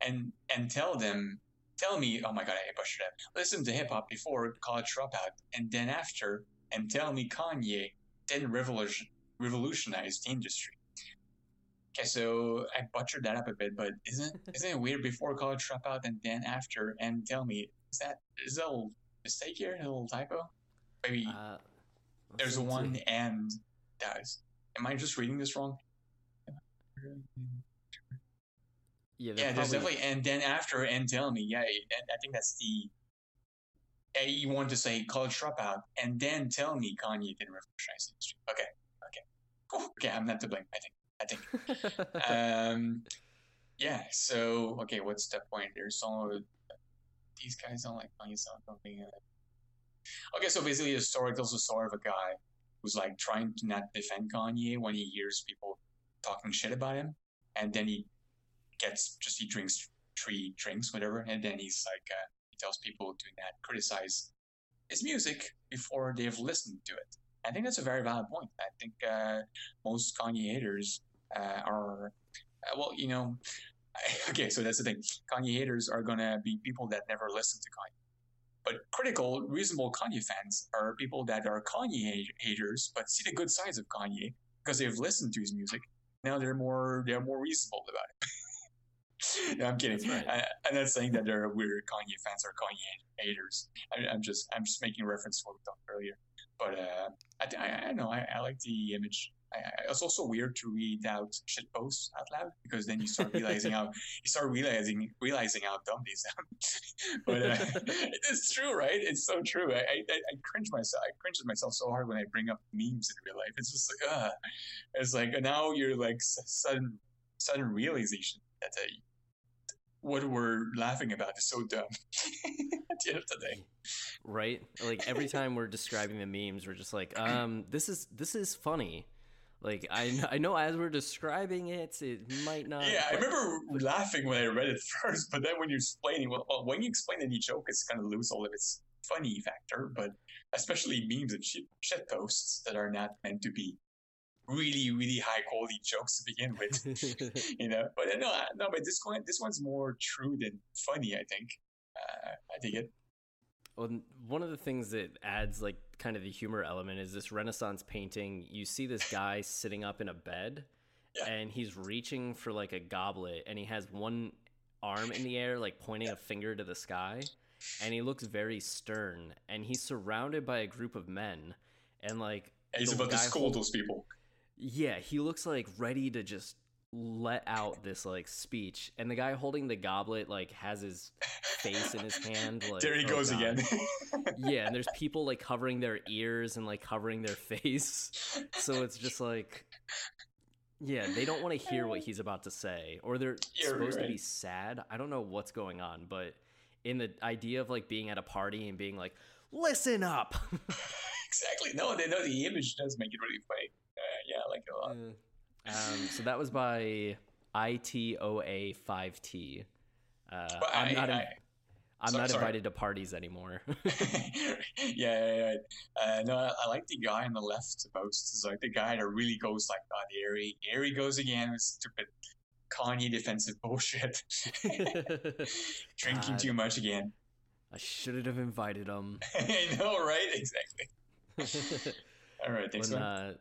and and tell them, tell me, oh my God, I pushed it up. Listen to hip-hop before college dropout, and then after, and tell me Kanye didn't revolution, revolutionize the industry. Okay, so I butchered that up a bit, but isn't isn't it weird? Before college dropout and then after, and tell me, is that is that a little mistake here? A little typo? Maybe uh, there's one and guys. Am I just reading this wrong? Yeah, yeah there's probably... definitely and then after and tell me. Yeah, I think that's the. You want to say college dropout and then tell me Kanye didn't revolutionize the industry. Okay, okay, okay. I'm not to blame. I think. I think. um, yeah. So okay, what's the point? There's all these guys don't like Kanye. So something. Okay, so basically, the story tells the story of a guy who's like trying to not defend Kanye when he hears people talking shit about him, and then he gets just he drinks three drinks, whatever, and then he's like. Uh, tells people to not criticize his music before they've listened to it. I think that's a very valid point. I think uh, most Kanye haters uh, are, uh, well, you know, I, okay, so that's the thing. Kanye haters are going to be people that never listen to Kanye. But critical, reasonable Kanye fans are people that are Kanye haters but see the good sides of Kanye because they've listened to his music. Now they're more, they're more reasonable about it. No, I'm kidding. Right. I, I'm not saying that they're weird Kanye fans or Kanye haters. I, I'm just I'm just making reference to what we talked earlier. But uh, I, I, I know I, I like the image. I, I, it's also weird to read out shit posts out loud, because then you start realizing how you start realizing realizing how dumb these sound. But uh, it's true, right? It's so true. I, I I cringe myself. I cringe at myself so hard when I bring up memes in real life. It's just like, ah, uh, it's like now you're like sudden sudden realization that uh, what we're laughing about is so dumb. At the end of the day. Right? Like every time we're describing the memes, we're just like, um, this is this is funny. Like I, I know as we're describing it, it might not. Yeah, but, I remember but, laughing when I read it first, but then when you're explaining, well, when you explain any joke, it's kind of lose all of its funny factor. But especially memes and shit, shit posts that are not meant to be really, really high quality jokes to begin with, you know. But no, no, but this one, this one's more true than funny. I think, uh, I dig it. Well, one of the things that adds like kind of the humor element is this Renaissance painting. You see this guy sitting up in a bed, yeah. and he's reaching for like a goblet, and he has one arm in the air, like pointing yeah. a finger to the sky, and he looks very stern, and he's surrounded by a group of men, and like yeah, he's about to scold those people. Yeah, he looks like ready to just let out this like speech, and the guy holding the goblet like has his face in his hand, like, there he oh goes God. again. Yeah, and there's people like covering their ears and like covering their face, so it's just like, yeah, they don't want to hear what he's about to say, or they're You're supposed right. to be sad. I don't know what's going on, but in the idea of like being at a party and being like, listen up. Exactly. No, they know the image does make it really funny. Uh, yeah, I like it a lot. Uh, Um, so that was by I T O A five T. Uh, I'm not, I, I, in, I'm so, not invited to parties anymore. yeah, yeah, yeah. Uh, no, I, I like the guy on the left most. It's like the guy that really goes like, oh, here he, here he goes again with stupid Kanye defensive bullshit. Drinking God. Too much again. I shouldn't have invited him. I know, right? Exactly. All right, thanks, when, man. Uh,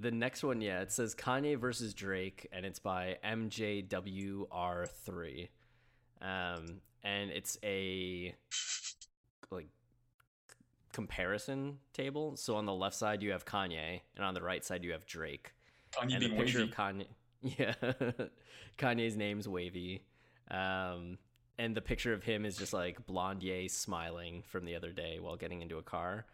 The next one, yeah, it says Kanye versus Drake, and it's by M J W R three, um, and it's a like c- comparison table. So on the left side you have Kanye, and on the right side you have Drake. Kanye and the picture wavy. Of Kanye, yeah, Kanye's name's wavy, um, and the picture of him is just like Blondie smiling from the other day while getting into a car,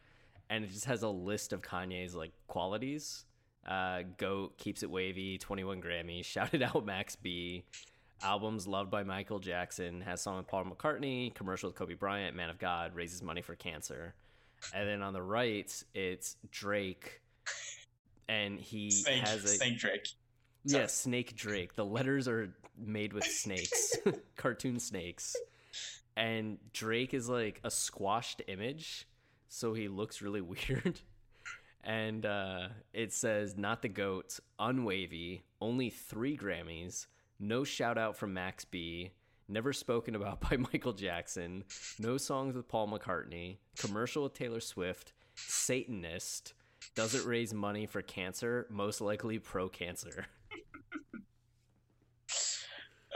and it just has a list of Kanye's like qualities. Uh, Goat, Keeps It Wavy, twenty-one Grammys, Shouted Out Max B, albums loved by Michael Jackson, has song with Paul McCartney, commercial with Kobe Bryant, Man of God, raises money for cancer. And then on the right, it's Drake, and he snake, has a snake Drake. Sorry. Yeah, Snake Drake. The letters are made with snakes, cartoon snakes, and Drake is like a squashed image, so he looks really weird. And uh, it says, not the GOAT, unwavy, only three Grammys, no shout out from Max B, never spoken about by Michael Jackson, no songs with Paul McCartney, commercial with Taylor Swift, Satanist, doesn't raise money for cancer, most likely pro-cancer.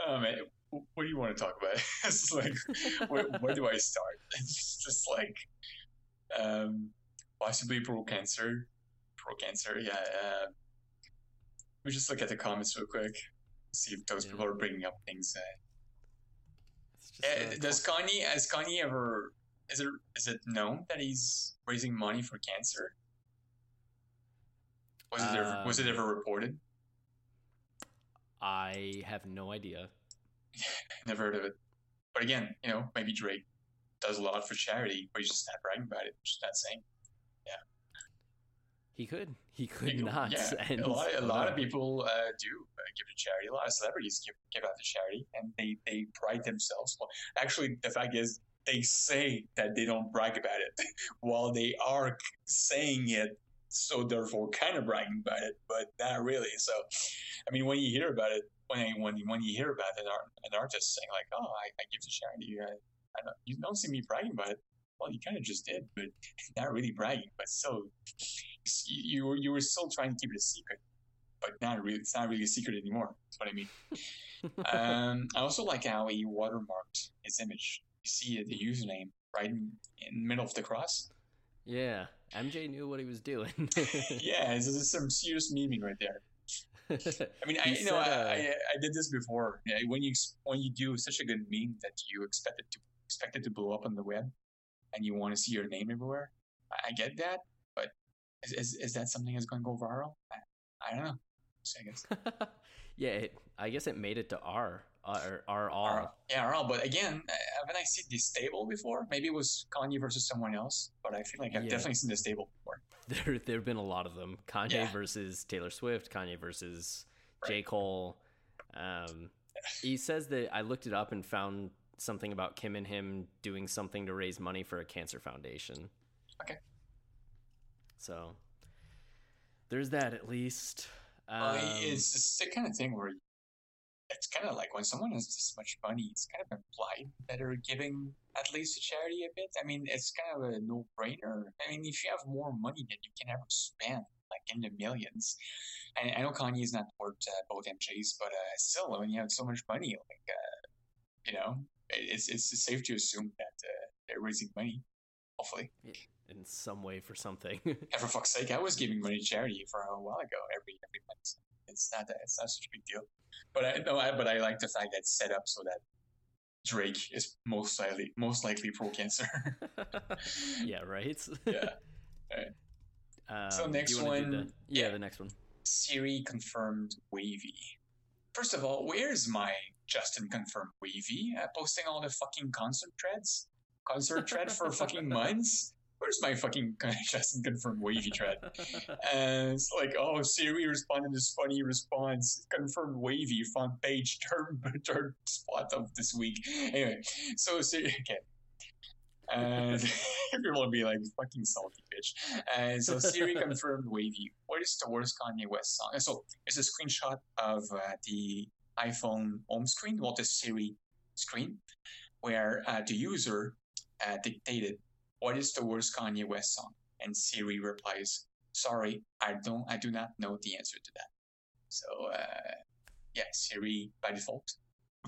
Oh, man, what do you want to talk about? It's like, where, where do I start? It's just like... Um... Possibly pro cancer, pro cancer. Yeah. Uh, we just look at the comments real quick, see if those yeah. people are bringing up things. Uh, it's just uh, awesome. Does Kanye? Has Kanye ever? Is it? Is it known that he's raising money for cancer? Was it? Uh, was it ever reported? I have no idea. Never heard of it. But again, you know, maybe Drake does a lot for charity, but he's just not bragging about it. Just not saying. He could. He could he, not. Yeah, and a lot, a lot of people uh, do uh, give to charity. A lot of celebrities give, give out to charity, and they, they pride themselves. Well, actually, the fact is, they say that they don't brag about it while they are saying it, so therefore kind of bragging about it, but not really. So, I mean, when you hear about it, when when, when you hear about an, art, an artist saying, like, oh, I, I give to charity, I, I don't, you don't see me bragging about it. Well, you kind of just did, but not really bragging, but still, you, you were you were still trying to keep it a secret. but not really, it's not really a secret anymore. That's what I mean. um, I also like how he watermarked his image. You see the username right in, in the middle of the cross. Yeah, M J knew what he was doing. Yeah, this is some serious memeing right there. I mean, I, you know, said, uh... I, I I did this before. Yeah, when you when you do such a good meme that you expect it to expect it to blow up on the web, and you want to see your name everywhere, I, I get that. But is, is is that something that's going to go viral? I, I don't know. So I guess. Yeah, it, I guess it made it to R or R R. Yeah, R. But again, haven't I seen this table before? Maybe it was Kanye versus someone else, but I feel like I've yeah. definitely seen this table before. There, there have been a lot of them. Kanye yeah. versus Taylor Swift, Kanye versus right. J. Cole. Um, he says that I looked it up and found something about Kim and him doing something to raise money for a cancer foundation. Okay. So there's that at least. Um, uh, it's, it's the kind of thing where it's kind of like when someone has this much money, it's kind of implied that they're giving at least to charity a bit. I mean, it's kind of a no-brainer. I mean, if you have more money than you can ever spend, like in the millions, and I know Kanye is not worth uh, both M Js, but uh, still, when I mean, you have so much money, like uh, you know, it's it's safe to assume that uh, they're raising money, hopefully. Yeah. In some way for something. Yeah, for fuck's sake, I was giving money to charity for a while ago. Every every month, it's not that it's not such a big deal. But I know, I, but I like the fact that it's set up so that Drake is most likely most likely pro cancer. Yeah, right. Yeah. All right. Um, so next one. The, yeah, yeah, the next one. Siri confirmed Wavy. First of all, where's my Justin confirmed Wavy? Uh, posting all the fucking concert threads, concert thread for fucking months. Where's my fucking Justin confirmed Wavy thread? And it's like, oh, Siri responded to this funny response. Confirmed Wavy front page third, third spot of this week. Anyway, so Siri, okay. And people will be like, fucking salty bitch. And so Siri confirmed Wavy. What is the worst Kanye West song? And so it's a screenshot of uh, the iPhone home screen, well, the Siri screen, where uh, the user uh, dictated, what is the worst Kanye West song? And Siri replies, sorry, I don't, I do not know the answer to that. So, uh, yeah, Siri by default,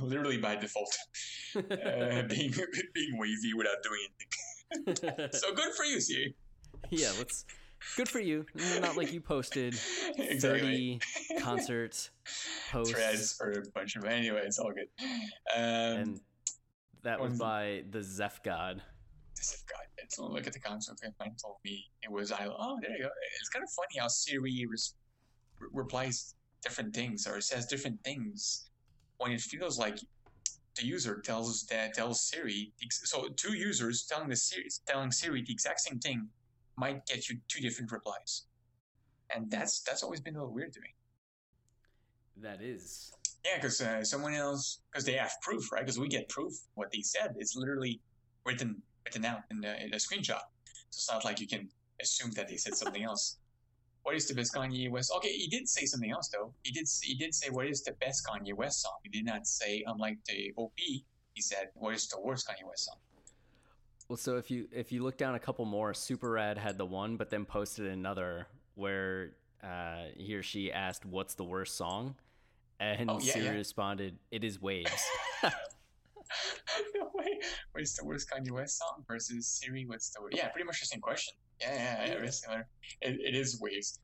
literally by default, uh, being, being wavy without doing anything. So good for you, Siri. Yeah, let's, good for you. Not like you posted thirty exactly. concert posts. Threads or a bunch of, anyway, it's all good. Um, and that was by the Zeph God. God, let's look at the concert. Mine told me it was I. Oh, there you go. It's kind of funny how Siri res- re- replies different things or says different things when it feels like the user tells that tells Siri. So two users telling the Siri telling Siri the exact same thing might get you two different replies, and that's that's always been a little weird to me. That is. Yeah, because uh, someone else, because they have proof, right? Because we get proof what they said. It's literally written. written out in the, in the screenshot. So it's not like you can assume that they said something else. What is the best Kanye West? Okay, he did say something else though. He did he did say what is the best Kanye West song. He did not say, unlike the O P, he said what is the worst Kanye West song. Well, so if you if you look down a couple more, Superrad had the one, but then posted another where uh, he or she asked, what's the worst song? And oh, yeah, Siri yeah. responded, it is Waves. No way. What is the worst Kanye West song versus Siri? What's the worst? Yeah, pretty much the same question. Yeah, yeah, yeah. Very similar. It, it is Waves.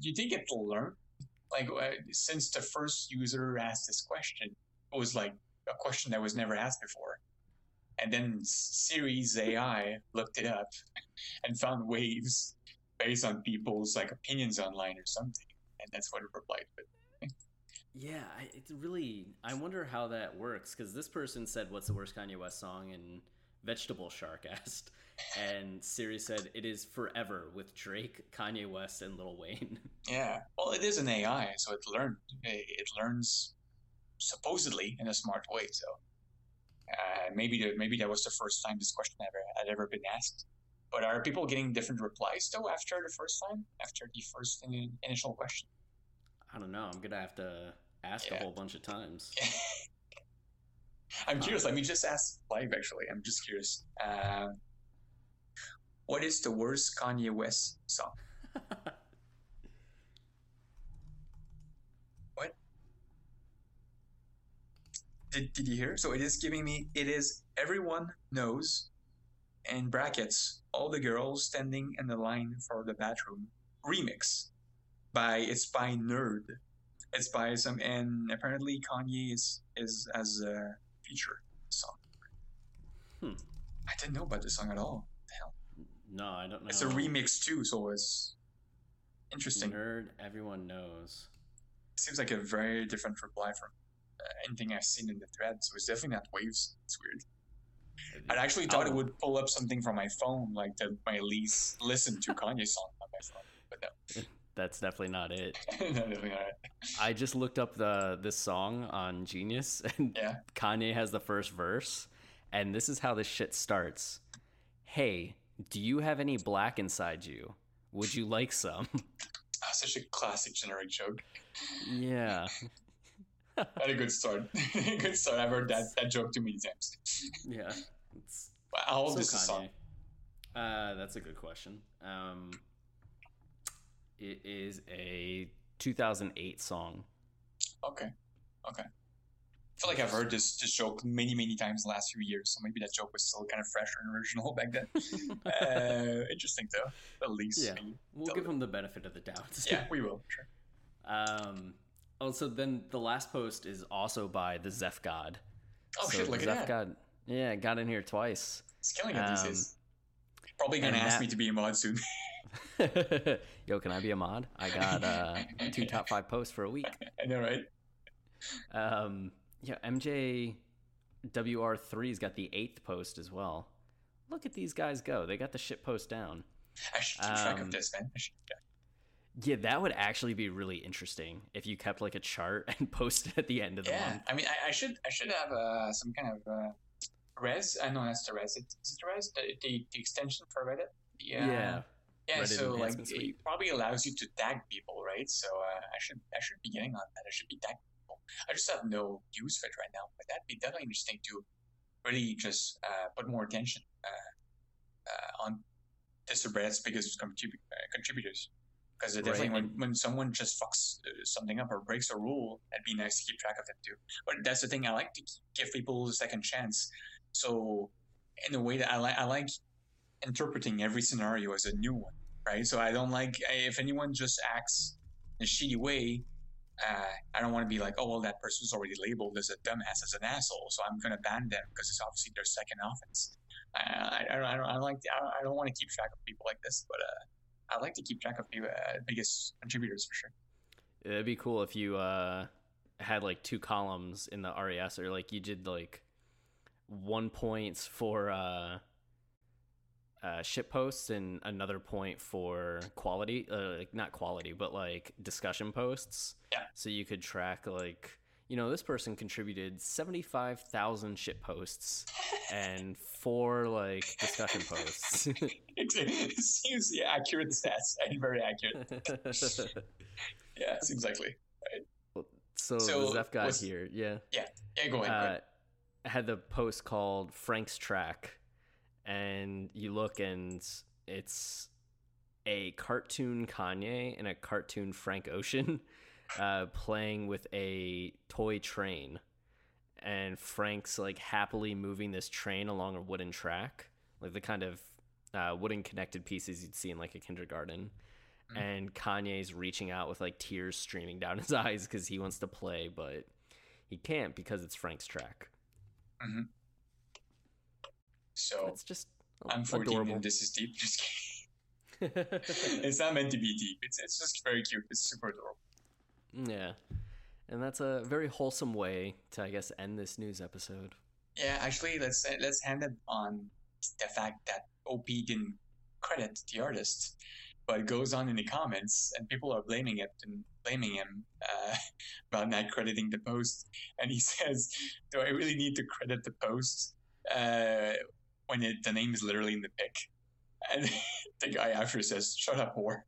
You did get to learn, like uh, since the first user asked this question, it was like a question that was never asked before, and then Siri's A I looked it up and found Waves based on people's like opinions online or something, and that's what it replied with. Yeah, it's really, I wonder how that works, because this person said, what's the worst Kanye West song? And Vegetable Shark asked, and Siri said, it is Forever with Drake, Kanye West, and Lil Wayne. Yeah, well, it is an A I, so it learned, it learns supposedly in a smart way, so uh, maybe the, maybe that was the first time this question ever had ever been asked. But are people getting different replies, though, after the first time, after the first initial question? I don't know, I'm going to have to... asked yeah. a whole bunch of times. I'm um, curious. Let me just ask live, actually. I'm just curious. Uh, what is the worst Kanye West song? Did, did you hear? So it is giving me, it is everyone knows, in brackets, all the girls standing in the line for the bathroom remix. By, it's by Nerd. It's by some, and apparently Kanye is, is as a feature song. Hmm. I didn't know about this song at all. What the hell? No, I don't know. It's a remix too, so it's interesting. Nerd, everyone knows. Seems like a very different reply from uh, anything I've seen in the thread, so it's definitely not Waves. It's weird. I actually thought oh. it would pull up something from my phone, like the, my least listened to Kanye song on my phone, but no. That's definitely not it. no, definitely not it. I just looked up the this song on Genius, and yeah. Kanye has the first verse, and this is how this shit starts. Hey, do you have any black inside you? Would you like some? Oh, such a classic generic joke. Yeah. Had a good start. Good start. I've heard that, that joke too many times. Yeah. It's, how old is this song? Uh, that's a good question. Um, it is a two thousand eight song. Okay. Okay. I feel like I've heard this, this joke many, many times in the last few years, so maybe that joke was still kind of fresh and original back then. uh, interesting, though. At least. Yeah. We'll give them the benefit of the doubt. Yeah, we will. Sure. Um... Oh, so then the last post is also by the Zeph God. Oh, so shit, look at Zeph that. God, yeah, got in here twice. He's killing it these um, days. Probably going to ask that... me to be a mod soon. Yo, can I be a mod? I got uh, two top five posts for a week. I know, right? Um, yeah, M J W R three's got the eighth post as well. Look at these guys go. They got the shit post down. I should keep um, track of this, man. I should keep track. Yeah, that would actually be really interesting if you kept like a chart and posted at the end of the yeah. month. Yeah, I mean, I, I should I should have uh, some kind of uh, res. I uh, know that's the res. Is it the res? The, the, the extension for Reddit? The, uh, yeah. Yeah, Reddit so like it probably allows you to tag people, right? So uh, I should I should be getting on that. I should be tagging people. I just have no use for it right now, but that'd be definitely interesting to really just uh, put more attention uh, uh, on the subreddit's biggest contrib- uh, contributors. Because definitely right. when, when someone just fucks something up or breaks a rule, it'd be nice to keep track of them too. But that's the thing, I like to give people a second chance. So in a way that I like, I like interpreting every scenario as a new one, right? So I don't like, if anyone just acts in a shitty way, uh, I don't want to be like, oh, well, that person's already labeled as a dumbass, as an asshole, so I'm going to ban them because it's obviously their second offense. I, I, I, don't, I, don't, I, like, I don't I don't want to keep track of people like this, but... Uh, I like to keep track of the uh, biggest contributors for sure. It'd be cool if you uh, had like two columns in the R E S, or like you did like one point for uh, uh, ship posts and another point for quality, uh, like not quality, but like discussion posts. Yeah. So you could track like, you know, this person contributed seventy-five thousand shit posts and four, like, discussion posts. It seems yeah, accurate stats. Very accurate. Yeah, seems likely. Right. So, so the Zeph guy here, yeah. Yeah, yeah go ahead. Uh, go ahead. Had the post called Frank's Track, and you look, and it's a cartoon Kanye and a cartoon Frank Ocean. Uh, playing with a toy train, and Frank's like happily moving this train along a wooden track, like the kind of uh, wooden connected pieces you'd see in like a kindergarten. Mm-hmm. And Kanye's reaching out with like tears streaming down his eyes because he wants to play, but he can't because it's Frank's track. Mm-hmm. So it's just I'm adorable. fourteen and this is deep. Just kidding. It's not meant to be deep. It's it's just very cute. It's super adorable. Yeah, and that's a very wholesome way to, I guess, end this news episode. Yeah, actually, let's let's hand it on the fact that O P didn't credit the artist, but goes on in the comments, and people are blaming it and blaming him uh, about not crediting the post. And he says, "Do I really need to credit the post uh, when it, the name is literally in the pic?" And the guy after says, "Shut up, whore."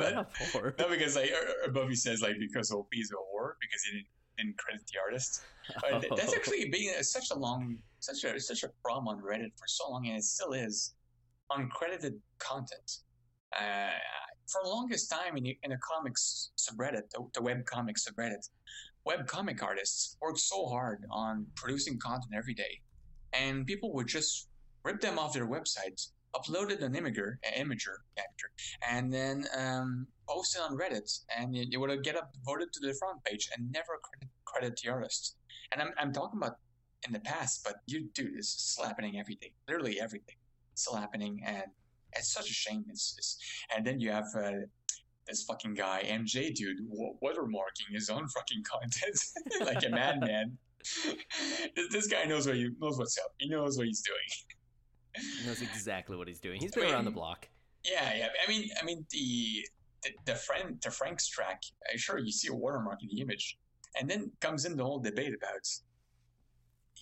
But, no, because like above he says like because O P is a whore because he didn't, didn't credit the artist. Oh. That's actually being such a long, such a such a problem on Reddit for so long, and it still is uncredited content. Uh, for the longest time in in a comics subreddit, the, the web comics subreddit, webcomic artists work so hard on producing content every day, and people would just rip them off their websites, upload it on Imager, uh, Imager, and then um, post it on Reddit, and it, it would get up voted to the front page and never credit, credit the artist. And I'm, I'm talking about in the past, but you dude, it's just happening every day, literally everything. It's still happening, and it's such a shame. It's, it's and then you have uh, this fucking guy, M J, dude, w- watermarking his own fucking content like a madman. This guy knows what you knows what's up. He knows what he's doing. He knows exactly what he's doing. He's been I mean, around the block. Yeah, yeah. I mean, I mean the the, the friend the Frank's track. Sure, you see a watermark in the image, and then comes in the whole debate about.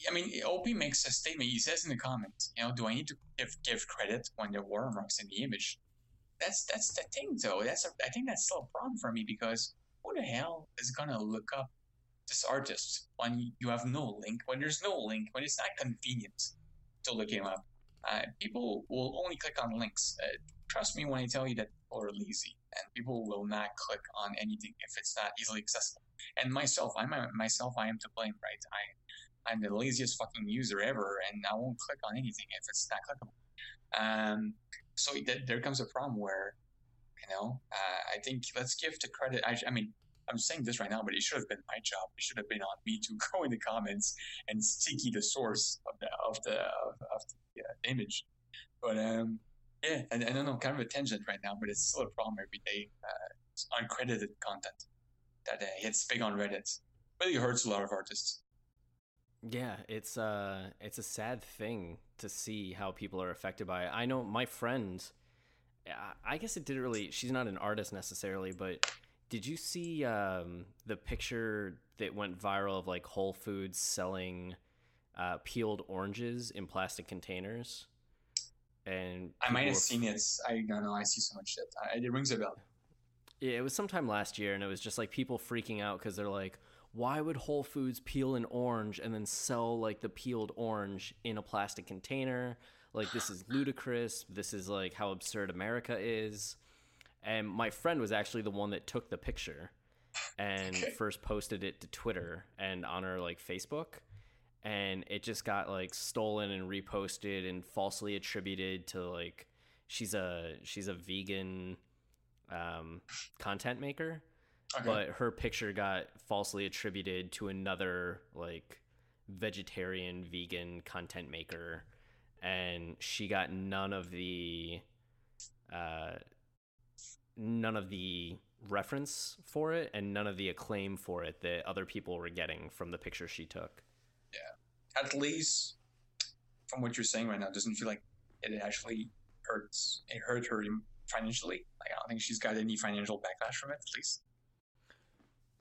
I mean, O P makes a statement. He says in the comments, you know, do I need to give, give credit when there are watermarks in the image? That's that's the thing, though. That's a, I think that's still a problem for me, because who the hell is going to look up this artist when you have no link, when there's no link, when it's not convenient to look him up? Uh, people will only click on links. Uh, trust me when I tell you that people are lazy, and people will not click on anything if it's not easily accessible. And myself, I myself, I am to blame, right? I I'm the laziest fucking user ever, and I won't click on anything if it's not clickable. Um, so th- there comes a problem where, you know, uh, I think let's give the credit. I, I mean, I'm saying this right now, but it should have been my job. It should have been on me to go in the comments and sticky the source of the of the of, of the uh, image. But um, yeah, I, I don't know, kind of a tangent right now, but it's still a problem every day. Uh, it's uncredited content that uh, hits big on Reddit. Really hurts a lot of artists. Yeah, it's uh it's a sad thing to see how people are affected by it. I know my friend, I guess it didn't really, she's not an artist necessarily, but did you see um, the picture that went viral of like Whole Foods selling uh, peeled oranges in plastic containers? And I might have seen it. I don't know. I see so much shit. I, it rings a bell. Yeah, it was sometime last year, and it was just like people freaking out because they're like, why would Whole Foods peel an orange and then sell like the peeled orange in a plastic container? Like, this is ludicrous. This is like how absurd America is. And my friend was actually the one that took the picture and first posted it to Twitter and on her like Facebook. And it just got like stolen and reposted and falsely attributed to like, she's a, she's a vegan um, content maker. Okay. But her picture got falsely attributed to another like vegetarian vegan content maker, and she got none of the uh, none of the reference for it and none of the acclaim for it that other people were getting from the picture she took. Yeah, at least from what you're saying right now, it doesn't feel like it actually hurts. It hurt her financially. Like, I don't think she's got any financial backlash from it, at least.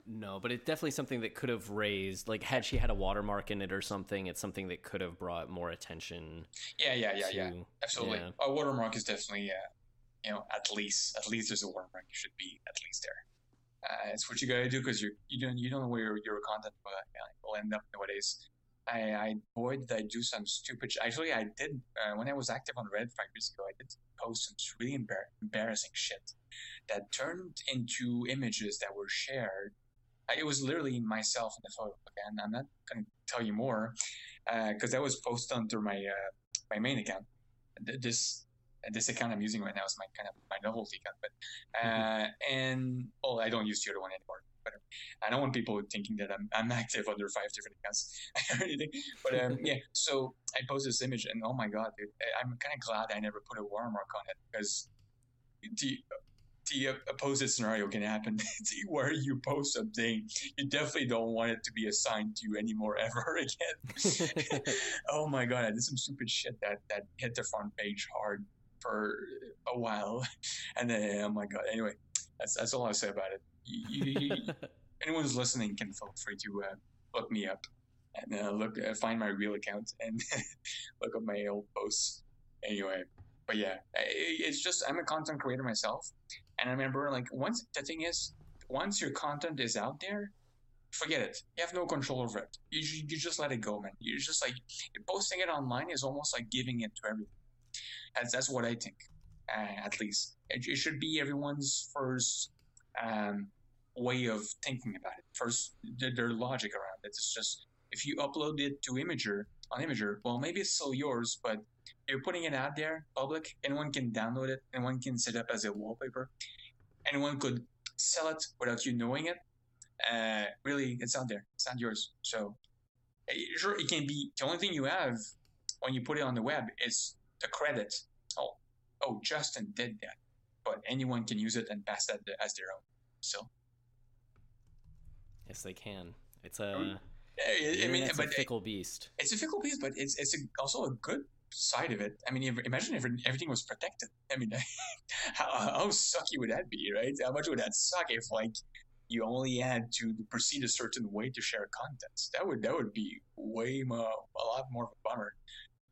No, but it's definitely something that could have raised, like, had she had a watermark in it or something, it's something that could have brought more attention. Yeah, yeah, yeah, to, yeah. Absolutely. Yeah. A watermark is definitely, uh, you know, at least, at least there's a watermark. You should be at least there. Uh, it's what you gotta do, because you you don't you don't know where your content will, will end up nowadays. I, I boy, did I do some stupid. Sh- Actually, I did uh, when I was active on Reddit five years ago. I did post some really embar- embarrassing shit that turned into images that were shared. It was literally myself in the photo, and I'm not going to tell you more because uh, that was posted under my uh, my main account. This this account I'm using right now is my kind of my novelty account, but uh, mm-hmm. and well, I don't use the other one anymore. But I don't want people thinking that I'm I'm active under five different accounts or anything. But um, yeah, so I posted this image, and oh my god, dude, I'm kind of glad I never put a watermark on it, because the The opposite scenario can happen where you post something you definitely don't want it to be assigned to you anymore ever again. Oh my god, I did some stupid shit that, that hit the front page hard for a while, and then oh my god. Anyway, that's that's all I'll say about it. You, you, anyone who's listening can feel free to uh, look me up and uh, look uh, find my real account and look up my old posts. Anyway. But yeah, it's just, I'm a content creator myself. And I remember, like, once, the thing is, once your content is out there, forget it. You have no control over it. You, you just let it go, man. You're just like, posting it online is almost like giving it to everyone. That's, that's what I think, uh, at least. It, it should be everyone's first um, way of thinking about it. First, their, their logic around it is just, if you upload it to Imgur, on Imgur, well, maybe it's still yours, but you're putting it out there, public. Anyone can download it. Anyone can set it up as a wallpaper. Anyone could sell it without you knowing it. Uh, really, it's out there. It's not yours. So, sure, it can be. The only thing you have when you put it on the web is the credit. Oh, oh, Justin did that. But anyone can use it and pass that as their own. So, yes, they can. It's a. I mean, it's a fickle beast. It's a fickle beast, but it's it's a, also a good side of it. I mean, if, imagine if everything was protected. I mean, how, how sucky would that be, right? How much would that suck if, like, you only had to proceed a certain way to share content? That would that would be way more, a lot more of a bummer.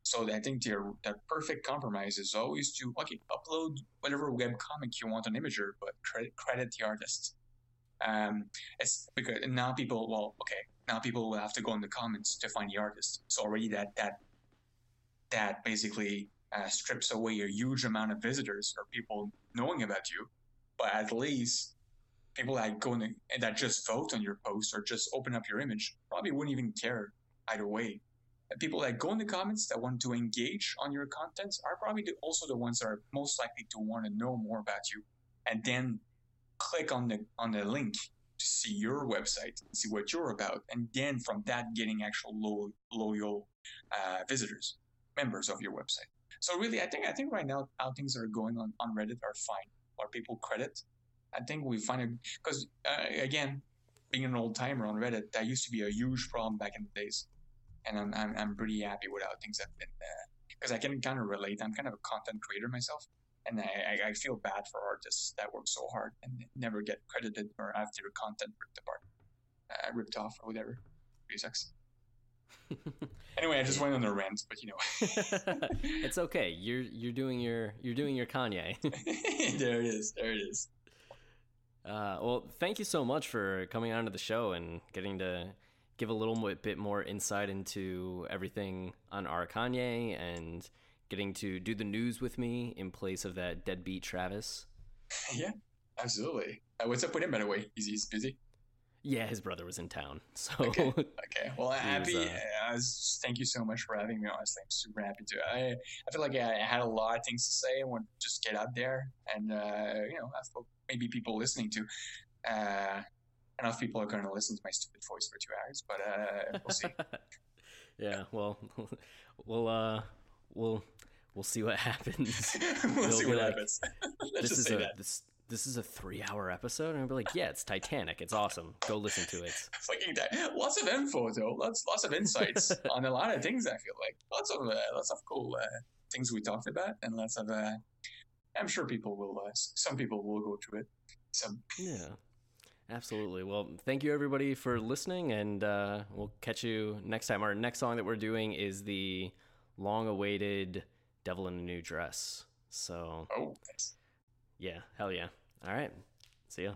So I think the perfect compromise is always to, okay, upload whatever webcomic you want on Imgur, but credit, credit the artist. Um, it's because now people, well, okay, now people will have to go in the comments to find the artist. So already that that that basically uh, strips away a huge amount of visitors or people knowing about you. But at least people that go in the, and that just vote on your post or just open up your image probably wouldn't even care either way. And people that go in the comments that want to engage on your content are probably the, also the ones that are most likely to want to know more about you, and then click on the on the link to see your website, see what you're about, and then from that getting actual low, loyal uh, visitors, members of your website. So really, I think I think right now how things are going on, on Reddit are fine. Or people credit, I think we find it because uh, again, being an old timer on Reddit, that used to be a huge problem back in the days, and I'm I'm, I'm pretty happy with how things have been because uh, I can kind of relate. I'm kind of a content creator myself. And I, I feel bad for artists that work so hard and never get credited or have their content ripped apart, uh, ripped off or whatever. It sucks. Anyway, I just went on a rant, but you know, it's okay. You're you're doing your you're doing your Kanye. There it is. There it is. Uh, well, thank you so much for coming onto the show and getting to give a little bit more insight into everything on our Kanye and getting to do the news with me in place of that deadbeat Travis. Yeah, absolutely. Uh, what's up with him, by the way? He's, he's busy? Yeah, his brother was in town. So Okay, okay. Well, happy. Was, uh... I was, thank you so much for having me. Honestly, I'm super happy to. I, I feel like I had a lot of things to say. I want to just get out there and, uh, you know, I thought maybe people listening to. Uh, enough people are going to listen to my stupid voice for two hours, but uh, we'll see. Yeah, well, we'll... Uh... We'll we'll see what happens. We'll see what like, happens. This is a that. this this is a three hour episode, and I'll be like, yeah, it's Titanic. It's awesome. Go listen to it. Fucking that. Lots of info though. Lots lots of insights on a lot of things. I feel like lots of uh, lots of cool uh, things we talked about, and lots of. Uh, I'm sure people will. Uh, some people will go to it. Some. Yeah. Absolutely. Well, thank you everybody for listening, and uh, we'll catch you next time. Our next song that we're doing is the long-awaited Devil in a New Dress. So, oh, nice. Yeah, hell yeah. All right, see ya.